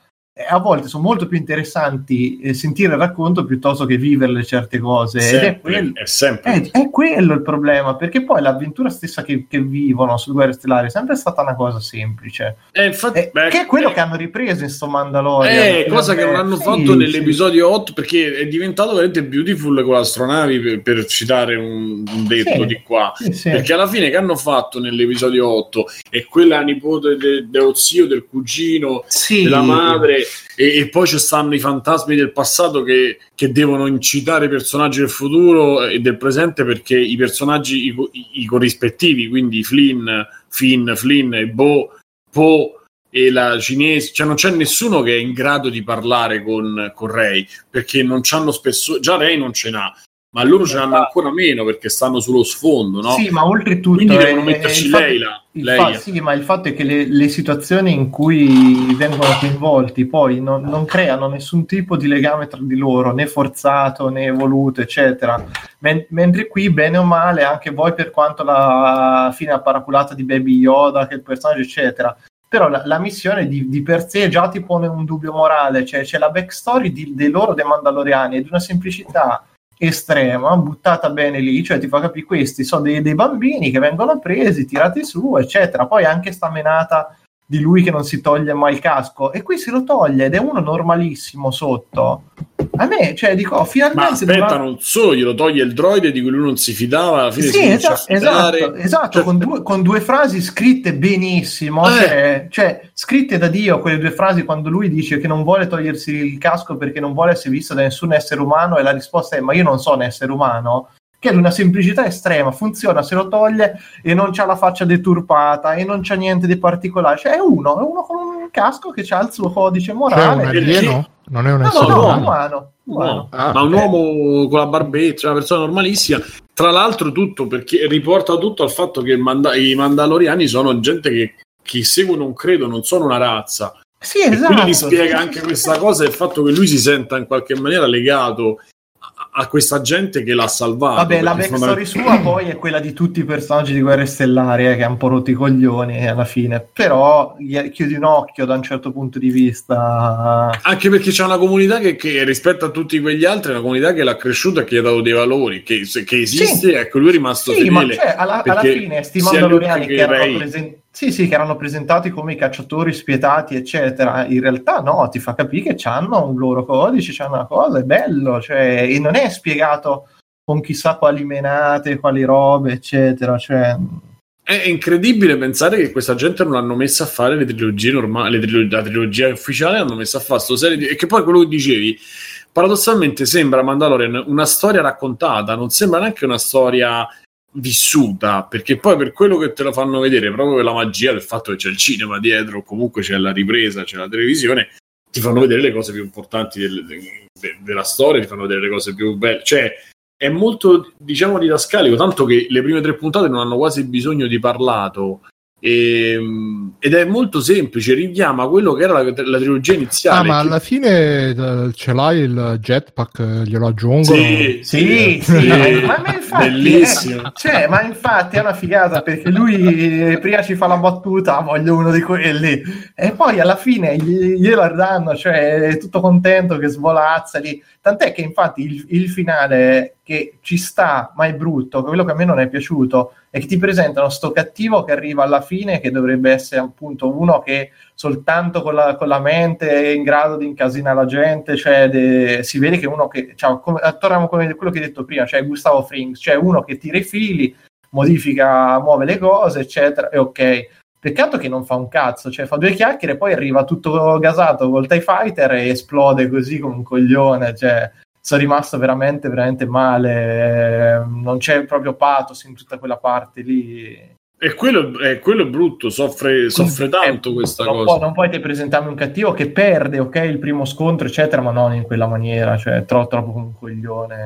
a volte sono molto più interessanti eh, sentire il racconto piuttosto che viverle certe cose. Sempre, ed è, quel, è, sempre. È, è quello il problema, perché poi l'avventura stessa che, che vivono su Guerre Stellari è sempre stata una cosa semplice, eh, infatti, eh, beh, che è quello eh, che hanno ripreso in sto Mandalorian, eh, cosa che non hanno sì, fatto sì, nell'episodio otto, perché è diventato veramente Beautiful con l'astronavi, per, per citare un, un detto sì, di qua sì, sì. Perché alla fine che hanno fatto nell'episodio otto è quella nipote dello de zio, del cugino, sì, della madre. E, e poi ci stanno i fantasmi del passato che, che devono incitare i personaggi del futuro e del presente, perché i personaggi, i, i, i corrispettivi, quindi Flynn, Finn, Flynn e Bo, Po e la cinese, cioè non c'è nessuno che è in grado di parlare con, con Rey, perché non c'hanno spesso, già Rey non ce n'ha, ma loro ce l'hanno ancora meno perché stanno sullo sfondo, no? Sì, ma oltretutto quindi devono metterci lei là. Sì, ma il fatto è che le, le situazioni in cui vengono coinvolti poi non, non creano nessun tipo di legame tra di loro, né forzato né voluto, eccetera. Men- mentre qui, bene o male, anche voi, per quanto la fine paraculata di Baby Yoda, che è il personaggio, eccetera, però la, la missione di, di per sé già ti pone un dubbio morale, cioè c'è la backstory di, dei loro, dei Mandaloriani, ed una semplicità estrema, buttata bene lì, cioè ti fa capire questi sono dei, dei bambini che vengono presi, tirati su, eccetera. Poi anche sta menata di lui che non si toglie mai il casco, e qui se lo toglie ed è uno normalissimo sotto. A me, cioè, dico, finalmente... Ma aspetta, doveva... non solo, glielo toglie il droide di cui lui non si fidava, alla fine sì, si esatto, esatto, esatto cioè... con, due, con due frasi scritte benissimo, eh. cioè, cioè, scritte da Dio quelle due frasi, quando lui dice che non vuole togliersi il casco perché non vuole essere visto da nessun essere umano, e la risposta è, ma io non sono essere umano, che è di una semplicità estrema, funziona, se lo toglie e non c'ha la faccia deturpata e non c'ha niente di particolare, cioè è uno, è uno con un casco che c'ha il suo codice morale. Cioè un alieno? Non è un essere no, no, umano? No, umano, umano. Ah, ma un okay. uomo con la barbetta, una persona normalissima, tra l'altro tutto, perché riporta tutto al fatto che manda- i Mandaloriani sono gente che, che seguono un credo, non sono una razza. Sì, esatto. E quindi gli spiega anche questa cosa, il fatto che lui si senta in qualche maniera legato a questa gente che l'ha salvato. Vabbè, la backstory sua poi è quella di tutti i personaggi di Guerre Stellari eh, che hanno un po' rotto i coglioni alla fine, però chiudi un occhio da un certo punto di vista, anche perché c'è una comunità che, che rispetto a tutti quegli altri è una comunità che l'ha cresciuta e che gli ha dato dei valori che, che esiste, sì. Ecco, lui è rimasto sì, fedele, ma cioè, alla, alla fine sti Mandaloriani che, che erano presenti Sì, sì, che erano presentati come i cacciatori spietati, eccetera. In realtà no, ti fa capire che hanno un loro codice, c'hanno una cosa, è bello, cioè, e non è spiegato con chissà quali menate, quali robe, eccetera, cioè... È incredibile pensare che questa gente non l'hanno messa a fare le trilogie normali, le trilog- la trilogia ufficiale l'hanno messa a fare sto serie di... E che poi quello che dicevi, paradossalmente sembra Mandalorian una storia raccontata, non sembra neanche una storia... vissuta, perché poi per quello che te lo fanno vedere, proprio per la magia del fatto che c'è il cinema dietro, comunque c'è la ripresa, c'è la televisione, ti fanno vedere le cose più importanti del, de, della storia, ti fanno vedere le cose più belle, cioè è molto, diciamo, didascalico, tanto che le prime tre puntate non hanno quasi bisogno di parlato e, ed è molto semplice, richiama quello che era la, la trilogia iniziale. Ah, ma alla che... fine ce l'hai il jetpack, glielo aggiungo, sì, sì, sì, sì. Ma me bellissimo, eh, cioè, ma infatti è una figata, perché lui prima ci fa la battuta, voglio uno di quelli, e poi alla fine glielo danno, cioè è tutto contento che svolazza lì, tant'è che infatti il, il finale che ci sta ma è brutto, quello che a me non è piaciuto è che ti presentano sto cattivo che arriva alla fine, che dovrebbe essere appunto uno che soltanto con la, con la mente è in grado di incasinare la gente, cioè de, si vede che uno che, cioè, come, torniamo come quello che hai detto prima, cioè Gustavo Fring, cioè uno che tira i fili, modifica, muove le cose, eccetera, e ok, peccato che non fa un cazzo, cioè fa due chiacchiere e poi arriva tutto gasato col TIE Fighter e esplode così come un coglione, cioè sono rimasto veramente veramente male, non c'è proprio pathos in tutta quella parte lì. E quello è quello brutto, soffre, soffre tanto questa non cosa. Può, non puoi te presentarmi un cattivo che perde, ok, il primo scontro, eccetera, ma non in quella maniera, cioè troppo, troppo un coglione.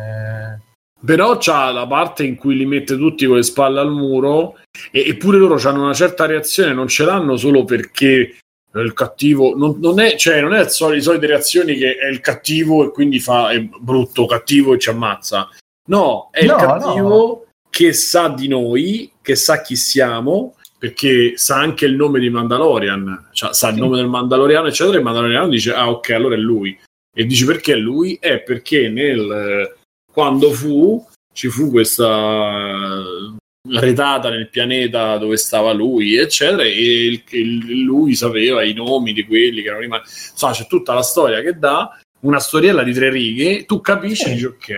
però c'ha la parte in cui li mette tutti con le spalle al muro, e, eppure loro hanno una certa reazione, non ce l'hanno solo perché il cattivo non, non è, cioè non è le solite reazioni che è il cattivo e quindi fa è brutto, cattivo e ci ammazza, no, è no, il cattivo no. che sa di noi, che sa chi siamo, perché sa anche il nome di Mandalorian, cioè sa sì. il nome del Mandaloriano eccetera, e il Mandaloriano dice ah ok, allora è lui, e dici perché è lui? È perché nel quando fu ci fu questa retata nel pianeta dove stava lui eccetera, e il, il, lui sapeva i nomi di quelli che erano rimasti, insomma c'è tutta la storia che dà una storiella di tre righe, tu capisci e dici ok,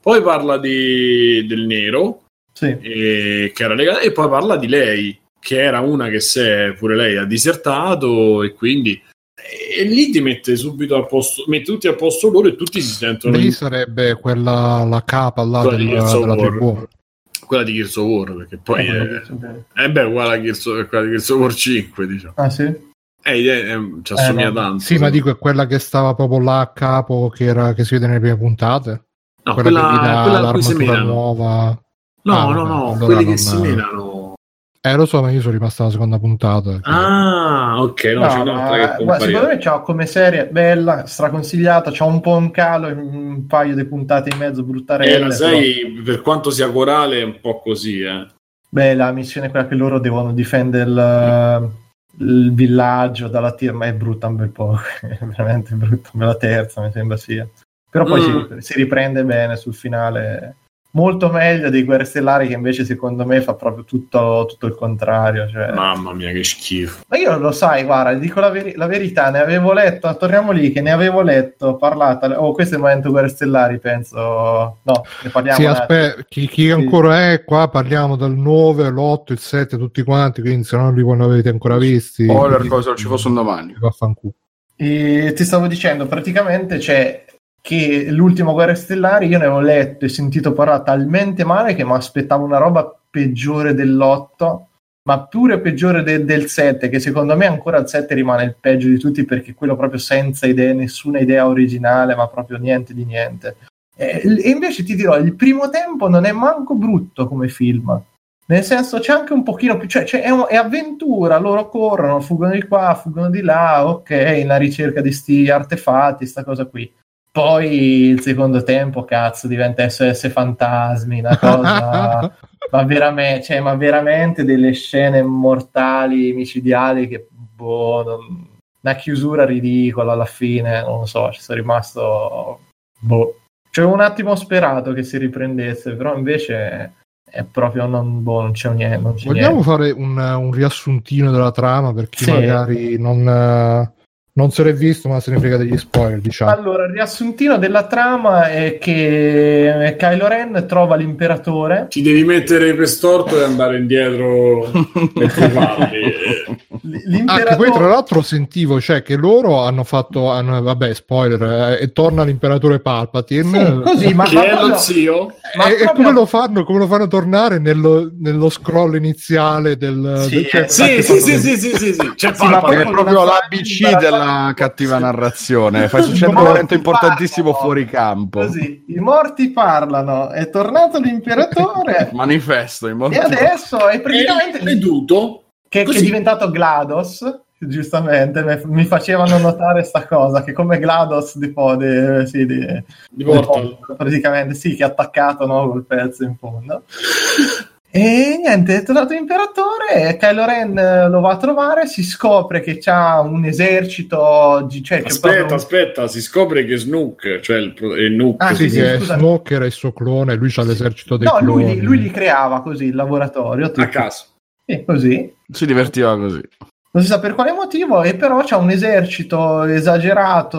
poi parla di, del nero sì. e, che era legato, e poi parla di lei che era una che se pure lei ha disertato, e quindi e lì ti mette subito al posto, mette tutti al posto loro e tutti si sentono lì in... sarebbe quella la capa là quella della, di della tribù, quella di Gears of War, perché poi eh, è, è, è beh uguale a Gears of, quella di Gears of War cinque, diciamo. Ah sì? Eh, eh, eh, ci assomiglia eh, tanto. Sì, ma dico è quella che stava proprio là a capo, che era che si vede nelle prime puntate. No, quella, quella che dà quella l'armatura nuova. No, ah, no, no, allora quelli che si menano. Eh, lo so, ma io sono rimasto alla seconda puntata. Quindi... Ah, ok. No, no, c'è un'altra che ma, secondo me c'ha come serie bella, straconsigliata. C'ha un po' un calo, un paio di puntate e mezzo bruttarelle. Eh, la sei, però... per quanto sia corale, è un po' così, eh. Beh, la missione è quella che loro devono difendere il, il villaggio dalla tir, ma è brutta un bel po'. È veramente brutta, la terza, mi sembra sia. Però poi mm. si, si riprende bene sul finale. Molto meglio dei Guerre Stellari, che invece secondo me fa proprio tutto, tutto il contrario, cioè... Mamma mia che schifo. Ma io lo sai, guarda, dico la, veri- la verità, ne avevo letto, torniamo lì, che ne avevo letto, parlata, oh questo è il momento Guerre Stellari, penso, no, ne parliamo. Sì, aspe- chi, chi sì. ancora è qua, parliamo del nove, l'otto, il sette, tutti quanti, quindi se no li non avete ancora visti. Spoiler, quindi... cosa ci fossero domani. Vaffanculo. E ti stavo dicendo, praticamente c'è... che l'ultimo Guerre Stellari io ne ho letto e sentito parlare talmente male che mi aspettavo una roba peggiore dell'otto, ma pure peggiore de- del sette, che secondo me ancora il sette rimane il peggio di tutti, perché quello proprio senza idee, nessuna idea originale, ma proprio niente di niente. E, e invece ti dirò, il primo tempo non è manco brutto come film, nel senso c'è anche un pochino più, cioè, cioè è, un, è avventura, loro corrono, fuggono di qua, fuggono di là, ok, la ricerca di sti artefatti, sta cosa qui. Poi il secondo tempo, cazzo, diventa S O S Fantasmi, una cosa... ma, veramente, cioè, ma veramente delle scene mortali, micidiali, che boh, non... una chiusura ridicola alla fine, non lo so, ci sono rimasto... boh. Cioè un attimo sperato che si riprendesse, però invece è proprio non, boh, non c'è niente. Non c'è Vogliamo niente. Fare un, un riassuntino della trama per chi sì. magari non... non se l'è visto, ma se ne frega degli spoiler, diciamo. Allora, il riassuntino della trama è che Kylo Ren trova l'imperatore. Ti devi mettere per storto e andare indietro per trovarli. L'imperatore... Ah, poi tra l'altro sentivo, cioè, che loro hanno fatto, hanno, vabbè, spoiler, eh, e torna l'imperatore Palpatine. Sì, così, ma... Che ma è lo zio? Ma e proprio... come, lo fanno, come lo fanno tornare nello, nello scroll iniziale del... Sì, del, cioè, sì, sì, sì, sì, sì, sì, sì. C'è sì, Palpatine. È proprio l'A B C della... cattiva narrazione, fai succedere un evento importantissimo parlano. Fuori campo. Così, i morti parlano, è tornato l'imperatore. Manifesto, i morti. E adesso è praticamente veduto che, che è diventato GLaDOS. Giustamente me, mi facevano notare sta cosa, che come GLaDOS di Pode sì, di, di Portal praticamente sì, che ha attaccato, no, col pezzo in fondo. E niente, è tornato imperatore, Kylo Ren lo va a trovare, si scopre che c'ha un esercito di, cioè, aspetta, proprio... aspetta, si scopre che Snook, cioè il, il Nook, ah, sì, sì, sì, Snook era il suo clone, lui c'ha sì. l'esercito dei no, cloni. No, lui, lui li creava così, il laboratorio. Tutto. A caso. E così. Si divertiva così. Non si sa per quale motivo, e però c'ha un esercito esagerato,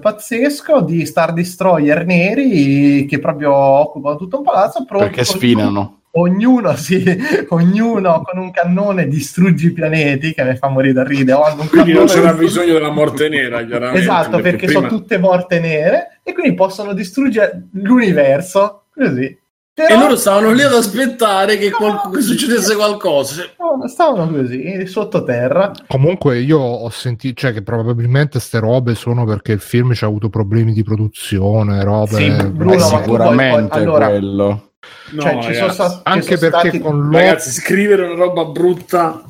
pazzesco, di Star Destroyer neri che proprio occupano tutto un palazzo. Perché sfinano. Ognuno, sì, ognuno con un cannone distrugge i pianeti, che mi fa morire da ridere. Oh, un quindi non c'era distrugge... bisogno della morte nera, chiaramente. Esatto, perché, perché prima... sono tutte morte nere, e quindi possono distruggere l'universo, così. Però... E loro stavano lì ad aspettare che, qual... che succedesse qualcosa. Stavano, stavano così, sottoterra. Comunque io ho sentito, cioè, che probabilmente ste robe sono perché il film ci ha avuto problemi di produzione, robe... Sì, Bruno, ma sicuramente poi, allora... quello. No, cioè, ci sono stati, anche ci sono perché stati... con lo... ragazzi, scrivere una roba brutta,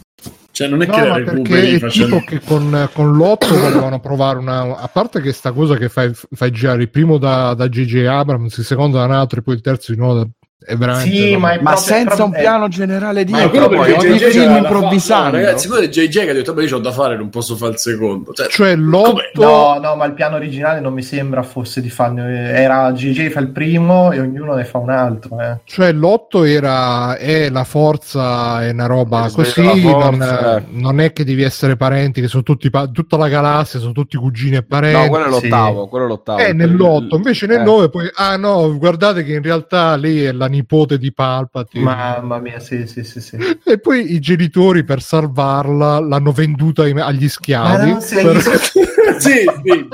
cioè non è no, che ma perché è facendo... tipo che con, con l'otto volevano provare una, a parte che sta cosa che fai, fai girare il primo da J J Abrams, il secondo da un altro e poi il terzo di nuovo da... è veramente sì, ma, è ma senza proprio... un piano generale di ogni film improvvisando. No, ragazzi, quello è J J che ha detto beh, io c'ho da fare, non posso fare il secondo, cioè, cioè l'otto... no no ma il piano originale non mi sembra fosse di fanno, era J J fa il primo e ognuno ne fa un altro, eh. Cioè l'otto era è la forza, è una roba così, forza, non, eh. non è che devi essere parenti, che sono tutti pa- tutta la galassia, sono tutti cugini e parenti. No, quello è l'ottavo, sì. quello è l'ottavo è nell'otto, invece nel nove eh. poi ah no, guardate che in realtà lì è la nipote di Palpatine, mamma mia, sì sì sì, sì. E poi i genitori per salvarla l'hanno venduta agli schiavi, ma no, per... gli... sì, sì,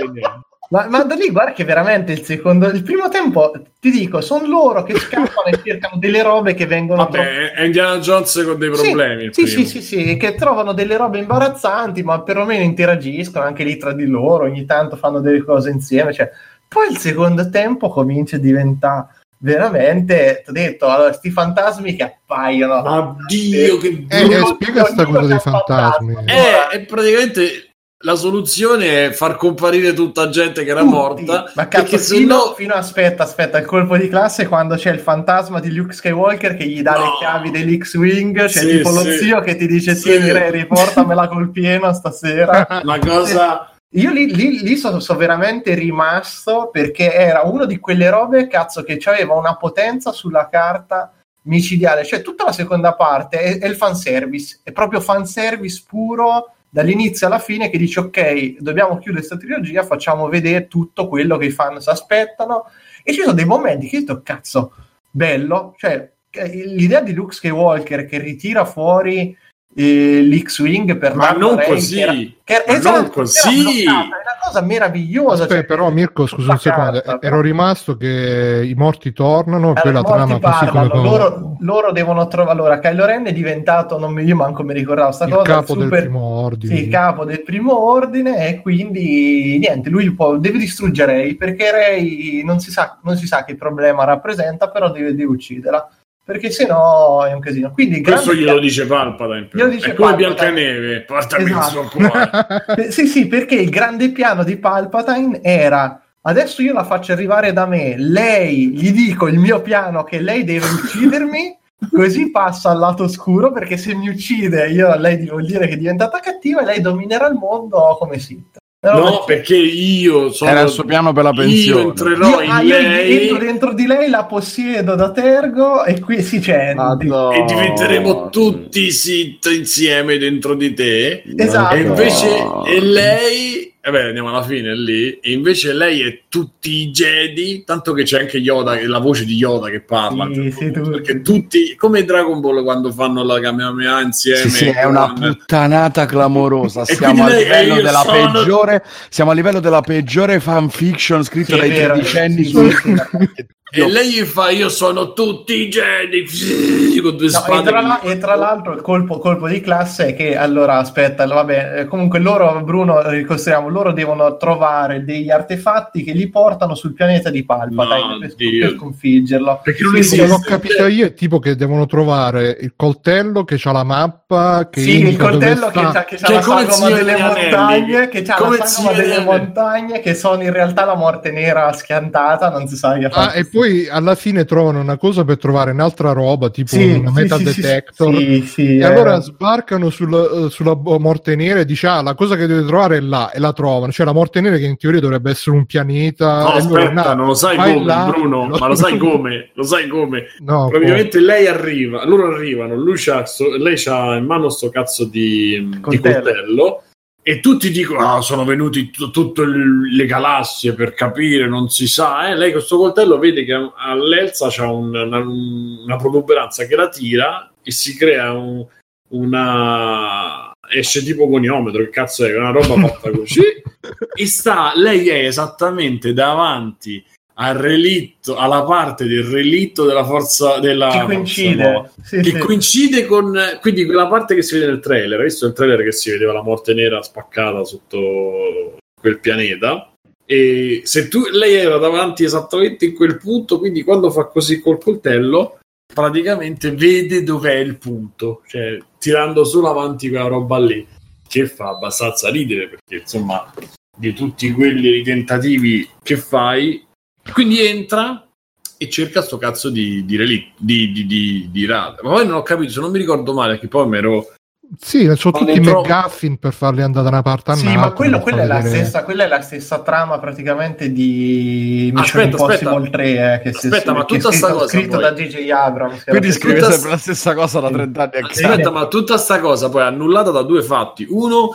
ma, ma da lì guarda che veramente il secondo, il primo tempo ti dico sono loro che scappano e cercano delle robe che vengono vabbè troppo... è Indiana Jones con dei problemi, sì sì, sì sì sì che trovano delle robe imbarazzanti ma perlomeno interagiscono anche lì tra di loro, ogni tanto fanno delle cose insieme, cioè poi il secondo tempo comincia a diventare veramente, ti ho detto, allora sti fantasmi che appaiono, ma Dio che eh, spiega sta cosa dei fantasmi, fantasmi. Eh, è praticamente la soluzione è far comparire tutta gente che era Tutti. morta, ma cazzo, fino, sennò... fino aspetta aspetta il colpo di classe quando c'è il fantasma di Luke Skywalker che gli dà no. le chiavi dell'X-Wing, c'è sì, tipo sì. lo zio che ti dice sì, sì. riportamela col pieno stasera, la cosa io lì, lì, lì sono so veramente rimasto, perché era uno di quelle robe cazzo che aveva una potenza sulla carta micidiale, cioè tutta la seconda parte è, è il fanservice, è proprio fanservice puro dall'inizio alla fine, che dice ok dobbiamo chiudere questa trilogia, facciamo vedere tutto quello che i fan si aspettano, e ci sono dei momenti che ho detto cazzo bello, cioè l'idea di Luke Skywalker che ritira fuori l'X-Wing per ma non Rain, così che era, che era, esatto, non così era bloccata, è una cosa meravigliosa. Aspetta, cioè, però Mirko scusa un secondo, carta, ero rimasto che i morti tornano, allora, quella trama così come loro, loro devono trovare, allora Kylo Ren è diventato, non mi, io manco mi ricordavo sta il cosa, capo super, del primo ordine, sì, capo del primo ordine, e quindi niente, lui può, deve distruggere Rey, perché Rey non si sa, non si sa che problema rappresenta, però deve, deve ucciderla, perché sennò è un casino. Quindi questo glielo piano... dice Palpatine, glielo dice è come Palpatine. Biancaneve, portami esatto. il suo cuore. Sì, sì, perché il grande piano di Palpatine era adesso io la faccio arrivare da me, lei, gli dico il mio piano che lei deve uccidermi, così passa al lato oscuro, perché se mi uccide io lei vuol dire che è diventata cattiva e lei dominerà il mondo come Sith. No, no, perché io sono era il suo piano per la pensione. Io entrerò io, in ah, lei. Dentro, dentro di lei la possiedo da tergo e qui si cende. Ah, no. E diventeremo tutti sit insieme dentro di te. Esatto. E invece e lei, vabbè, andiamo alla fine lì. E invece lei è tutti i Jedi, tanto che c'è anche Yoda, la voce di Yoda che parla. Sì, sì, punto, tu, perché sì. tutti, come Dragon Ball quando fanno la Kamehameha insieme. Sì, sì, è una puttanata clamorosa. Siamo a livello della sono... peggiore siamo a livello della peggiore fanfiction scritta sì, dai tredicenni sì, sì, sì. E lei gli fa io sono tutti Jedi con due no, spade e tra, la, e tra l'altro il colpo, colpo di classe è che allora aspetta vabbè comunque loro Bruno ricostruiamo loro devono trovare degli artefatti che li portano sul pianeta di Palpatine no, per, per sconfiggerlo, perché non sì, l'ho capito io è tipo che devono trovare il coltello che c'ha la mappa che sì il coltello che c'ha, che c'ha cioè, la sagoma delle anelli. montagne che c'ha come sono delle montagne che sono in realtà la morte nera schiantata, non si sa che ah, e poi alla fine trovano una cosa per trovare un'altra roba tipo sì, una sì, metal sì, detector sì, sì, e eh. allora sbarcano sul, sulla morte nera e dice ah la cosa che deve trovare è là e la trovano, cioè la morte nera che in teoria dovrebbe essere un pianeta no aspetta no, non lo sai come là, Bruno lo... ma lo sai come lo sai come no, praticamente poi. lei arriva loro arrivano lui c'ha, lei c'ha in mano sto cazzo di coltello e tutti dicono ah, sono venuti t- tutte le galassie per capire, non si sa, eh? Lei con sto coltello vede che all'Elsa c'ha un, una, una protuberanza che la tira e si crea un, una esce tipo goniometro, che cazzo è, una roba fatta così e sta, lei è esattamente davanti al relitto, alla parte del relitto della forza della che coincide, forza, no? sì, che sì. coincide con, quindi quella parte che si vede nel trailer. Questo è il trailer che si vedeva la morte nera spaccata sotto quel pianeta, e se tu, lei era davanti esattamente in quel punto, quindi quando fa così col coltello praticamente vede dov'è il punto, cioè tirando solo avanti quella roba lì, che fa abbastanza ridere perché insomma di tutti quelli tentativi che fai, quindi entra e cerca sto cazzo di di, relì, di, di, di, di rada. Ma poi non ho capito, se non mi ricordo male, che poi mi ero... Sì, sono tutti dentro... McGuffin per farli andare da una parte a un'altra. Sì, ma quello, quella, è la stessa, quella è la stessa trama praticamente di Mission Impossible tre, eh, che aspetta, si, ma che tutta è scritto, cosa, scritto da J J Abrams. Quindi scrive sempre st- la stessa cosa da trent'anni a casa. Aspetta, ma tutta sta cosa poi è annullata da due fatti. Uno,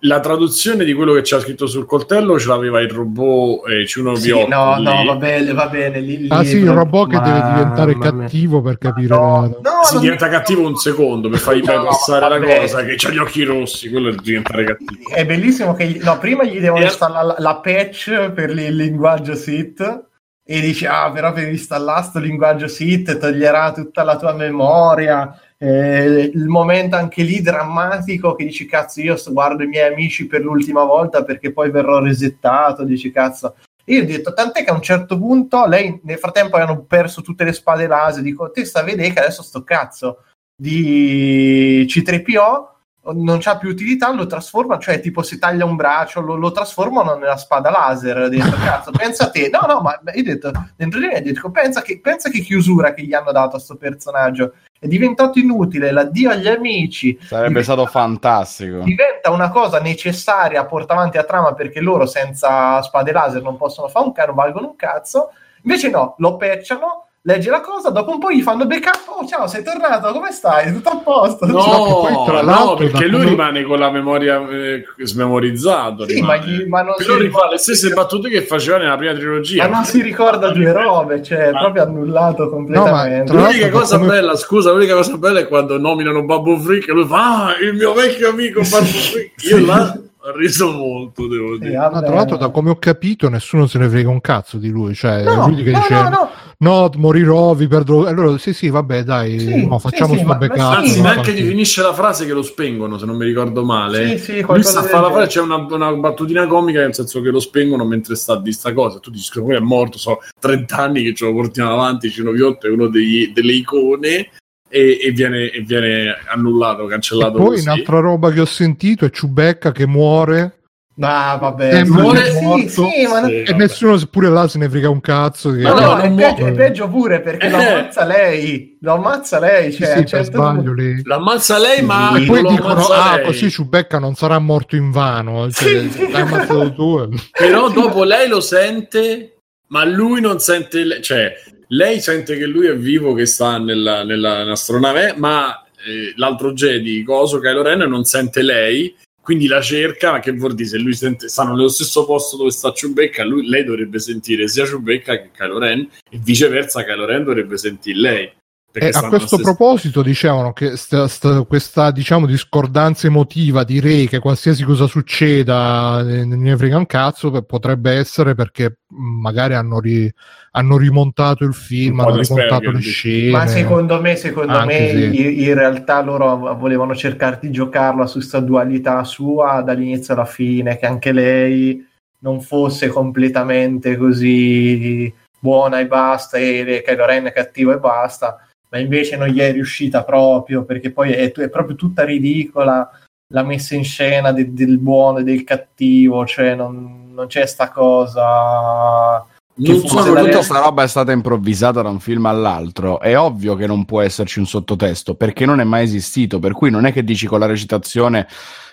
la traduzione di quello che c'era scritto sul coltello ce l'aveva il robot, e eh, c'è uno sì, biotto no lì. no va bene va bene lì, lì, ah sì il robot che ma... deve diventare cattivo per capire no, no, si non... diventa cattivo un secondo per fargli no, passare la bene. cosa che c'ha gli occhi rossi, quello è diventare cattivo. È bellissimo che gli... no prima gli devono installare la, la patch per il linguaggio S I T, e dici ah però per installare sto linguaggio S I T toglierà tutta la tua memoria. Eh, il momento anche lì drammatico che dici cazzo io guardo i miei amici per l'ultima volta perché poi verrò resettato, dici cazzo. Io ho detto, tant'è che a un certo punto lei, nel frattempo hanno perso tutte le spade laser, dico te sta a vedere che adesso sto cazzo di C tre P O non c'ha più utilità, lo trasforma, cioè tipo si taglia un braccio, lo, lo trasformano nella spada laser. Ho detto cazzo, pensa a te, no no ma io ho detto dentro di me, dico, pensa che, pensa che chiusura che gli hanno dato a sto personaggio, è diventato inutile, l'addio agli amici sarebbe diventa, stato fantastico, diventa una cosa necessaria a portare avanti la trama perché loro senza spade laser non possono fare un cazzo, non valgono un cazzo. Invece no, lo patchano, legge la cosa, dopo un po' gli fanno backup, oh ciao sei tornato, come stai, tutto a posto? No, no, poi, no perché lui come... rimane con la memoria eh, smemorizzato, sì, ma gli, ma non però rifà le stesse battute che faceva nella prima trilogia, ma non si ricorda due robe, cioè ma... proprio annullato completamente. No, l'unica cosa come... bella, scusa, l'unica cosa bella è quando nominano Babbo Frick e lui fa ah, il mio vecchio amico Babbo Frick, io là ha riso molto, devo dire. Ma tra l'altro, da come ho capito, nessuno se ne frega un cazzo di lui, cioè no, lui che no, dice no, no. no morirò, vi perdo, allora sì sì vabbè dai sì, no, facciamo sì, sto sì, beccato, anzi neanche gli finisce la frase che lo spengono, se non mi ricordo male sì, sì, lui sta a fare la frase, c'è una, una battutina comica nel senso che lo spengono mentre sta di sta cosa, tu dici quello è morto, sono trent'anni che ce lo portiamo avanti, Cino Viotto è uno degli, delle icone. E, e, viene, e viene annullato, cancellato. E poi così. Un'altra roba che ho sentito è Ciubecca che muore. Ah, vabbè, muore, sì, sì, ma non... sì, e vabbè. Nessuno pure là se ne frega un cazzo. Che... Ma no, no, è, peggio, è peggio pure perché eh. lo ammazza lei, lo ammazza lei, cioè, sì, sì, certo sbaglio, lei. Lo ammazza lei, sì. Ma e poi dicono ah, così Ciubecca non sarà morto in vano, cioè, sì. L'hai ammazzato tu. Però dopo lei lo sente, ma lui non sente, le... cioè lei sente che lui è vivo, che sta nella, nella, nell'astronave, ma eh, l'altro Jedi, Coso, Kylo Ren, non sente lei, quindi la cerca, che vuol dire se lui sente, stanno nello stesso posto dove sta Ciubecca, lui, lei dovrebbe sentire sia Ciubecca che Kylo Ren, e viceversa Kylo Ren dovrebbe sentire lei. Eh, a questo stessa... proposito dicevano che st- st- questa diciamo discordanza emotiva di Rey, che qualsiasi cosa succeda eh, non ne frega un cazzo, potrebbe essere perché magari hanno, ri- hanno rimontato il film, hanno rimontato le scene, ma secondo me, secondo me se... in-, in realtà loro volevano cercare di giocarla su sta dualità sua dall'inizio alla fine, che anche lei non fosse completamente così buona e basta, e Kylo Ren è cattivo e basta, ma invece non gli è riuscita proprio, perché poi è, è proprio tutta ridicola la messa in scena de, del buono e del cattivo, cioè non, non c'è sta cosa che non so, tutta questa roba è stata improvvisata da un film all'altro, è ovvio che non può esserci un sottotesto perché non è mai esistito, per cui non è che dici con la recitazione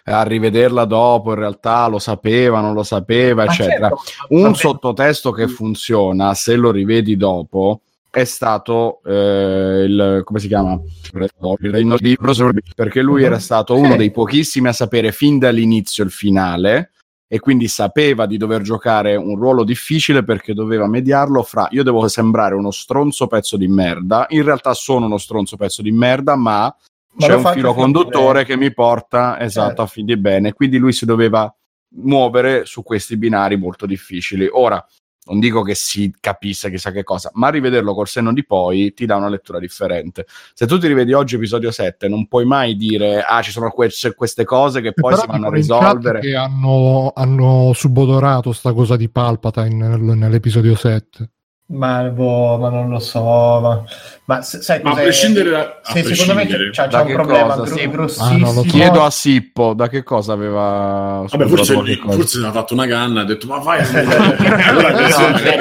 a rivederla dopo in realtà lo sapeva, non lo sapeva, ma eccetera, certo, un sottotesto che funziona se lo rivedi dopo è stato eh, il come si chiama il Regno Libro, perché lui era stato uno dei pochissimi a sapere fin dall'inizio il finale, e quindi sapeva di dover giocare un ruolo difficile perché doveva mediarlo fra io devo sembrare uno stronzo pezzo di merda, in realtà sono uno stronzo pezzo di merda, ma, ma c'è un filo conduttore che mi porta esatto certo. a fin di bene, quindi lui si doveva muovere su questi binari molto difficili. Ora non dico che si capisse chissà che cosa, ma rivederlo col senno di poi ti dà una lettura differente. Se tu ti rivedi oggi episodio sette, non puoi mai dire ah, ci sono que- queste cose che poi si vanno a risolvere, che hanno, hanno subodorato sta cosa di Palpatine nell'episodio sette. Ma, boh, ma non lo so, ma, ma se, sai, ma a prescindere da, a se, prescindere. Secondo me c'è, c'è un problema, cosa, sì, grossissimo. Ah, chiedo a Sippo da che cosa aveva. Vabbè, forse ne forse ha fatto una canna, ha detto ma vai a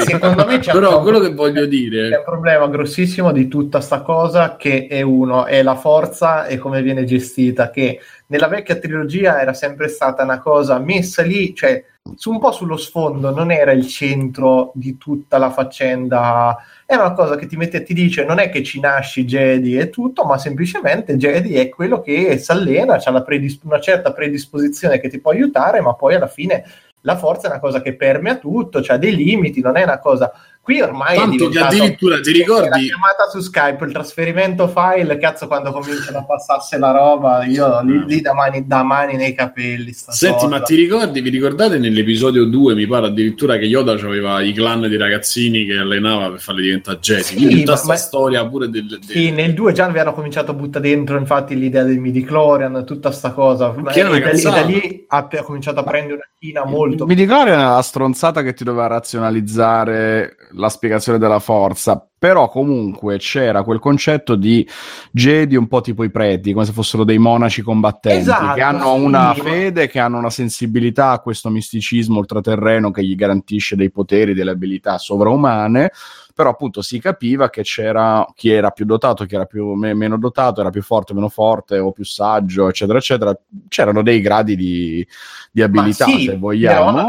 secondo me c'è però un... quello che voglio dire è un problema grossissimo di tutta sta cosa, che è uno è la forza e come viene gestita, che nella vecchia trilogia era sempre stata una cosa messa lì, cioè un po' sullo sfondo, non era il centro di tutta la faccenda, era una cosa che ti mette, ti dice non è che ci nasci Jedi e tutto, ma semplicemente Jedi è quello che s'allena, c'ha la predisp- una certa predisposizione che ti può aiutare, ma poi alla fine la forza è una cosa che permea tutto, c'ha dei limiti, non è una cosa... Qui ormai tanto è che addirittura ti ricordi la chiamata su Skype, il trasferimento file, cazzo, quando cominciano a passarsi la roba, io lì, lì da, mani, da mani nei capelli. Senti, cosa. Ma ti ricordi, vi ricordate nell'episodio due, mi pare addirittura, che Yoda aveva i clan di ragazzini che allenava per farli diventare Jedi, sì, quindi tutta questa storia pure del, del... Sì, nel due già vi hanno cominciato a buttare dentro infatti l'idea del midichlorian, tutta sta cosa, e da, lì, da lì ha cominciato a prendere una china molto... Il midichlorian è la stronzata che ti doveva razionalizzare la spiegazione della forza, però comunque c'era quel concetto di Jedi un po' tipo i preti, come se fossero dei monaci combattenti, esatto, che hanno una fede, che hanno una sensibilità a questo misticismo ultraterreno che gli garantisce dei poteri, delle abilità sovraumane, però appunto si capiva che c'era chi era più dotato, chi era più me- meno dotato, era più forte, meno forte o più saggio, eccetera eccetera, c'erano dei gradi di, di abilità, sì, se vogliamo.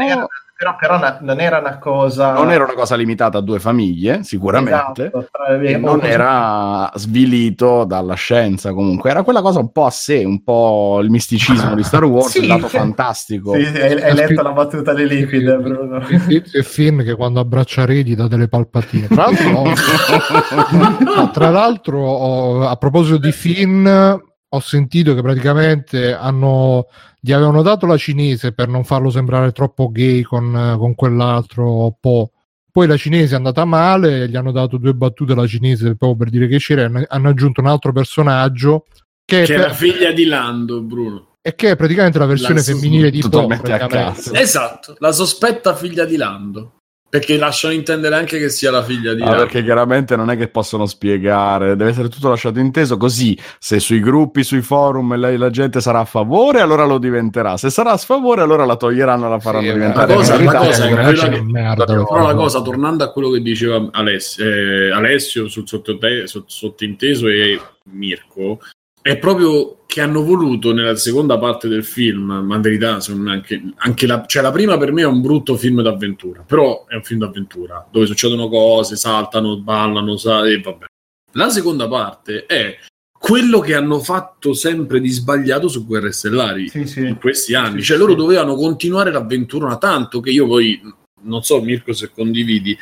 Però, però na- non era una cosa... Non era una cosa limitata a due famiglie, sicuramente, esatto, e non così. Era svilito dalla scienza comunque, era quella cosa un po' a sé, un po' il misticismo di Star Wars, sì, il lato sì. fantastico. Sì, sì, hai, hai letto la battuta delle liquide, Bruno. E Finn che quando abbraccia Re gli dà delle palpatine. Tra l'altro, tra l'altro oh, a proposito di Finn... ho sentito che praticamente hanno, gli avevano dato la cinese per non farlo sembrare troppo gay con, con quell'altro po'. Poi la cinese è andata male, gli hanno dato due battute alla cinese proprio per dire che c'era, hanno aggiunto un altro personaggio che, che è per... la figlia di Lando, Bruno. E che è praticamente la versione la sos- femminile di Po. Esatto, la sospetta figlia di Lando. Perché lasciano intendere anche che sia la figlia di... Ah, perché chiaramente non è che possono spiegare, deve essere tutto lasciato inteso, così se sui gruppi, sui forum la, la gente sarà a favore, allora lo diventerà, se sarà a sfavore allora la toglieranno e la faranno sì, diventare la cosa, la cosa, quella che, merda, però la cosa, tornando a quello che diceva Alessio, eh, Alessio sul sottinteso e Mirko, è proprio che hanno voluto nella seconda parte del film, ma in verità sono anche, anche la, cioè la prima per me è un brutto film d'avventura, però è un film d'avventura dove succedono cose, saltano, ballano, sal- e vabbè. La seconda parte è quello che hanno fatto sempre di sbagliato su Guerre Stellari, sì, sì. in questi anni, sì, cioè loro sì. dovevano continuare l'avventura, tanto che io poi, non so Mirko se condividi,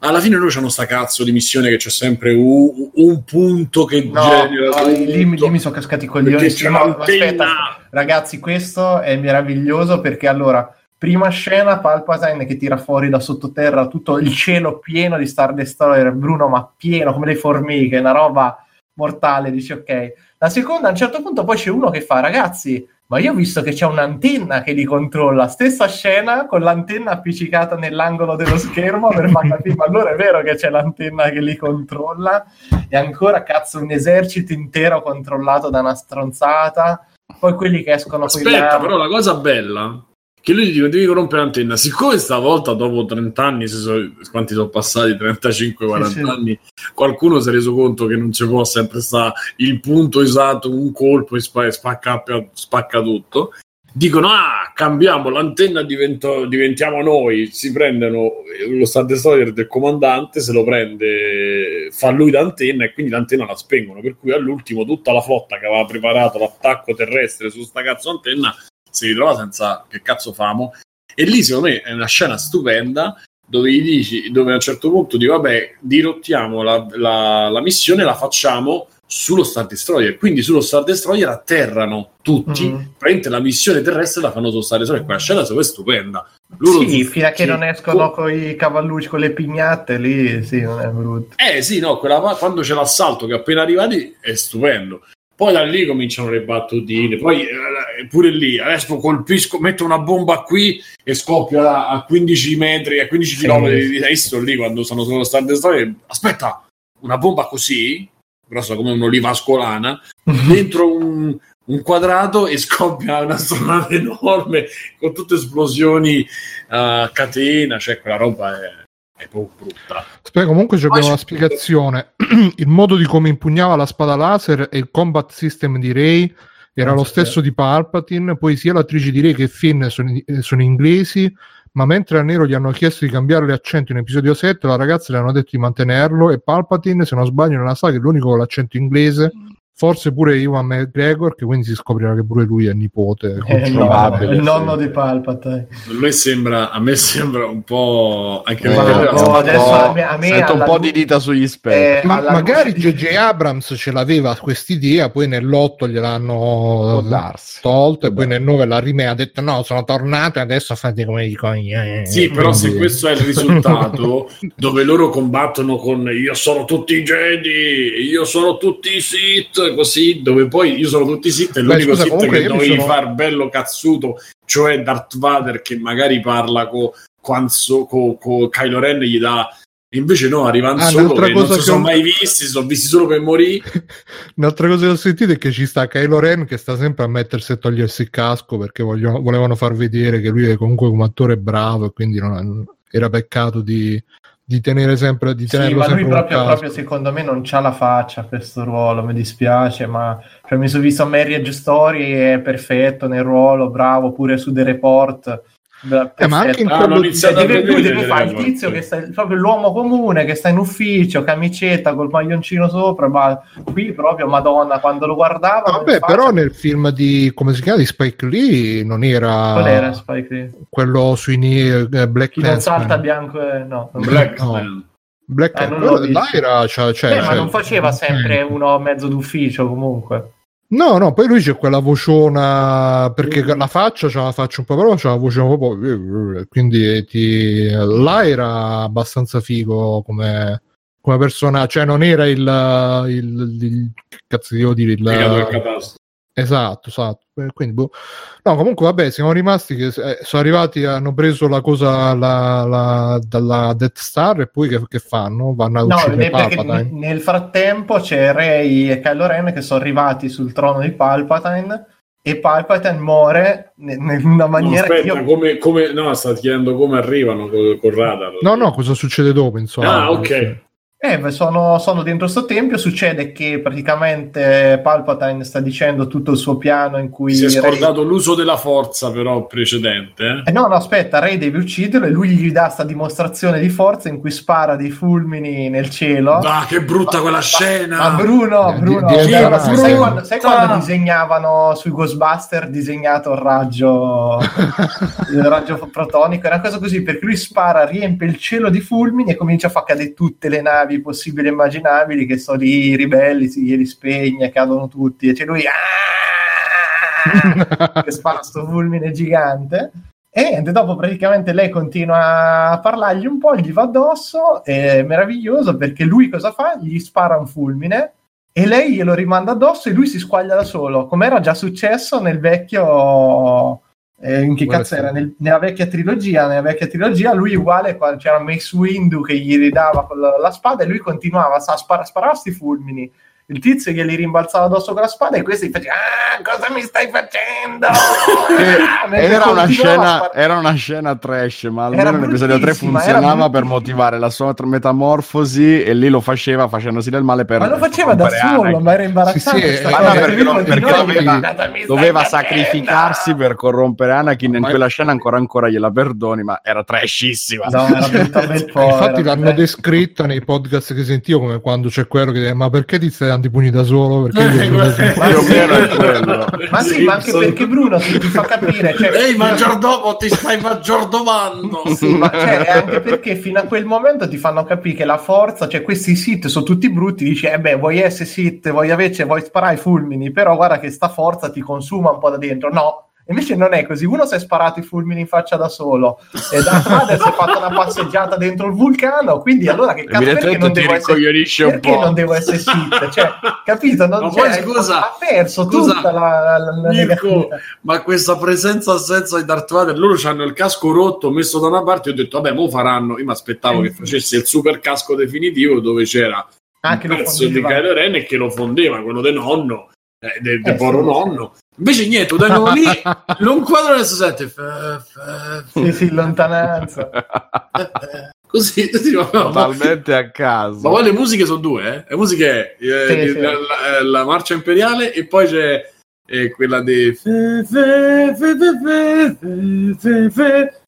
alla fine loro c'hanno sta cazzo di missione che c'è sempre un, un punto che no, no lì, lì mi sono cascati i coglioni, no, aspetta, ragazzi, questo è meraviglioso, perché allora prima scena Palpatine che tira fuori da sottoterra tutto il cielo pieno di Star Destroyer, Bruno, ma pieno come le formiche, una roba mortale, dici ok. La seconda, a un certo punto poi c'è uno che fa ragazzi, ma io ho visto che c'è un'antenna che li controlla, stessa scena con l'antenna appiccicata nell'angolo dello schermo per far capire, ma allora è vero che c'è l'antenna che li controlla, e ancora cazzo un esercito intero controllato da una stronzata, poi quelli che escono... Aspetta, quelle... però la cosa bella, che lui gli devi rompere l'antenna, siccome stavolta dopo trenta anni, se so, quanti sono passati, trentacinque quaranta sì, sì. anni, qualcuno si è reso conto che non ci può sempre stare il punto esatto, un colpo e sp- spacca, spacca tutto, dicono ah, cambiamo l'antenna, divento, diventiamo noi, si prendono lo Star Destroyer del comandante, se lo prende fa lui l'antenna e quindi l'antenna la spengono, per cui all'ultimo tutta la flotta che aveva preparato l'attacco terrestre su sta cazzo antenna si ritrova senza che cazzo famo. E lì secondo me è una scena stupenda dove gli dici, dove a un certo punto dico vabbè, dirottiamo la, la, la missione, la facciamo sullo Star Destroyer, quindi sullo Star Destroyer atterrano tutti, mm-hmm. prende la missione terrestre, la fanno sullo Star Destroyer, quella scena secondo me è stupenda, Loro sì, fino a che non escono con i cavallucci, con le pignate lì, sì, non è brutto. Eh sì, no, quella, quando c'è l'assalto che appena arrivati è stupendo. Poi da lì cominciano le battutine, poi eh, pure lì, adesso colpisco, metto una bomba qui e scoppia a quindici metri, a quindici chilometri di distanza lì quando sono solo state storie. Aspetta, una bomba così, grossa come un'oliva ascolana, dentro un... un quadrato e scoppia una astronave enorme con tutte esplosioni a uh, catena, cioè quella roba è, è poco brutta. Aspetta, comunque ci abbiamo una spiegazione. Il modo di come impugnava la spada laser e il combat system di Rey era lo stesso di Palpatine, poi sia l'attrice di Rey che Finn sono, sono inglesi, ma mentre a Nero gli hanno chiesto di cambiare l'accento in episodio sette, la ragazza le hanno detto di mantenerlo, e Palpatine, se non sbaglio, nella saga è l'unico con l'accento inglese. Forse pure Iwan McGregor, che quindi si scoprirà che pure lui è nipote. Eh, no, il nonno di Palpatine. Lui sembra, a me sembra un po'... anche no, no, no, adesso a me, a me sento un po' lu- di dita sugli specchi. Eh, Ma magari gi gi Abrams ce l'aveva quest'idea, poi nell'otto gliel'hanno tolto e poi nel nove la rimea, ha detto no, sono tornato e adesso fate come dico io. Sì, però quindi... se questo è il risultato, dove loro combattono con io sono tutti i Jedi, io sono tutti i Sith, così, dove poi io sono tutti sit e l'unico scusa, sit che dovevi sono... far bello cazzuto, cioè Darth Vader che magari parla con so, co, co Kylo Ren, gli dà, invece no, arrivano ah, solo che non si sono ho... mai visti, sono visti solo per morire. Un'altra cosa che ho sentito è che ci sta Kylo Ren che sta sempre a mettersi e togliersi il casco perché vogliono, volevano far vedere che lui è comunque un attore bravo e quindi non era peccato di di tenere sempre di tenerlo sì, ma sempre lui proprio, proprio secondo me non c'ha la faccia per questo ruolo, mi dispiace, ma cioè, mi sono visto Mary e Gestori, è perfetto nel ruolo, bravo pure su The Report, eh, ma anche in quello di lui deve fare il tizio che sta, proprio l'uomo comune che sta in ufficio, camicetta col maglioncino sopra, ma qui proprio Madonna quando lo guardava. Vabbè, però nel film di come si chiama di Spike Lee non era, qual era Spike Lee? Quello sui eh, Black chi non salta bianco eh, no Black no. Black eh, non là era, cioè, cioè, Beh, cioè, ma non faceva sempre uno mezzo d'ufficio comunque. No, no, poi lui c'è quella vociona, perché la faccia c'ha la faccia un po', però c'ha la voce un po', quindi ti... là era abbastanza figo come, come persona, cioè non era il, il, il cazzo devo dire il... il esatto, esatto, quindi boh. No, comunque vabbè, siamo rimasti che eh, sono arrivati, hanno preso la cosa la, la, dalla Death Star e poi che, che fanno? Vanno a no, uccidere Palpatine. Nel frattempo c'è Rey e Kylo Ren che sono arrivati sul trono di Palpatine e Palpatine muore in una maniera no, aspetta, che io... come, come no, sta chiedendo come arrivano col, col radar. No, no, cosa succede dopo, insomma. Ah, ok. Eh, sono, sono dentro sto tempio, succede che praticamente Palpatine sta dicendo tutto il suo piano in cui si è scordato Rey... l'uso della forza però precedente eh no no aspetta Rey deve ucciderlo e lui gli dà sta dimostrazione di forza in cui spara dei fulmini nel cielo. Ah, che brutta ma, quella ma, scena ma Bruno, Bruno di, di era, sai, quando, sai quando disegnavano sui Ghostbuster disegnato il raggio il raggio protonico, è una cosa così, perché lui spara, riempie il cielo di fulmini e comincia a far cadere tutte le navi possibili e immaginabili che sono lì, i ribelli si li spegne, cadono tutti e c'è lui che spara sto fulmine gigante e dopo praticamente lei continua a parlargli un po', gli va addosso, è meraviglioso perché lui cosa fa? Gli spara un fulmine e lei glielo rimanda addosso e lui si squaglia da solo, come era già successo nel vecchio Eh, in che Buona cazzo era nel, nella vecchia trilogia nella vecchia trilogia lui uguale quando c'era Mace Windu che gli ridava con la, la spada e lui continuava a spara, spararsi fulmini, il tizio che gli rimbalzava addosso con la spada e questo gli faceva ah, cosa mi stai facendo eh, era, una scena, era una scena trash, ma almeno l'episodio tre funzionava per motivare la sua metamorfosi e lì lo faceva facendosi del male per ma lo faceva da solo, ma era imbarazzante sì, sì, ma cosa, no, perché, non, perché doveva, doveva sacrificarsi per corrompere Anakin in quella scena ancora ancora gliela perdoni, ma era trashissima no, era infatti l'hanno descritta nei podcast che sentivo come quando c'è quello che dice ma perché ti stai antipugni da solo perché eh, ma, sì, ma sì ma anche perché Bruno ti, ti fa capire cioè, ehi ma Giordomo ti stai maggiordomando sì, ma cioè, anche perché fino a quel momento ti fanno capire che la forza cioè questi Sith sono tutti brutti, dici eh beh vuoi essere Sith, vuoi invece vuoi sparare i fulmini però guarda che sta forza ti consuma un po' da dentro no Invece non è così, uno si è sparato i fulmini in faccia da solo e da Hades si è fatta una passeggiata dentro il vulcano, quindi allora che cazzo, perché non devo essere perché non devo essere sit? Cioè, capito? Non, ma cioè, poi, scusa, ha perso scusa, tutta la, la, la Mirko, ma questa presenza assenza di Darth Vader, loro hanno il casco rotto messo da una parte, io ho detto vabbè mo faranno, io mi aspettavo eh. che facesse il super casco definitivo dove c'era anche il pezzo di Kylo Ren e che lo fondeva, quello del nonno, eh, del de eh, poro sì, nonno. Invece niente, da noi lì lo inquadro adesso sente sì, sì, in lontananza così, così ma, totalmente ma, a caso. Ma poi le musiche sono due, eh? Le musiche eh, sì, di, sì. La, la, la marcia imperiale e poi c'è eh, quella di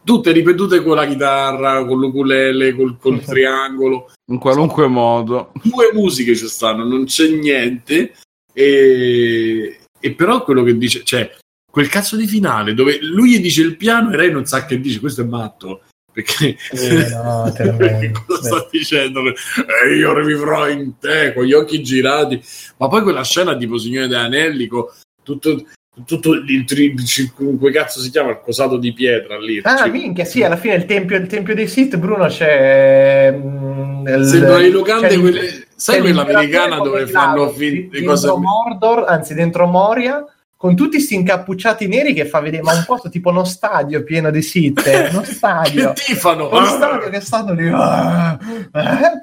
tutte ripetute con la chitarra, con l'ukulele, col, col triangolo, in qualunque sono modo. Due musiche ci stanno, non c'è niente e e però quello che dice, cioè quel cazzo di finale dove lui gli dice il piano e lei non sa che dice, questo è matto perché, eh, no, perché cosa sta dicendo, e io rivivrò in te con gli occhi girati, ma poi quella scena tipo Signore degli Anelli con tutto tutto il tri, quel cazzo si chiama il cosato di pietra lì, ah cioè, minchia sì, alla fine il tempio, il tempio dei Sith, Bruno c'è il, sembra le locande quelle, sai quella americana dove fanno fin- dentro cose... Mordor, anzi dentro Moria, con tutti sti incappucciati neri che fa vedere, ma un posto tipo uno stadio pieno di Sith, uno stadio che tifano, uno stadio che stanno lì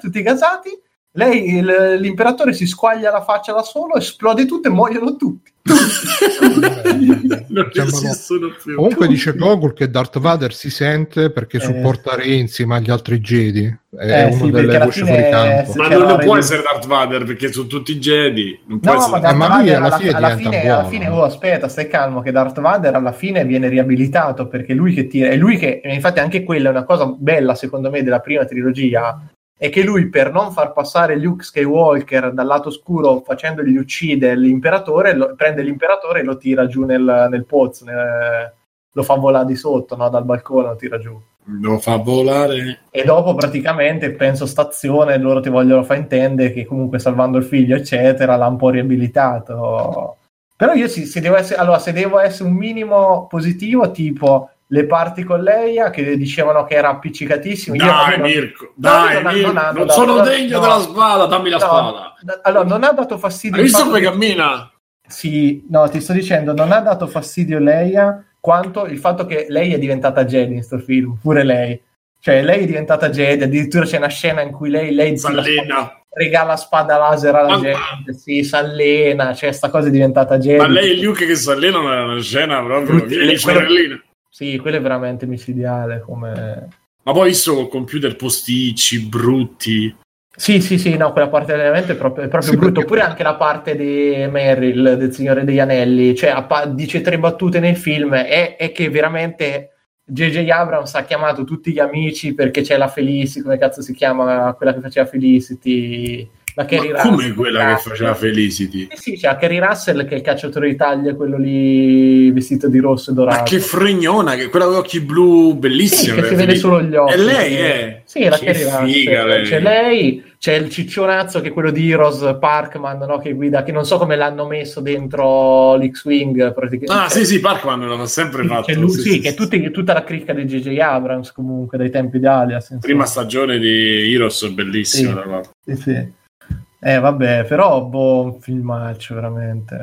tutti casati. Lei, il, l'imperatore si squaglia la faccia da solo, esplode tutto e muoiono tutti. Non esistono più. Comunque tutti. Dice Gogol che Darth Vader si sente perché eh. supporta Renzi, ma gli altri Jedi è eh, uno sì, delle voci fuori campo. Ma non, non può essere Darth Vader perché sono tutti Jedi. Non può no, essere... ma, eh, ma lui alla fine, alla fine, buono, alla fine oh, aspetta, stai calmo che Darth Vader alla fine viene riabilitato perché lui che tira, è lui che, infatti anche quella è una cosa bella secondo me della prima trilogia. È che lui, per non far passare Luke Skywalker dal lato oscuro facendogli uccidere l'imperatore, lo, prende l'imperatore e lo tira giù nel, nel pozzo, nel, lo fa volare di sotto, no? Dal balcone lo tira giù. Lo fa volare. E dopo praticamente, penso stazione, loro ti vogliono far intendere che comunque salvando il figlio, eccetera, l'ha un po' riabilitato. Però io sì, se devo essere, allora, se devo essere un minimo positivo, tipo... le parti con Leia che dicevano che era appiccicatissimi. Dai io, Mirko, dai, non, Mirko, non, non sono dato, degno no, della spada, dammi la no, spada. D- allora, non ha dato fastidio. Hai visto come cammina? Che... Sì, no, ti sto dicendo, non ha dato fastidio Leia quanto il fatto che lei è diventata Jedi in sto film, pure lei. Cioè, lei è diventata Jedi, addirittura c'è una scena in cui lei, lei spada, regala spada laser alla ma gente, si sì, s'allena, cioè sta cosa è diventata Jedi. Ma lei e Luke che s'allena è una scena proprio, lei sorellina. Sì, quello è veramente micidiale. Come... Ma poi visto col computer posticci, brutti. Sì, sì, sì, no, quella parte dell'evento è proprio, è proprio sì, brutto. Oppure perché... anche la parte di Merrill, del Signore degli Anelli, cioè appa- dice tre battute nel film, è, è che veramente J J Abrams ha chiamato tutti gli amici perché c'è la Felicity, come cazzo si chiama quella che faceva Felicity... La Kerry Ma come Russell, quella che faceva Felicity? Eh sì, c'è cioè, Kerry Russell che è il cacciatore d'Italia, quello lì vestito di rosso e dorato. Ma che fregnona, che quella con gli occhi blu, bellissima. Sì, che si vede solo gli occhi. E lei è? Sì, la Kerry Russell. C'è lei, c'è il ciccionazzo che è quello di Heroes Parkman, no, che guida, che non so come l'hanno messo dentro l'X-Wing. Praticamente. Ah sì, sì, Parkman l'hanno sempre sì, fatto. Lui, sì, sì, sì, che è tutti, tutta la cricca di J J Abrams comunque, dai tempi di Alias. Prima stagione di Heroes, bellissima. Sì, sì, sì. Eh vabbè, però boh, un filmaccio veramente.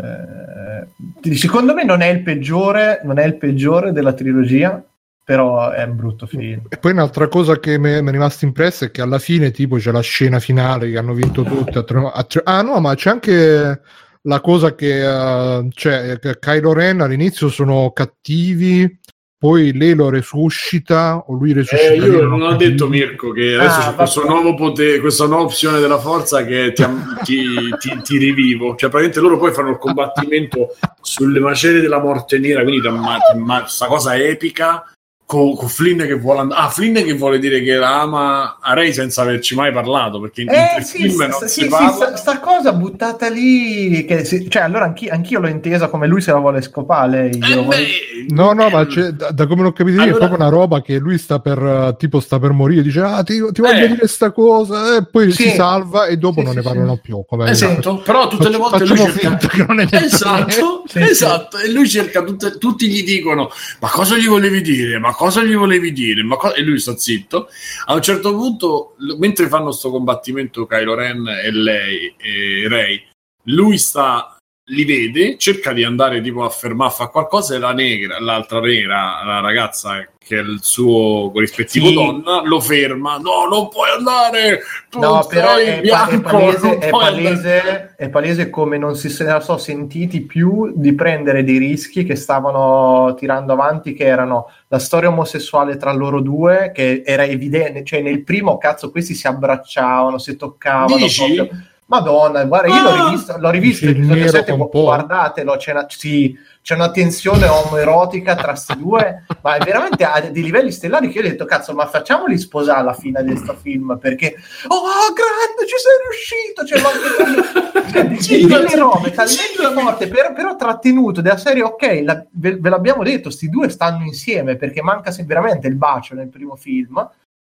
Eh, secondo me non è il peggiore, non è il peggiore della trilogia, però è un brutto film. E poi un'altra cosa che mi è rimasta impressa è che alla fine tipo c'è la scena finale che hanno vinto tutti. A tre, a tre, ah no, ma c'è anche la cosa che uh, cioè che Kylo Ren all'inizio sono cattivi. Poi lei lo resuscita o lui resuscita? Eh, io non ho detto Mirko che adesso ah, c'è questo nuovo potere, questa nuova opzione della forza che ti, ti, ti, ti rivivo, cioè praticamente loro poi fanno il combattimento sulle macerie della morte nera, quindi ti ammazzi, questa cosa epica Con, con Flynn che vuole and- ah Flynn che vuole dire che la ama a Rey senza averci mai parlato, perché in eh, sì, film non sì, si sì, parla. Sta cosa buttata lì che si- cioè allora anch'io, anch'io l'ho intesa come lui se la vuole scopare, eh vuole... no no eh, ma da, da come l'ho capito allora... è proprio una roba che lui sta per tipo sta per morire, dice ah ti, ti voglio eh. dire sta cosa, e poi sì. si salva e dopo sì, non sì, ne parlano sì. più come esatto, però tutte le volte lui cerca... che non è esatto sì, esatto sì. E lui cerca tutte, tutti gli dicono ma cosa gli volevi dire, ma cosa gli volevi dire? Ma co- e lui sta zitto. A un certo punto, l- mentre fanno sto combattimento Kylo Ren e lei e Rey, lui sta, li vede, cerca di andare tipo a fermare, fa qualcosa, e la negra, l'altra nera, la ragazza che è il suo rispettivo sì. donna, lo ferma. No, non puoi andare! Tu no, sei però è, bianco, è palese, è palese, è palese come non si se ne sono sentiti più di prendere dei rischi che stavano tirando avanti, che erano la storia omosessuale tra loro due, che era evidente, cioè nel primo cazzo questi si abbracciavano, si toccavano. Dici? Proprio. Madonna, guarda, io ah, l'ho rivisto, l'ho rivisto episodio sette, guardatelo, c'è una, sì, c'è una tensione omoerotica tra questi due, ma è veramente a dei livelli stellari che io ho detto, cazzo, ma facciamoli sposare alla fine di questo film, perché, oh, oh grande, ci sei riuscito, cioè, delle robe talmente forte, però, però trattenuto, della serie, ok, la, ve, ve l'abbiamo detto, sti due stanno insieme, perché manca veramente il bacio nel primo film,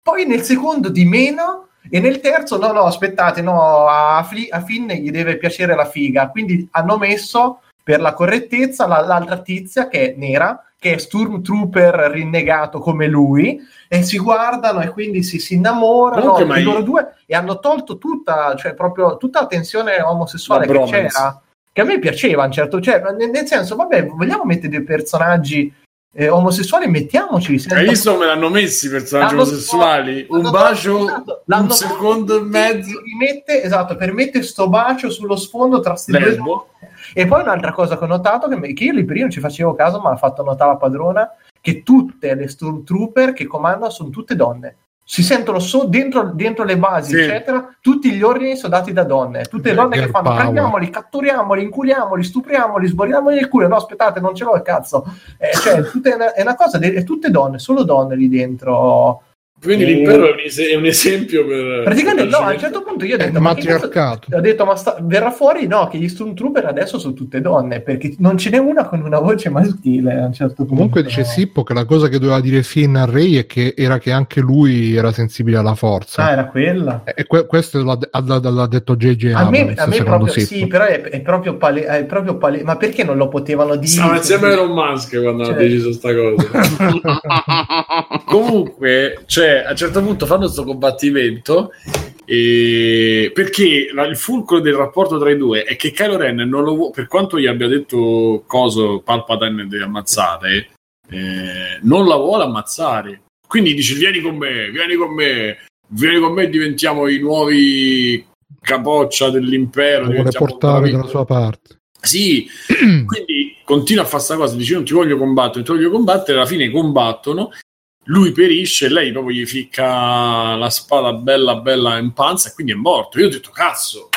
poi nel secondo di meno, e nel terzo no no aspettate no a, Fli- a Finn gli deve piacere la figa, quindi hanno messo per la correttezza la- l'altra tizia che è nera, che è Stormtrooper rinnegato come lui, e si guardano e quindi si, si innamorano di mai... loro due, e hanno tolto tutta, cioè proprio tutta la tensione omosessuale la che bromance. C'era, che a me piaceva un certo, cioè nel, nel senso vabbè vogliamo mettere dei personaggi Eh, omosessuali, mettiamoci. Hai visto come l'hanno messi i personaggi l'hanno omosessuali? Spostato, un bacio, un secondo e mezzo. Rimette, esatto, per mettere sto bacio sullo sfondo tra sti due. E poi un'altra cosa che ho notato, che, che io lì per io non ci facevo caso, ma ha fatto notare la padrona, che tutte le Stormtrooper che comandano sono tutte donne. Si sentono so dentro, dentro le basi, sì. eccetera, tutti gli ordini sono dati da donne. Tutte le donne Girl che fanno power. Prendiamoli, catturiamoli, inculiamoli, stupriamoli, sborriamoli nel culo. No, aspettate, non ce l'ho il cazzo. Eh, cioè, tutte, è, una, è una cosa, de- è tutte donne, solo donne lì dentro. Quindi e... l'impero è un, es- è un esempio per... Praticamente per no, a un certo punto io ho detto, ma cazzo, ho detto ma sta- verrà fuori no, che gli Stormtrooper adesso sono tutte donne, perché non ce n'è una con una voce maschile a un certo punto. Comunque dice Sippo che la cosa che doveva dire Finn a Rey è che era che anche lui era sensibile alla forza. Ah, era quella. E que- questo l'ha, d- l'ha detto J J a me, a me proprio Sippo. Sì, però è, è proprio pale- è proprio pale- ma perché non lo potevano dire? Stava insieme a Elon Musk quando cioè... ha deciso sta cosa. Comunque, cioè a un certo punto fanno questo combattimento e... perché la, il fulcro del rapporto tra i due è che Kylo Ren non lo vu- per quanto gli abbia detto coso Palpatine di ammazzare, eh, non la vuole ammazzare, quindi dice vieni con me, vieni con me, vieni con me, diventiamo i nuovi capoccia dell'impero, lo vuole portare dalla sua parte. Sì, quindi continua a fare sta cosa, dice non ti voglio combattere, non ti voglio combattere, alla fine combattono. Lui perisce, lei proprio gli ficca la spada bella bella in panza e quindi è morto. Io ho detto, cazzo,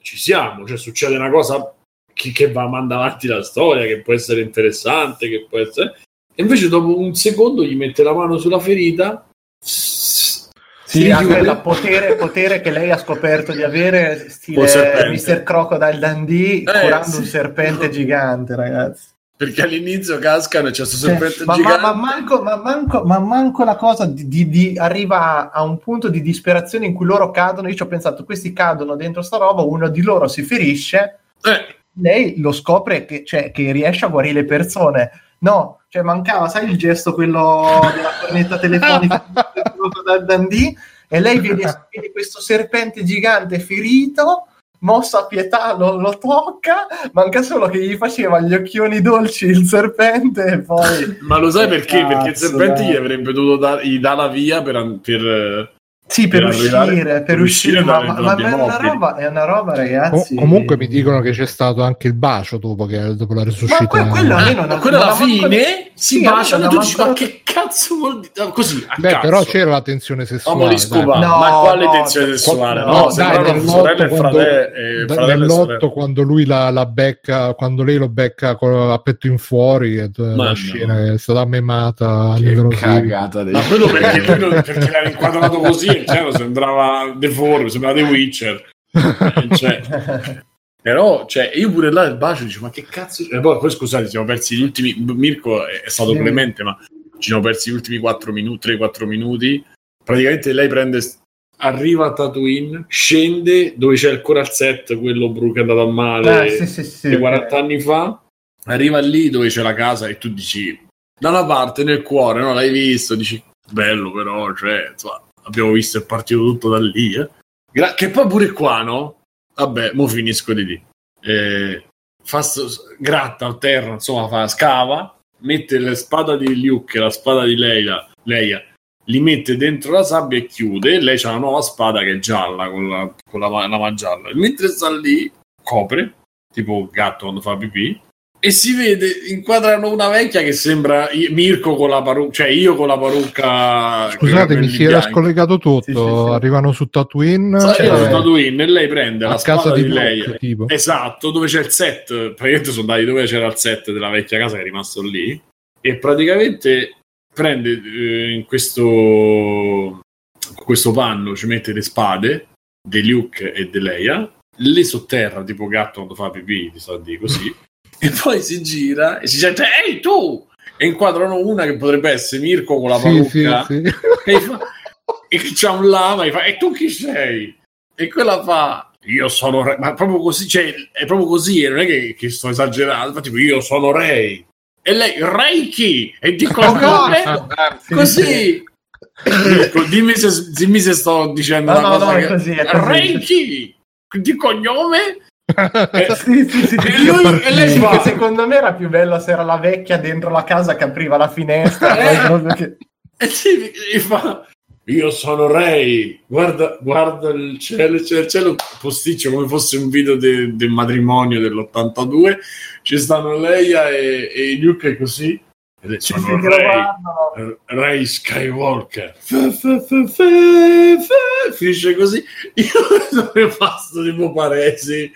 ci siamo, cioè succede una cosa che, che va, manda avanti la storia, che può essere interessante, che può essere... E invece dopo un secondo gli mette la mano sulla ferita... Sì, sì, anche il potere, potere che lei ha scoperto di avere, stile mister Crocodile Dundee, eh, curando sì. un serpente gigante, ragazzi. Perché all'inizio cascano e c'è questo serpente ma, gigante. Ma, ma, manco, ma, manco, ma manco la cosa di, di, di arriva a un punto di disperazione in cui loro cadono. Io ci ho pensato, questi cadono dentro sta roba, uno di loro si ferisce, eh. lei lo scopre che, cioè, che riesce a guarire le persone. No, cioè mancava, sai il gesto quello della cornetta telefonica da Dandì, e lei vede, vede questo serpente gigante ferito, mossa a pietà, lo, lo tocca, manca solo che gli faceva gli occhioni dolci il serpente e poi ma lo sai perché? Cazzo, perché il serpente dai. gli avrebbe dovuto dar, gli dà la via per, per Sì, per, per uscire, arrivare, per uscire, ma, ma è, una roba, è una roba, ragazzi. Com- comunque mi dicono che c'è stato anche il bacio dopo, che, dopo la resuscitazione. Ma que- quello almeno ah, quello alla fine manco... si sì, baciano e tu dici, ma che cazzo vuol dire? Così, a Beh, cazzo. Però c'era la tensione sessuale. Dai, no, ma quale no, tensione sessuale? No, no dai, nell'otto quando, eh, nell'otto quando lui la, la becca, quando lei lo becca a petto in fuori, e la no. scena è stata memata. Che cagata. Ma quello perché l'ha inquadrato così? Cioè, sembrava deforme, sembrava The Witcher, cioè, però cioè, io pure là il bacio dice ma che cazzo, e poi, poi scusate ci siamo persi gli ultimi, Mirko è stato sì. clemente, ma ci siamo persi gli ultimi quattro minuti tre quattro minuti. Praticamente lei prende, arriva a Tatooine, scende dove c'è il corazzetto, quello bru che è andato a male eh, sì, sì, sì, sì, quaranta anni fa, arriva lì dove c'è la casa e tu dici da una parte nel cuore, no, l'hai visto, dici bello, però cioè insomma, abbiamo visto, è partito tutto da lì, eh? Gra- che poi pure qua, no? Vabbè, mo finisco di lì. Eh, fa so- gratta a terra, insomma, fa scava, mette la spada di Luke, la spada di Leia, Leia, li mette dentro la sabbia e chiude. Lei c'ha una nuova spada che è gialla, con la, con la lama gialla. Mentre sta lì, copre, tipo gatto quando fa pipì, e si vede, inquadrano una vecchia che sembra Mirko con la parrucca, cioè io con la parrucca. Scusatemi, si era bianchi. Scollegato tutto. Sì, sì, sì. Arrivano su Tatooine, sì, cioè... su Tatooine e lei prende a la spada di, di lei, tipo. Esatto, dove c'è il set. Praticamente sono andati dove c'era il set della vecchia casa che è rimasto lì. E praticamente prende eh, in questo, questo panno ci mette le spade di Luke e di Leia, le sotterra tipo gatto quando fa pipì, ti so di così. E poi si gira e si dice ehi tu, e inquadrano una che potrebbe essere Mirko con la parrucca sì, sì, sì. E, fa, e c'ha un lama e fa e tu chi sei? E quella fa io sono re, ma proprio così, cioè, è proprio così, non è che, che sto esagerando, ma tipo io sono Rey e lei Rey chi? E dico oh, no, così Mirko, dimmi, se, dimmi se sto dicendo no, una no, cosa no, che... così, Rey chi? Di cognome? Eh, sì, sì, sì, e lui, e lei fa... secondo me era più bello se era la vecchia dentro la casa che apriva la finestra eh, che... e sì, e fa io sono Rey, guarda, guarda il cielo, c'è il cielo posticcio come fosse un video del de matrimonio dell'ottantadue, ci stanno Leia e, e Luke così e le sono sì, Rey, Rey Skywalker fe, fe, fe, fe, fe. Finisce così, io sono rimasto tipo paresi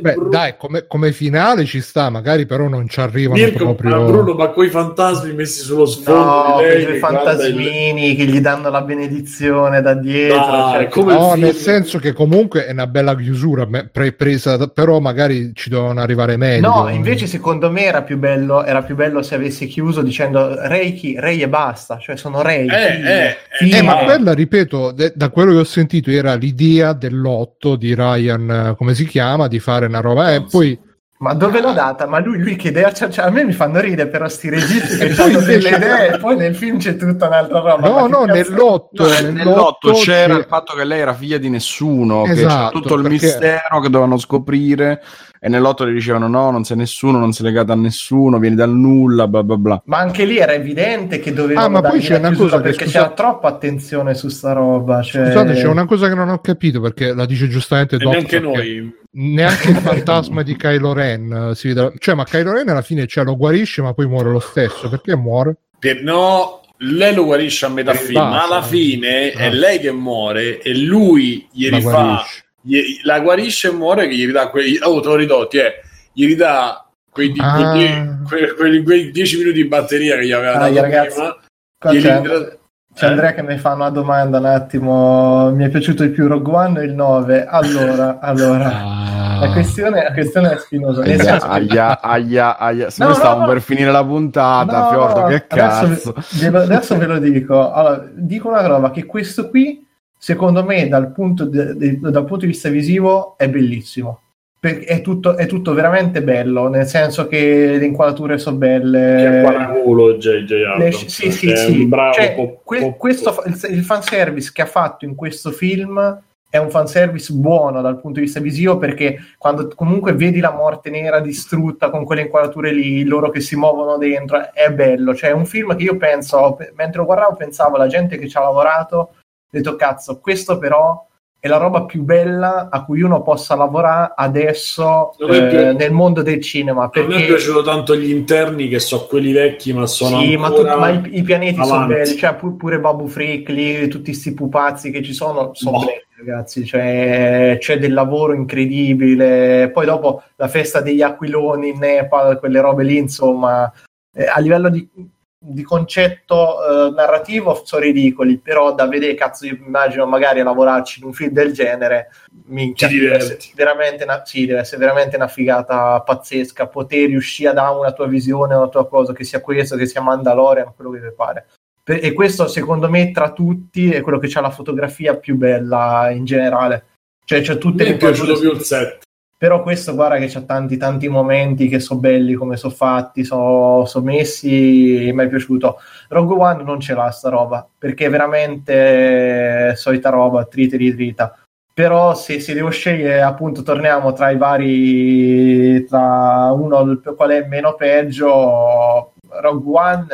beh brutto. Dai, come, come finale ci sta, magari però non ci arrivano Mirko, proprio Bruno, ma quei fantasmi messi sullo sfondo no, di lei, quei fantasmini il... che gli danno la benedizione da dietro ah, cioè, come no, nel senso che comunque è una bella chiusura pre- presa, però magari ci devono arrivare meglio. No, invece ehm. secondo me era più bello, era più bello se avessi chiuso dicendo Reiki, Rey e basta, cioè sono Rey eh, eh, eh, eh, ma quella, ripeto, de- da quello che ho sentito era l'idea dell'otto di Ryan, come si chiama, di fare una roba e eh, poi ma dove l'ho data? Ma lui, lui che idea cioè, a me mi fanno ridere però sti registi che hanno delle idee e poi nel film c'è tutta un'altra roba. No, no, nell'otto, no, nell'otto, nell'otto c'era che... il fatto che lei era figlia di nessuno, esatto, che c'era tutto il perché... mistero che dovevano scoprire e nell'otto le dicevano no, non sei nessuno, non sei legato a nessuno, vieni dal nulla, bla bla bla. Ma anche lì era evidente che dovevano ah, ma poi c'è una cosa perché scusa... c'era troppa attenzione su sta roba, cioè... Scusate, c'è una cosa che non ho capito perché la dice giustamente e neanche noi. Neanche il fantasma di Kylo Ren si vede, cioè ma Kylo Ren alla fine cioè, lo guarisce ma poi muore lo stesso, perché muore? Per, no, lei lo guarisce a metà film, ma alla fine no. È lei che muore e lui gli la rifà guarisce. Gli, la guarisce e muore che gli ridà quei oh, te lo ridò, eh, gli ridà quei di, ah. quei, quei, quei dieci minuti di batteria che gli aveva ah, dato ragazzi, prima gli c'è, ridà... c'è Andrea eh. che mi fa una domanda un attimo, mi è piaciuto di più Rogue One o il nove? Allora, allora ah. La questione, la questione è spinosa. Aia, aia, aia. Se no, noi no, stavamo no. per finire la puntata, no, Fiordo, che adesso cazzo. Ve lo, adesso ve lo dico. Allora, dico una roba, che questo qui, secondo me, dal punto, de, de, dal punto di vista visivo, è bellissimo. Perché è tutto, è tutto veramente bello, nel senso che le inquadrature sono belle. Che guaracolo J J Abrams. Sì, sì, sì. Bravo, cioè, po- po- questo, il fanservice che ha fatto in questo film... è un fanservice buono dal punto di vista visivo, perché quando comunque vedi la morte nera distrutta con quelle inquadrature lì, loro che si muovono dentro, è bello. Cioè è un film che io penso, mentre lo guardavo pensavo alla gente che ci ha lavorato, ho detto cazzo, questo però è la roba più bella a cui uno possa lavorare adesso eh, nel mondo del cinema, perché... A me è piaciuto tanto gli interni, che so quelli vecchi, ma sono sì, ancora ma, tu, ma i, i pianeti avanti. Sono belli, cioè pur, pure Babu Freakly, tutti sti pupazzi che ci sono, sono boh. belli. Ragazzi, cioè, c'è del lavoro incredibile. Poi dopo la festa degli aquiloni in Nepal, quelle robe lì, insomma, eh, a livello di, di concetto eh, narrativo sono ridicoli, però da vedere, cazzo, io immagino magari a lavorarci in un film del genere, minchia, deve essere veramente una, sì, deve essere veramente una figata pazzesca, poter riuscire a dare una tua visione, una tua cosa, che sia questo, che sia Mandalorian, quello che vi pare. E questo, secondo me, tra tutti è quello che c'ha la fotografia più bella in generale. Cioè, c'è tutte mi le piaciuto cose... più il set. Però questo, guarda, che c'ha tanti tanti momenti che so belli come so fatti, so, so messi, mi è piaciuto. Rogue One non ce l'ha sta roba, perché è veramente solita roba, trita e ritrita. Però se, se devo scegliere, appunto, torniamo tra i vari, tra uno qual è meno peggio, Rogue One...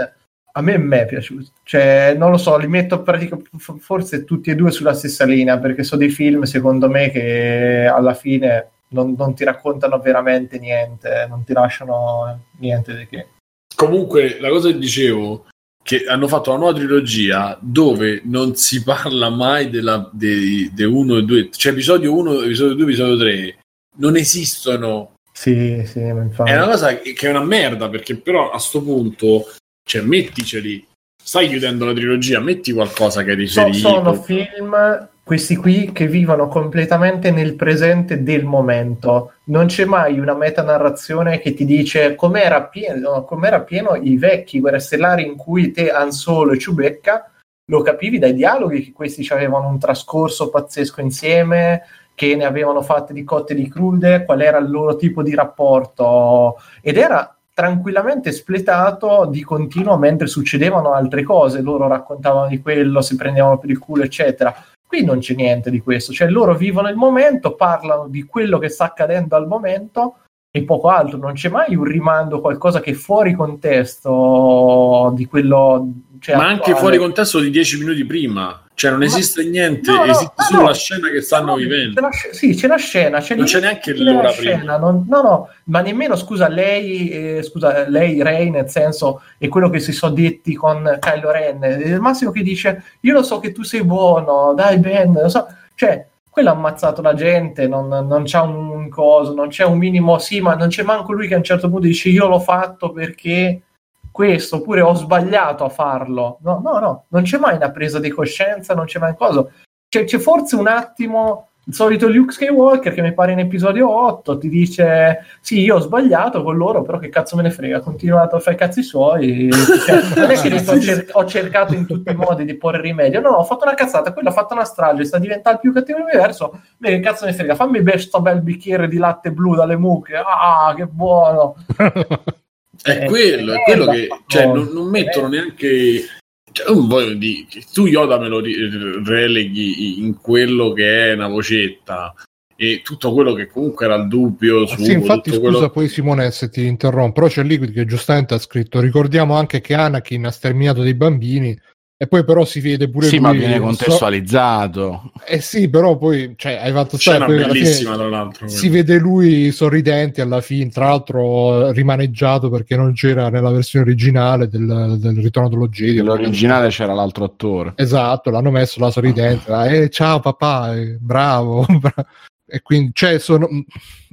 A me mi è piaciuto, cioè non lo so, li metto pratica, forse tutti e due sulla stessa linea, perché sono dei film secondo me che alla fine non, non ti raccontano veramente niente, non ti lasciano niente di che. Comunque la cosa che dicevo, che hanno fatto la nuova trilogia dove non si parla mai di uno e due, cioè episodio uno, episodio due, episodio tre non esistono. Sì, sì, infatti. È una cosa che è una merda, perché però a sto punto... Cioè, metticeli, stai chiudendo la trilogia, metti qualcosa che riferisci. Sono film, questi qui, che vivono completamente nel presente del momento. Non c'è mai una metanarrazione che ti dice com'era pieno, com'era pieno i vecchi Guerre Stellari, in cui te, Han Solo e Chewbacca lo capivi dai dialoghi, che questi avevano un trascorso pazzesco insieme, che ne avevano fatte di cotte e di crude, qual era il loro tipo di rapporto, ed era tranquillamente spletato di continuo mentre succedevano altre cose, loro raccontavano di quello, si prendevano per il culo, eccetera. Qui non c'è niente di questo, cioè loro vivono il momento, parlano di quello che sta accadendo al momento e poco altro, non c'è mai un rimando, qualcosa che è fuori contesto di quello, cioè, ma attuale. Anche fuori contesto di dieci minuti prima, cioè non ma... esiste niente, no, no, esiste solo no, la scena che stanno no, vivendo. C'è sc- sì, c'è la scena, c'è non c'è neanche l'ora prima. Scena, non, no, no, ma nemmeno, scusa, lei, eh, scusa, lei, Rey, nel senso, è quello che si sono detti con Kylo Ren, il massimo che dice, io lo so che tu sei buono, dai Ben, lo so, cioè, quello ha ammazzato la gente, non, non c'è un coso, non c'è un minimo, sì, ma non c'è manco lui che a un certo punto dice, io l'ho fatto perché... questo, oppure ho sbagliato a farlo. No, no, no, non c'è mai una presa di coscienza, non c'è mai cosa. C'è, c'è forse un attimo il solito Luke Skywalker, che mi pare in episodio otto, ti dice sì, io ho sbagliato con loro, però che cazzo me ne frega, continuato a fare i cazzi suoi. Non è che ho, cer- ho cercato in tutti i modi di porre rimedio. No, no, ho fatto una cazzata, quello ha fatto una strage, sta diventando il più cattivo dell'universo, me che cazzo me ne frega, fammi bere sto bel bicchiere di latte blu dalle mucche, ah, che buono. È quello, è quello che cioè, non, non mettono neanche. Cioè, non voglio dire, tu Yoda me lo releghi in quello che è una vocetta e tutto quello che comunque era il dubbio su. Ah, sì, infatti, scusa, quello... poi Simone, se ti interrompo, però c'è Liquid che giustamente ha scritto: ricordiamo anche che Anakin ha sterminato dei bambini. E poi però si vede pure sì, lui, ma viene contestualizzato. So... Eh sì, però poi cioè, hai fatto scena bellissima tra l'altro. Si vede lui sorridente alla fine, tra l'altro rimaneggiato perché non c'era nella versione originale del, del Ritorno dello Jedi. Nell'originale c'era l'altro attore. Esatto, l'hanno messo la sorridente, ah. eh, ciao papà, eh, bravo. E quindi cioè sono,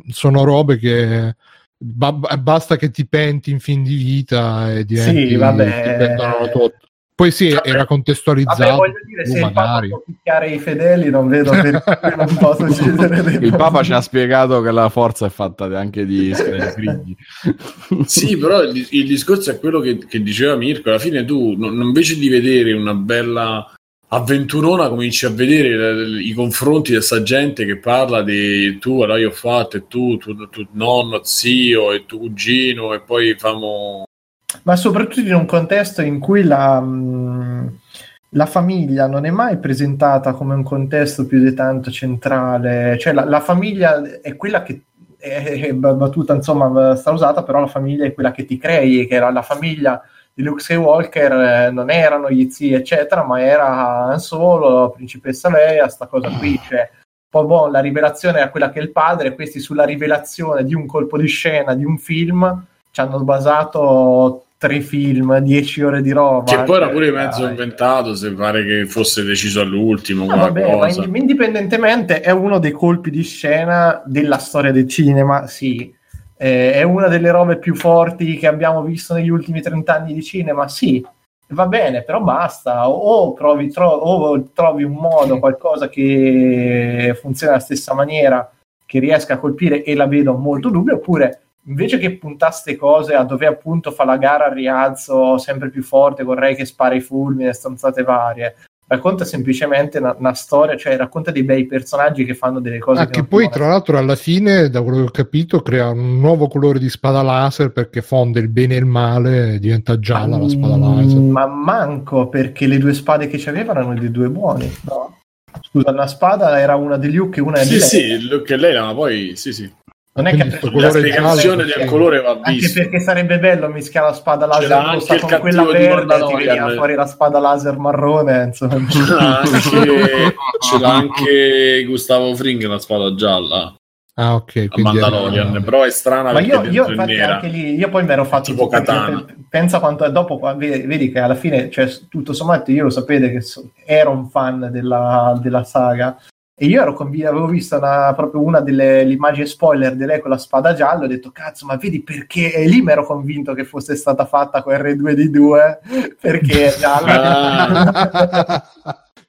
sono robe che ba- basta che ti penti in fin di vita e diventi sì, vabbè. Ti pendono tutto. Poi sì, vabbè, era contestualizzato. Vabbè, voglio dire, se il Papa può picchiare i fedeli, non vedo perché non possa succedere. Il Papa ci ha spiegato che la forza è fatta anche di scrigni. Sì, però il, il discorso è quello che, che diceva Mirko. Alla fine tu, non, invece di vedere una bella avventurona, cominci a vedere i, i confronti di questa gente che parla di tu, allora io ho fatto, e tu, tu, tu, tu nonno, zio, e tu cugino, e poi famo... Ma soprattutto in un contesto in cui la, la famiglia non è mai presentata come un contesto più di tanto centrale, cioè la, la famiglia è quella che è, è battuta, insomma, sta usata, però la famiglia è quella che ti crei, che era la famiglia di Luke Skywalker, eh, non erano gli zii eccetera, ma era Han Solo, principessa Leia, sta cosa qui, cioè poi boh, la rivelazione era quella che è il padre, questi sulla rivelazione di un colpo di scena di un film ci hanno basato tre film, dieci ore di roba. Che poi era pure mezzo inventato, se pare che fosse deciso all'ultimo. No, vabbè, cosa. Ma indipendentemente è uno dei colpi di scena della storia del cinema, sì. Eh, è una delle robe più forti che abbiamo visto negli ultimi trent'anni di cinema, sì. Va bene, però basta. O, provi, tro- o trovi un modo, qualcosa che funziona alla stessa maniera, che riesca a colpire, e la vedo molto dubbio, oppure... invece che puntaste cose a dove appunto fa la gara al rialzo sempre più forte, vorrei che spari i fulmini e stanzate varie, racconta semplicemente una, una storia, cioè racconta dei bei personaggi che fanno delle cose ah, che, che poi tra l'altro alla fine, da quello che ho capito, crea un nuovo colore di spada laser perché fonde il bene e il male, diventa gialla ma, la spada laser, ma manco, perché le due spade che c'avevano erano le due buone, no? Scusa, una spada era una di Luke e una sì, di lei. Sì, Luke e lei, ma poi sì sì non è quindi che la spiegazione del colore va vista, anche perché sarebbe bello mischiare la spada laser rossa con quella verde e ti veniva fuori la spada laser marrone, insomma. Anche, ce l'ha anche Gustavo Fring la spada gialla. Ah, ok, quindi Mandalorian, è... però è strana. Ma io, io infatti nera. Anche lì, io poi mi ero fatto tipo katana. Pensa quanto dopo, vedi che alla fine, cioè, tutto sommato, io lo sapete che so, ero un fan della, della saga. E io ero conv- avevo visto una, proprio una delle immagini spoiler di lei con la spada gialla, ho detto cazzo, ma vedi perché? E lì mi ero convinto che fosse stata fatta con erre due di due, perché è gialla.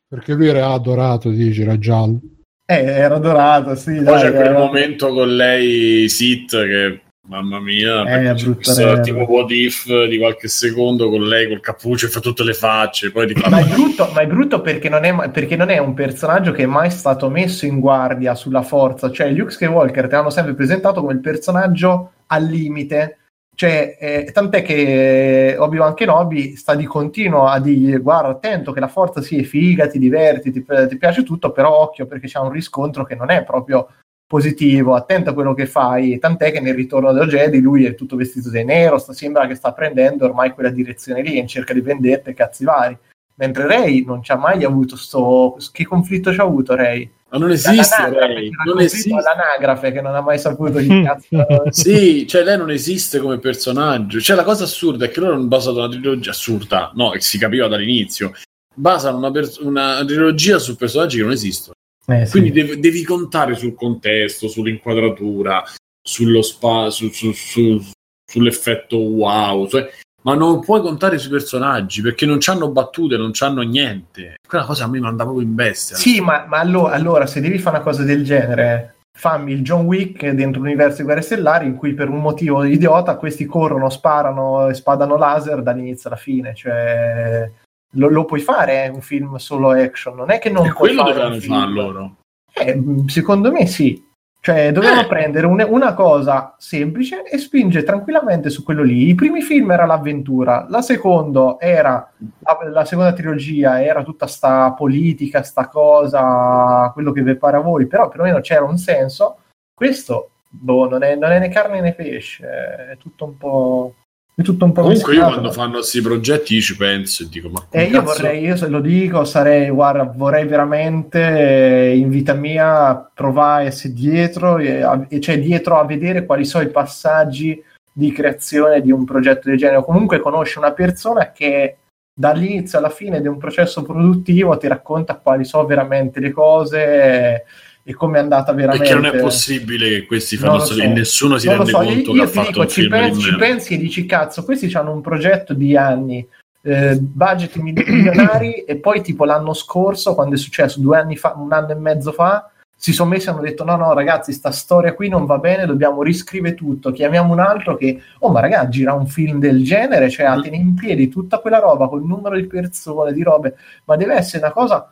Perché lui era adorato, dici, era giallo. Eh, era adorato, sì. Poi dai, c'è quel era... momento con lei Sith che... mamma mia, eh, questo tipo what if di qualche secondo con lei col cappuccio e fa tutte le facce, poi ma, è brutto, ma è brutto perché non è, perché non è un personaggio che è mai stato messo in guardia sulla forza, cioè Luke Skywalker te l'hanno sempre presentato come il personaggio al limite, cioè eh, tant'è che Obi-Wan Kenobi sta di continuo a dirgli guarda attento che la forza sì è figa, ti diverti, ti, ti piace tutto, però occhio perché c'è un riscontro che non è proprio positivo, attento a quello che fai, tant'è che nel ritorno dello Jedi lui è tutto vestito di nero, sta, sembra che sta prendendo ormai quella direzione lì in cerca di vendette e cazzi vari, mentre Rey non c'ha mai avuto sto... che conflitto c'ha avuto Rey? Ma non esiste Rey, non esiste l'anagrafe che non ha mai saputo che cazzo sì, cioè lei non esiste come personaggio, cioè la cosa assurda è che loro hanno basato una trilogia assurda, no, si capiva dall'inizio, basano una, per... una trilogia su personaggi che non esistono. Eh, quindi sì. devi, devi contare sul contesto, sull'inquadratura, sullo spa, su, su, su, sull'effetto wow, cioè, ma non puoi contare sui personaggi perché non c'hanno battute, non c'hanno niente. Quella cosa a me manda proprio in bestia. Sì, ma, ma allora, allora se devi fare una cosa del genere, fammi il John Wick dentro l'universo di Guerre Stellari in cui per un motivo idiota questi corrono, sparano e spadano laser dall'inizio alla fine, cioè... Lo, lo puoi fare eh, un film solo action, non è che non e puoi quello fare dovevano fare loro eh, secondo me sì, cioè dovevano eh. prendere un, una cosa semplice e spingere tranquillamente su quello lì. I primi film era l'avventura, la seconda era la, la seconda trilogia era tutta sta politica, sta cosa, quello che vi pare a voi, però perlomeno c'era un senso. Questo boh, non, è, non è né carne né pesce, è tutto un po'... tutto un po' comunque io quando fanno questi progetti io ci penso e dico ma eh io vorrei, io se lo dico sarei guarda vorrei veramente in vita mia provare se dietro e, e cioè dietro a vedere quali sono i passaggi di creazione di un progetto del genere, o comunque conosci una persona che dall'inizio alla fine di un processo produttivo ti racconta quali sono veramente le cose e come è andata veramente, perché non è possibile che questi fanno so. Soli, nessuno si non rende so. Conto io, io che ha fatto dico, un ci film pensi, ci pensi e dici cazzo questi hanno un progetto di anni eh, budget milionari e poi tipo l'anno scorso quando è successo due anni fa, un anno e mezzo fa si sono messi e hanno detto no no ragazzi sta storia qui non va bene, dobbiamo riscrivere tutto, chiamiamo un altro che oh ma ragazzi gira un film del genere, cioè a tenere in piedi tutta quella roba col numero di persone, di robe, ma deve essere una cosa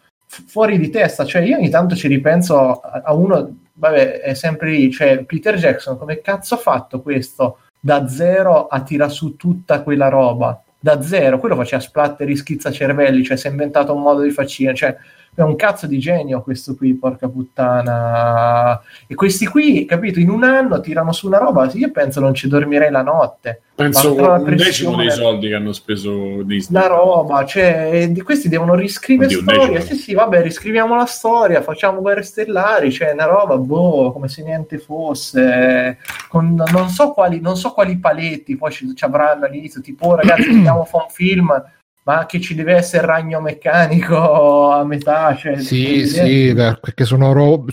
fuori di testa, cioè io ogni tanto ci ripenso a uno, vabbè è sempre lì, cioè Peter Jackson come cazzo ha fatto questo da zero a tira su tutta quella roba, da zero, quello faceva splatter, schizza cervelli, cioè si è inventato un modo di faccina, cioè è un cazzo di genio questo qui, porca puttana. E questi qui, capito, in un anno tirano su una roba, io penso non ci dormirei la notte, penso un decimo dei soldi che hanno speso Disney, la roba, cioè di questi devono riscrivere storie, sì sì vabbè riscriviamo la storia, facciamo guerre stellari, cioè una roba boh, come se niente fosse, con non so quali non so quali paletti poi ci, ci avranno all'inizio, tipo oh, ragazzi dobbiamo fare un film, ma che ci deve essere il ragno meccanico a metà, cioè, sì sì perché sono rob-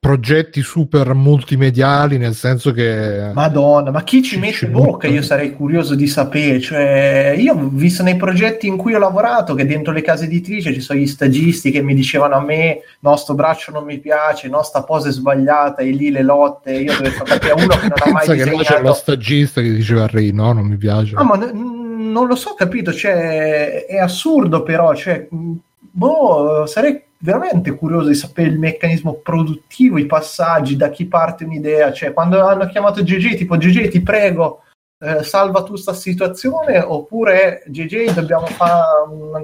progetti super multimediali, nel senso che Madonna, ma chi ci, ci mette ci bocca? Io sarei curioso di sapere, cioè io ho visto nei progetti in cui ho lavorato che dentro le case editrici ci sono gli stagisti che mi dicevano a me no sto braccio non mi piace, no sta posa è sbagliata, e lì le lotte, io dovevo sapere a uno che non ha mai disegnato. Che c'è lo stagista che diceva a Re, no non mi piace, no ma n- non lo so, capito, cioè è assurdo, però cioè boh, sarei veramente curioso di sapere il meccanismo produttivo, i passaggi, da chi parte un'idea, cioè quando hanno chiamato G G tipo G G ti prego eh, salva tu sta situazione, oppure G G dobbiamo fare,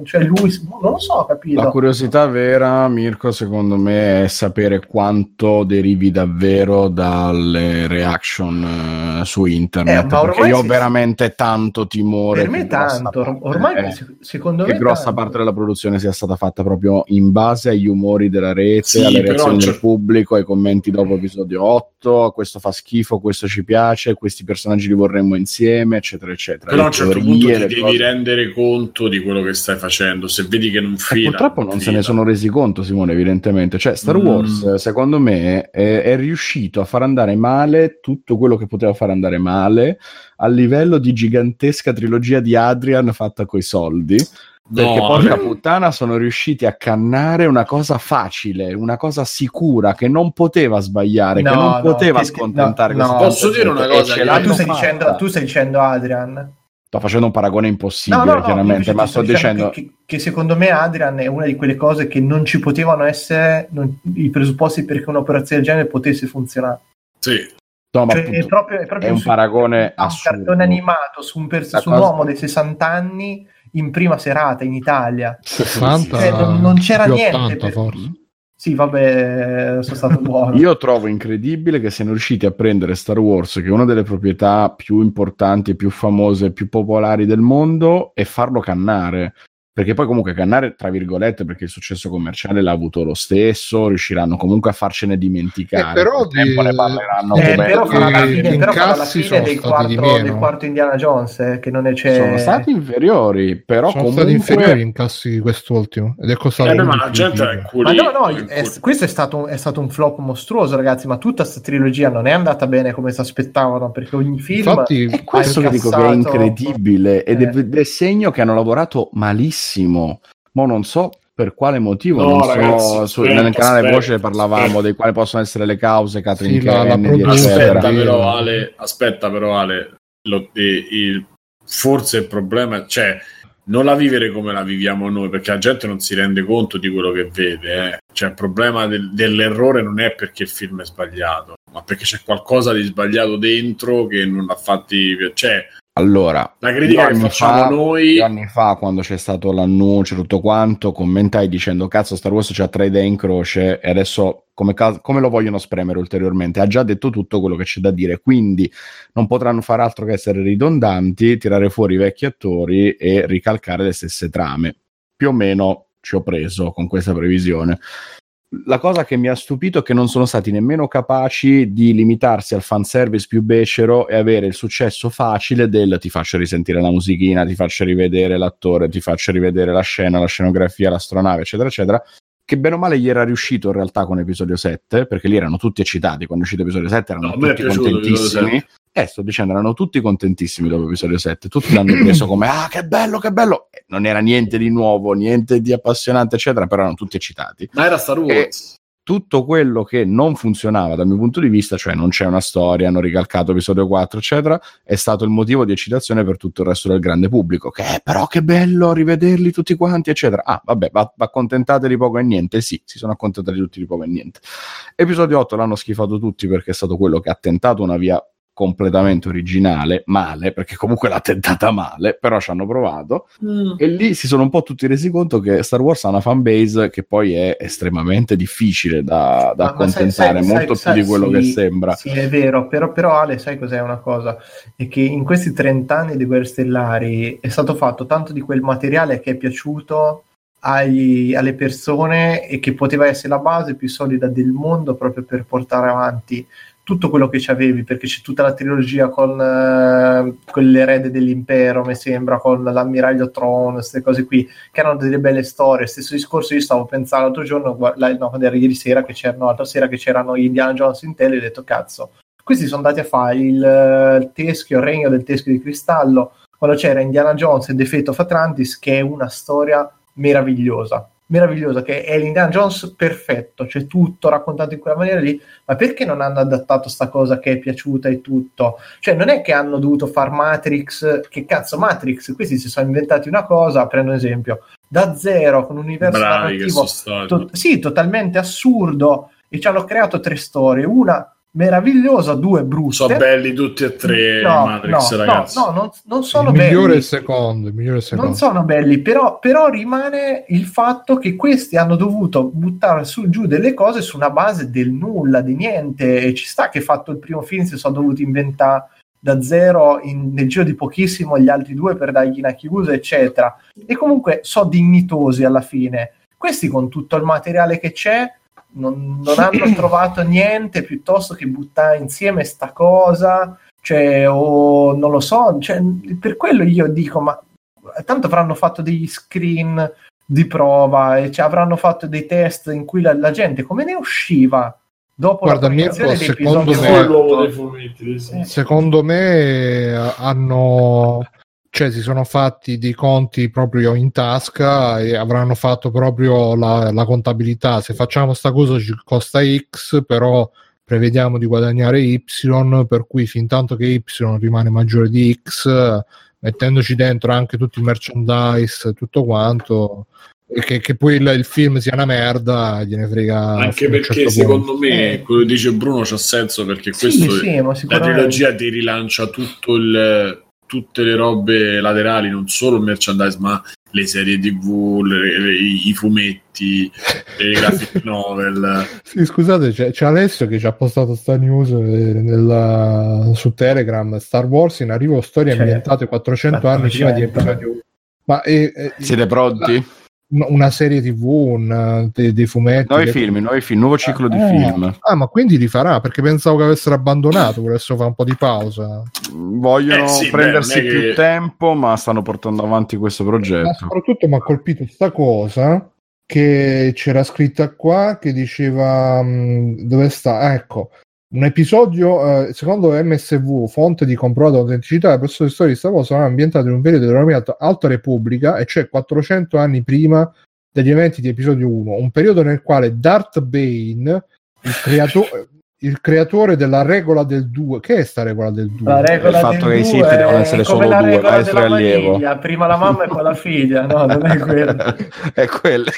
cioè lui non lo so, capito. La curiosità vera, Mirko, secondo me è sapere quanto derivi davvero dalle reaction eh, su internet, eh, perché io ho si... veramente tanto timore, per me tanto parte, ormai eh, secondo che me grossa tanto. Parte della produzione sia stata fatta proprio in base agli umori della rete, sì, alle reazioni del pubblico, ai commenti dopo episodio otto, questo fa schifo, questo ci piace, questi personaggi li vorremmo insieme, eccetera eccetera. Però a un certo punto ti devi cose... rendere conto di quello che stai facendo, se vedi che non fila, eh, purtroppo non fila. Se ne sono resi conto, Simone, evidentemente, cioè Star mm. Wars secondo me è, è riuscito a far andare male tutto quello che poteva far andare male, a livello di gigantesca trilogia di Adrian fatta coi soldi, perché no, porca puttana sono riusciti a cannare una cosa facile, una cosa sicura che non poteva sbagliare, no, che non no, poteva che, scontentare no, no, posso dire una cosa, che tu, stai dicendo, tu stai dicendo Adrian, sto facendo un paragone impossibile, no, no, chiaramente no, ma sto, sto dicendo, dicendo che, che secondo me Adrian è una di quelle cose che non ci potevano essere non, i presupposti perché un'operazione del genere potesse funzionare, sì. No, cioè, appunto, è proprio, è proprio è un su, paragone assurdo, un cartone animato su un, pers- su un cosa... uomo dei sessanta anni in prima serata in Italia, sessanta, eh, non, non c'era ottanta, niente per... forse. Sì vabbè, sono stato buono. Io trovo incredibile che siano riusciti a prendere Star Wars, che è una delle proprietà più importanti, più famose, più popolari del mondo, e farlo cannare, perché poi comunque cannare tra virgolette, perché il successo commerciale l'ha avuto lo stesso, riusciranno comunque a farcene dimenticare, eh, però di... tempo ne parleranno, eh, come... però farà la fine, però farà la fine dei, quattro, dei quarto Indiana Jones, eh, che non c'è, sono stati inferiori, però sono comunque... stati inferiori in incassi di quest'ultimo, ed è costato eh, ma, la gente è ma no no è, è questo è stato, è stato un flop mostruoso, ragazzi, ma tutta questa trilogia non è andata bene come si aspettavano, perché ogni film, infatti è questo che dico che è incredibile, eh. ed è, è segno che hanno lavorato malissimo, ma non so per quale motivo, no, non ragazzi, so, su, aspetta, nel canale aspetta, Voce parlavamo aspetta. Dei quali possono essere le cause, Catherine sì, Kennedy, la, la aspetta, però, Ale, aspetta però Ale lo, il, il, forse il problema, cioè non la vivere come la viviamo noi, perché la gente non si rende conto di quello che vede, eh. Cioè il problema del, dell'errore non è perché il film è sbagliato, ma perché c'è qualcosa di sbagliato dentro che non ha fatti, cioè allora, la critica che facciamo fa, noi anni fa, quando c'è stato l'annuncio tutto quanto, commentai dicendo cazzo Star Wars c'ha tre idee in croce e adesso come, come lo vogliono spremere ulteriormente, ha già detto tutto quello che c'è da dire, quindi non potranno far altro che essere ridondanti, tirare fuori i vecchi attori e ricalcare le stesse trame, più o meno ci ho preso con questa previsione. La cosa che mi ha stupito è che non sono stati nemmeno capaci di limitarsi al fanservice più becero e avere il successo facile del ti faccio risentire la musichina, ti faccio rivedere l'attore, ti faccio rivedere la scena, la scenografia, l'astronave, eccetera eccetera, che bene o male gli era riuscito in realtà con episodio sette, perché lì erano tutti eccitati quando è uscito episodio sette, erano no, tutti contentissimi, eh sto dicendo erano tutti contentissimi dopo episodio sette, tutti l'hanno preso come ah che bello che bello, eh, non era niente di nuovo, niente di appassionante eccetera, però erano tutti eccitati, ma era Star Wars, e tutto quello che non funzionava dal mio punto di vista, cioè non c'è una storia, hanno ricalcato episodio quattro eccetera, è stato il motivo di eccitazione per tutto il resto del grande pubblico, che eh, però che bello rivederli tutti quanti eccetera, ah vabbè va, va accontentate di poco e niente, sì si sono accontentati tutti di poco e niente. Episodio otto l'hanno schifato tutti perché è stato quello che ha tentato una via completamente originale, male, perché comunque l'ha tentata male, però ci hanno provato, mm. e lì si sono un po' tutti resi conto che Star Wars ha una fanbase che poi è estremamente difficile da, da accontentare, sai, sai, molto sai, più sai, di quello sì, che sembra. Sì, è vero, però, però Ale, sai cos'è una cosa? È che in questi trent'anni di Guerre Stellari è stato fatto tanto di quel materiale che è piaciuto ai, alle persone e che poteva essere la base più solida del mondo proprio per portare avanti tutto quello che c'avevi, perché c'è tutta la trilogia con, eh, con l'erede dell'impero, mi sembra, con l'ammiraglio Tron, queste cose qui, che erano delle belle storie. Stesso discorso io stavo pensando l'altro giorno, la, no, quando era ieri sera, che c'erano l'altra sera che c'erano gli Indiana Jones in tele, e ho detto, cazzo, questi sono andati a fare il, il teschio, il regno del teschio di cristallo, quando c'era Indiana Jones e The Fate of Atlantis, che è una storia meravigliosa. meravigliosa, che è l'Indiana Jones perfetto, c'è tutto raccontato in quella maniera lì, ma perché non hanno adattato sta cosa che è piaciuta e tutto? Cioè non è che hanno dovuto far Matrix, che cazzo Matrix, questi si sono inventati una cosa, prendo un esempio, da zero, con un universo Bravi, narrativo to- sì, totalmente assurdo, e ci hanno creato tre storie, una meravigliosa, due brutte. Sono belli tutti e tre, no, Matrix, no, ragazzi. No, no, non, non sono il belli. Migliore secondo, il migliore secondo. Non sono belli, però, però rimane il fatto che questi hanno dovuto buttare su giù delle cose su una base del nulla, di niente, e ci sta che fatto il primo film si sono dovuti inventare da zero in, nel giro di pochissimo gli altri due per dargli una chiusa, eccetera. E comunque sono dignitosi alla fine. Questi con tutto il materiale che c'è Non, non hanno trovato niente, piuttosto che buttare insieme sta cosa, cioè, o non lo so, cioè, per quello io dico, ma tanto avranno fatto degli screen di prova e cioè, avranno fatto dei test in cui la, la gente come ne usciva dopo. Guarda, la Mirko, secondo me, fumetti, sì. secondo me hanno cioè si sono fatti dei conti proprio in tasca e avranno fatto proprio la, la contabilità. Se facciamo sta cosa ci costa X, però prevediamo di guadagnare Y, per cui fin tanto che Y rimane maggiore di X, mettendoci dentro anche tutti i merchandise, tutto quanto, e che, che poi il, il film sia una merda gliene frega. Anche perché certo secondo punto. me quello che dice Bruno c'ha senso, perché questo sì, è, sì, la trilogia ti rilancia tutto il... tutte le robe laterali, non solo il merchandise, ma le serie tv, le, le, i fumetti, le graphic novel. Sì, scusate, c'è, c'è Alessio che ci ha postato sta news nella, su Telegram, Star Wars in arrivo, storie cioè, ambientate quattrocento anni prima di episodio. Ma eh, eh, siete pronti? Una, una serie tv, un, dei, dei fumetti, nuovi film, nuovi film, nuovo ciclo ah, di film. Ah, ma quindi li farà? Perché pensavo che avessero abbandonato, volessero fare un po' di pausa. Vogliono eh sì, prendersi beh, più che... tempo, ma stanno portando avanti questo progetto. Ma soprattutto mi ha colpito sta cosa che c'era scritta qua, che diceva mh, dove sta? Ah, ecco, un episodio, eh, secondo M S V, fonte di comprovata autenticità, le persone di storia di Star Wars sono ambientate in un periodo denominato Alta Repubblica, e cioè quattrocento anni prima degli eventi di episodio uno, un periodo nel quale Darth Bane, il creatore... il creatore della regola del due, che è sta regola del due? La regola il fatto del che i siti devono essere solo due, maestro e allievo. Prima la mamma e poi la figlia, no, non è quella. È quella.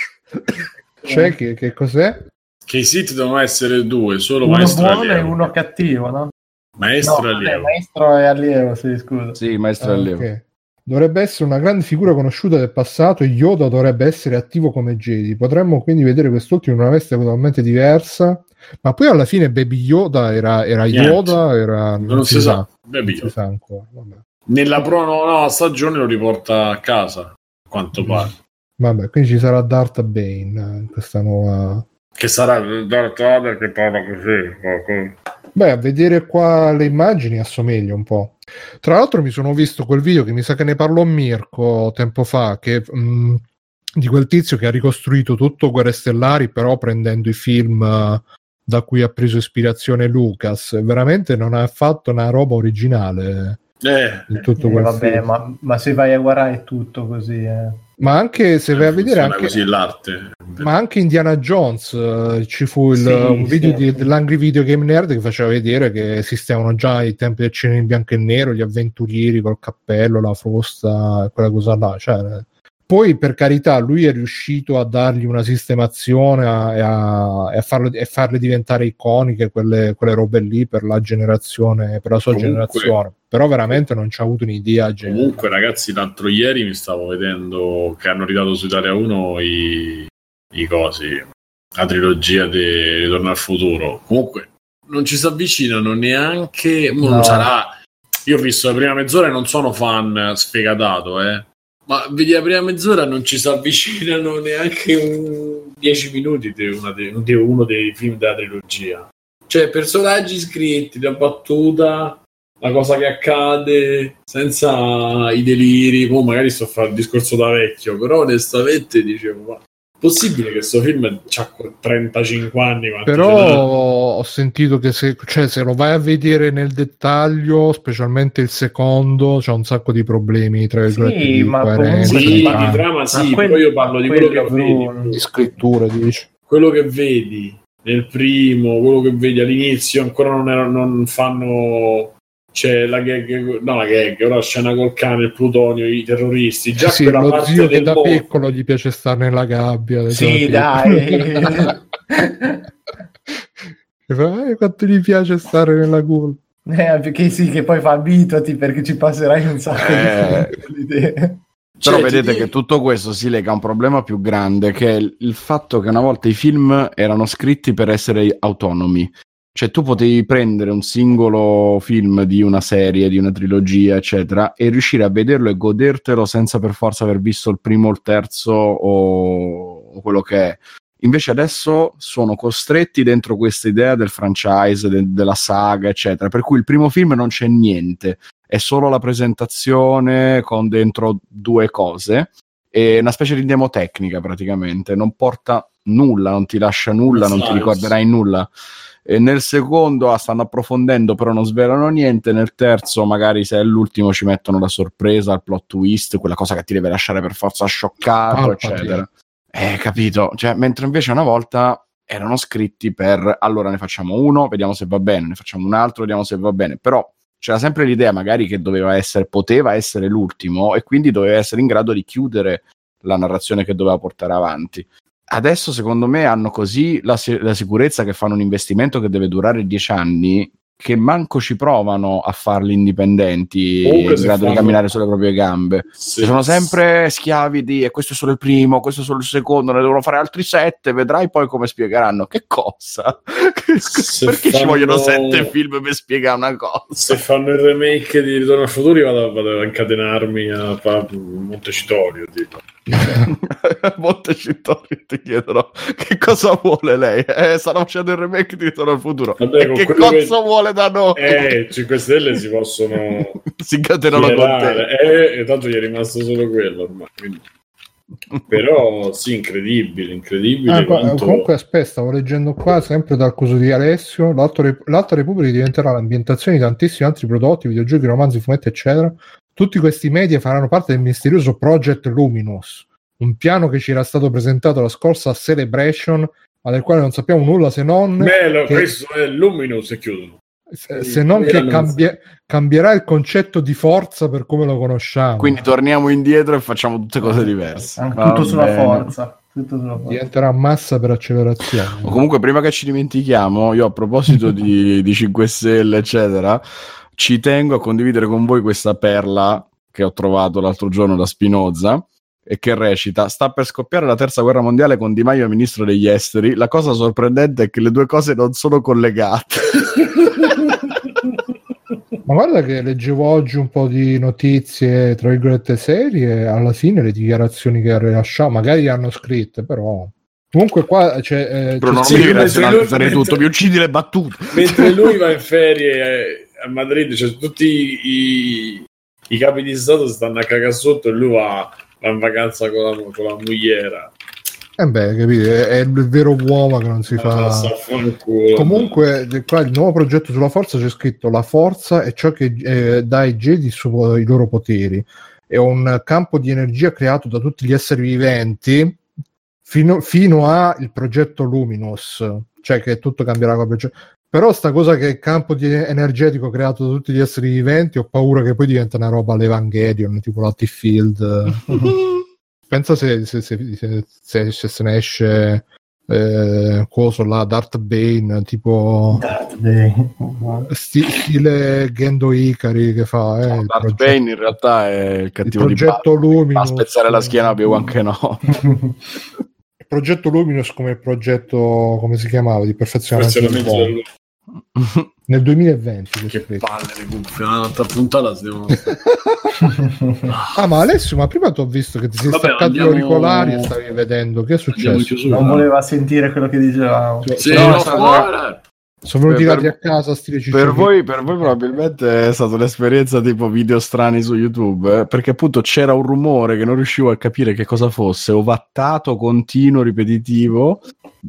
Cioè, che, che cos'è? Che i siti devono essere due, solo uno maestro e allievo. Uno buono e uno cattivo, no? Maestro no, e allievo. Maestro e allievo, sì, scusa. Sì, maestro e ah, allievo. Okay. Dovrebbe essere una grande figura conosciuta del passato e Yoda dovrebbe essere attivo come Jedi. Potremmo quindi vedere quest'ultimo in una veste totalmente diversa, ma poi alla fine Baby Yoda era, era Yoda, era, non, non si, si sa, sa. Baby Yoda. Si sa ancora. Vabbè. Nella prossima stagione lo riporta a casa, a quanto pare. Vabbè, quindi ci sarà Darth Bane in questa nuova... Che sarà Darth Vader che parla così. Beh, a vedere qua le immagini assomiglia un po'. Tra l'altro mi sono visto quel video che mi sa che ne parlò Mirko tempo fa, che, mh, di quel tizio che ha ricostruito tutto Guerre Stellari, però prendendo i film uh, da cui ha preso ispirazione Lucas. Veramente non ha fatto una roba originale eh, in tutto eh, quel vabbè, film. Ma, ma se vai a guardare è tutto così, eh. Ma anche se vai a vedere anche, così l'arte. Ma anche Indiana Jones uh, ci fu il, sì, un video sì, di, dell'Angry Video Game Nerd che faceva vedere che esistevano già i tempi del cinema in bianco e nero, gli avventurieri col cappello, la frusta, quella cosa là, cioè Poi, per carità, lui è riuscito a dargli una sistemazione e a, a, farle, a farle diventare iconiche, quelle, quelle robe lì, per la generazione, per la sua comunque, generazione. Però veramente non ci ha avuto un'idea generale. Comunque, ragazzi, l'altro ieri mi stavo vedendo che hanno ridato su Italia uno i, i cosi, la trilogia di Ritorno al Futuro. Comunque, non ci si avvicinano neanche... No. Non sarà... Io ho visto la prima mezz'ora e non sono fan sfegatato, eh. Ma vedi, la prima mezz'ora non ci si avvicinano neanche un dieci minuti di, una de, di uno dei film della trilogia. Cioè, personaggi scritti, la battuta, la cosa che accade, senza i deliri. Poi magari sto a fare il discorso da vecchio, però onestamente dicevo... Ma... possibile che questo film c'ha trentacinque anni, però ho sentito che se, cioè, se lo vai a vedere nel dettaglio, specialmente il secondo, c'è un sacco di problemi tra virgolette, sì, di ma comunque, sì, di trama sì, ma poi io parlo di quello, quello che vedi tu, di scrittura, dici. Quello che vedi nel primo, quello che vedi all'inizio ancora non, era, non fanno, c'è la gag, no la gag, ora c'è una col cane, il plutonio, i terroristi, già sì, quella lo parte zio del che da mondo. Piccolo gli piace stare nella gabbia, sì dai. E eh, quanto gli piace stare nella culla, eh, perché sì, che poi fa abituati, perché ci passerai un sacco eh. di idee. Però cioè, vedete che tutto questo si lega a un problema più grande, che è il fatto che una volta i film erano scritti per essere autonomi. Cioè, tu potevi prendere un singolo film di una serie, di una trilogia, eccetera, e riuscire a vederlo e godertelo senza per forza aver visto il primo, il terzo o quello che è. Invece adesso sono costretti dentro questa idea del franchise, de- della saga, eccetera, per cui il primo film non c'è niente, è solo la presentazione con dentro due cose, è una specie di demotecnica praticamente, non porta nulla, non ti lascia nulla, esatto. Non ti ricorderai nulla. E nel secondo ah, stanno approfondendo, però non svelano niente. Nel terzo, magari se è l'ultimo, ci mettono la sorpresa, il plot twist, quella cosa che ti deve lasciare per forza scioccato, oh, eccetera. Eh, capito? Cioè, mentre invece una volta erano scritti per allora ne facciamo uno, vediamo se va bene, ne facciamo un altro, vediamo se va bene. Però c'era sempre l'idea, magari, che doveva essere, poteva essere l'ultimo, e quindi doveva essere in grado di chiudere la narrazione che doveva portare avanti. Adesso secondo me hanno così la, se- la sicurezza che fanno un investimento che deve durare dieci anni, che manco ci provano a farli indipendenti, in grado fanno... di camminare sulle proprie gambe. Sì. Sono sempre schiavi di e questo è solo il primo, questo è solo il secondo, ne devono fare altri sette, vedrai poi come spiegheranno. Che cosa? Perché fanno... ci vogliono sette film per spiegare una cosa? Se fanno il remake di Ritorno al Futuro vado, vado a incatenarmi a Montecitorio, tipo. Montecitorio, ti chiederò che cosa vuole lei. Eh, stanno facendo il remake di Ritorno al Futuro. Vabbè, che cazzo che... vuole da noi? Eh, cinque stelle si possono si catenano con te. Eh, e tanto gli è rimasto solo quello ormai. Quindi... però sì, incredibile, incredibile. Ah, quanto... Comunque aspetta, stavo leggendo qua sempre dal coso di Alessio, l'Alta Rep- Repubblica diventerà l'ambientazione di tantissimi altri prodotti, videogiochi, romanzi, fumetti, eccetera. Tutti questi media faranno parte del misterioso Project Luminous, un piano che ci era stato presentato la scorsa Celebration, ma del quale non sappiamo nulla se non... Bello, che... questo è Luminous e chiudono. Se, se non che cambia, cambierà il concetto di forza per come lo conosciamo. Quindi torniamo indietro e facciamo tutte cose diverse. Tutto Va sulla bene. forza. Diventerà massa per accelerazione. O comunque, prima che ci dimentichiamo, io a proposito di, di cinque stelle, eccetera, ci tengo a condividere con voi questa perla che ho trovato l'altro giorno da Spinoza e che recita: sta per scoppiare la terza guerra mondiale con Di Maio ministro degli esteri, la cosa sorprendente è che le due cose non sono collegate. Ma guarda che leggevo oggi un po' di notizie tra virgolette serie, alla fine le dichiarazioni che ha rilasciato magari hanno scritte, però comunque qua c'è, eh, Bruno, c'è... Non mi razionalizzare tutto, mentre... mi uccidi le battute mentre lui va in ferie, eh... a Madrid, cioè, tutti i, i capi di stato stanno a cagare sotto e lui va, va in vacanza con la, con la mogliera. Eh beh, capite, è il vero uomo che non si fa. Comunque, qua il nuovo progetto sulla forza c'è scritto: la forza è ciò che eh, dà ai Jedi i loro poteri. È un campo di energia creato da tutti gli esseri viventi fino, fino a il progetto Luminous, cioè che tutto cambierà con il progetto. Però sta cosa che è il campo di energetico creato da tutti gli esseri viventi, ho paura che poi diventa una roba all'Evangelion, tipo l'Hatfield. pensa se, se, se, se, se, se, se ne esce eh, coso la Darth Bane, tipo Darth Bane. Uh-huh. Sti, stile Gendo Ikari che fa eh, no, Darth progetto. Bane in realtà è il cattivo il di Batman, fa spezzare la schiena più anche no. Il progetto Luminous come progetto, come si chiamava, di perfezionamento del nel duemilaventi, che palle le cuffie, un'altra puntata si devono ah, ma Alessio, ma prima ti ho visto che ti sei Vabbè, staccato andiamo... gli auricolari e stavi vedendo che è successo, non voleva sentire quello che dicevamo, sì, no, no, stato... no, sono venuti per... a casa stile per voi, per voi probabilmente è stata un'esperienza tipo video strani su YouTube, eh? Perché appunto c'era un rumore che non riuscivo a capire che cosa fosse, ovattato, continuo, ripetitivo,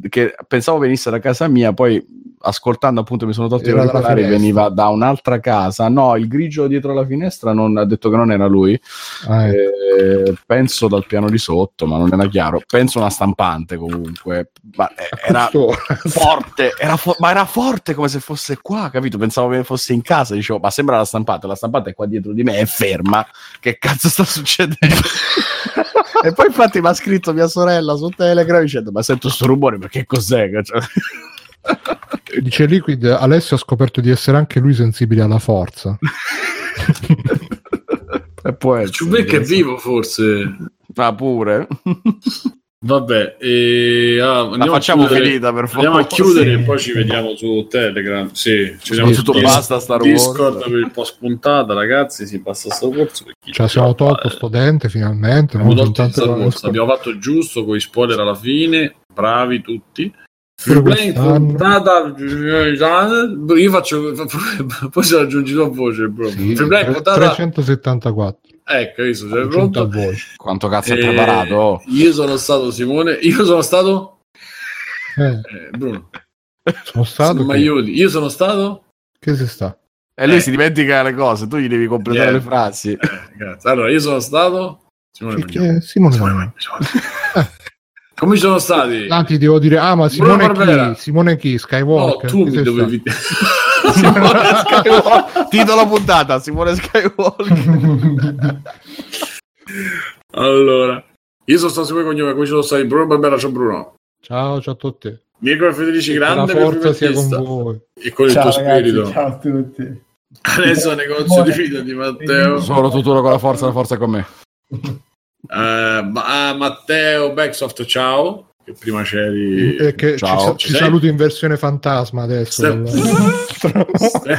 che pensavo venisse da casa mia, poi ascoltando appunto mi sono tolto i auricolari, veniva da un'altra casa, no, il grigio dietro la finestra non ha detto che non era lui, ah, eh, penso dal piano di sotto, ma non era chiaro, penso una stampante comunque, ma era forte, era fo- ma era forte come se fosse qua, capito, pensavo che fosse in casa, dicevo ma sembra la stampante, la stampante è qua dietro di me, è ferma, che cazzo sta succedendo? E poi infatti mi ha scritto mia sorella su Telegram dicendo ma sento sto rumore, perché cos'è? Dice Liquid, Alessio ha scoperto di essere anche lui sensibile alla forza. E poi il Ciubecca è vivo forse, ah pure. Vabbè, e, ah, andiamo, facciamo a finita, per favore. Andiamo a chiudere, sì. E poi ci vediamo su Telegram. Sì, ci siamo, sì, tutto dis- basta Star Wars. Discord per il post puntata, ragazzi. Si passa Star Wars. Cioè, siamo tolto sto dente finalmente. Abbiamo, non tolto Star Wars. Abbiamo fatto giusto con i spoiler alla fine. Bravi tutti. Free Playing puntata, io faccio, poi se aggiungi la voce, bro. Sì, Free Playing puntata trecentosettantaquattro. Ecco, io sono pronto. Voce. Quanto cazzo hai eh, preparato? Io sono stato Simone, io sono stato eh. Eh, Bruno. Sono stato Maioli. Io sono stato Che si sta? E eh, lui eh. si dimentica le cose, tu gli devi completare eh. le frasi. Eh, grazie. Allora, io sono stato Simone Cognome. Simone Cognome. Come ci sono stati? Tanti devo dire, ah ma Simone chi? Simone chi? Skywalker? No, tu mi dovevi dire. Simone Skywalker. Titolo puntata, Simone Skywalker. Allora, io sono stato Simone Cognome, qui ci sono stati Bruno Barbera, ciao Bruno. Ciao, ciao a tutti. Mirko Federici, grande per forza sia con voi. E con ciao, il tuo ragazzi, spirito. Ciao a tutti. Adesso negozio di vita di Matteo. Sono tutto con la forza, la forza con me. Uh, ma, ah, Matteo Backsoft, ciao, che prima c'eri, eh, che ciao, ci, ci saluto in versione fantasma adesso. Ste-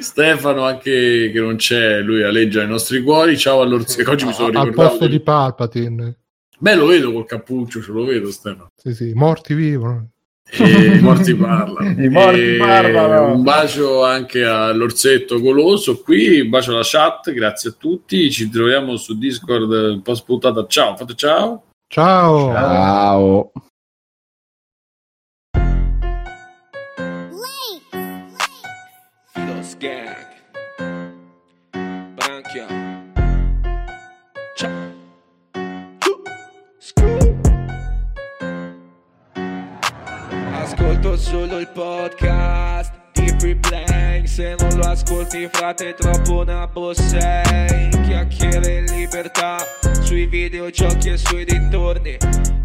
Stefano, anche che non c'è, lui aleggia i nostri cuori, ciao all'Orsino, oggi mi sono ricordato al posto di Palpatine, beh lo vedo col cappuccio, ce lo vedo Stefano, sì sì, morti vivono e i morti parlano, I morti parlano. Un bacio anche all'orsetto goloso qui, un bacio alla chat, grazie a tutti, ci troviamo su Discord un po' spuntata, ciao, fate ciao ciao, ciao. Ascolto solo il podcast di Free Playing, se non lo ascolti frate è troppo una bossa. Chiacchiere in libertà sui videogiochi e sui dintorni,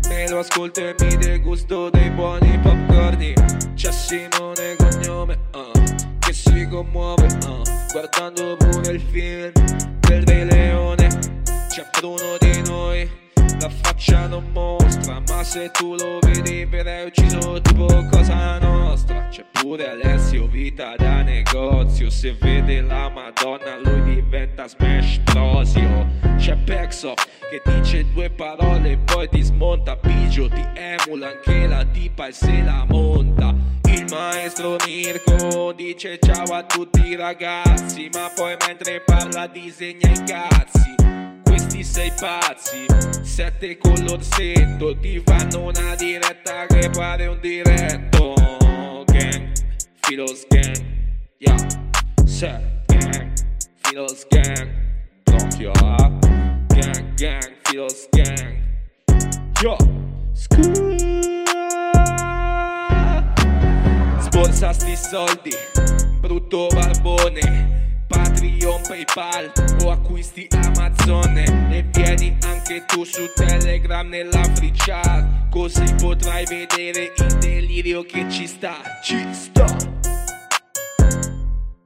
me lo ascolto e mi degusto dei buoni popcorni. C'è Simone Cognome uh, che si commuove uh, guardando pure il film del Re Leone. C'è Bruno di noi, la faccia non mostra, ma se tu lo vedi verrai ucciso tipo Cosa Nostra. C'è pure Alessio, vita da negozio, se vede la Madonna lui diventa Smash Brosio. C'è Pexo che dice due parole e poi ti smonta, Bigio ti emula anche la tipa e se la monta. Il maestro Mirko dice ciao a tutti i ragazzi, ma poi mentre parla disegna i cazzi. Questi sei pazzi, sette con l'orsetto, ti fanno una diretta che pare un diretto. Gang, Filos Gang, yeah, set gang, Filos Gang, Tokyo, gang, gang, Filos Gang, yo, scusa. Sborsa sti soldi, brutto barbone, patria Patreon, PayPal o acquisti Amazon, e vieni anche tu su Telegram nella free chat, così potrai vedere il delirio che ci sta, ci sta.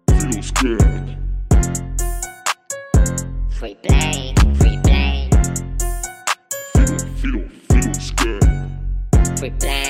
Feels good. Free play, free play. Filo, filo, feels good. Free play.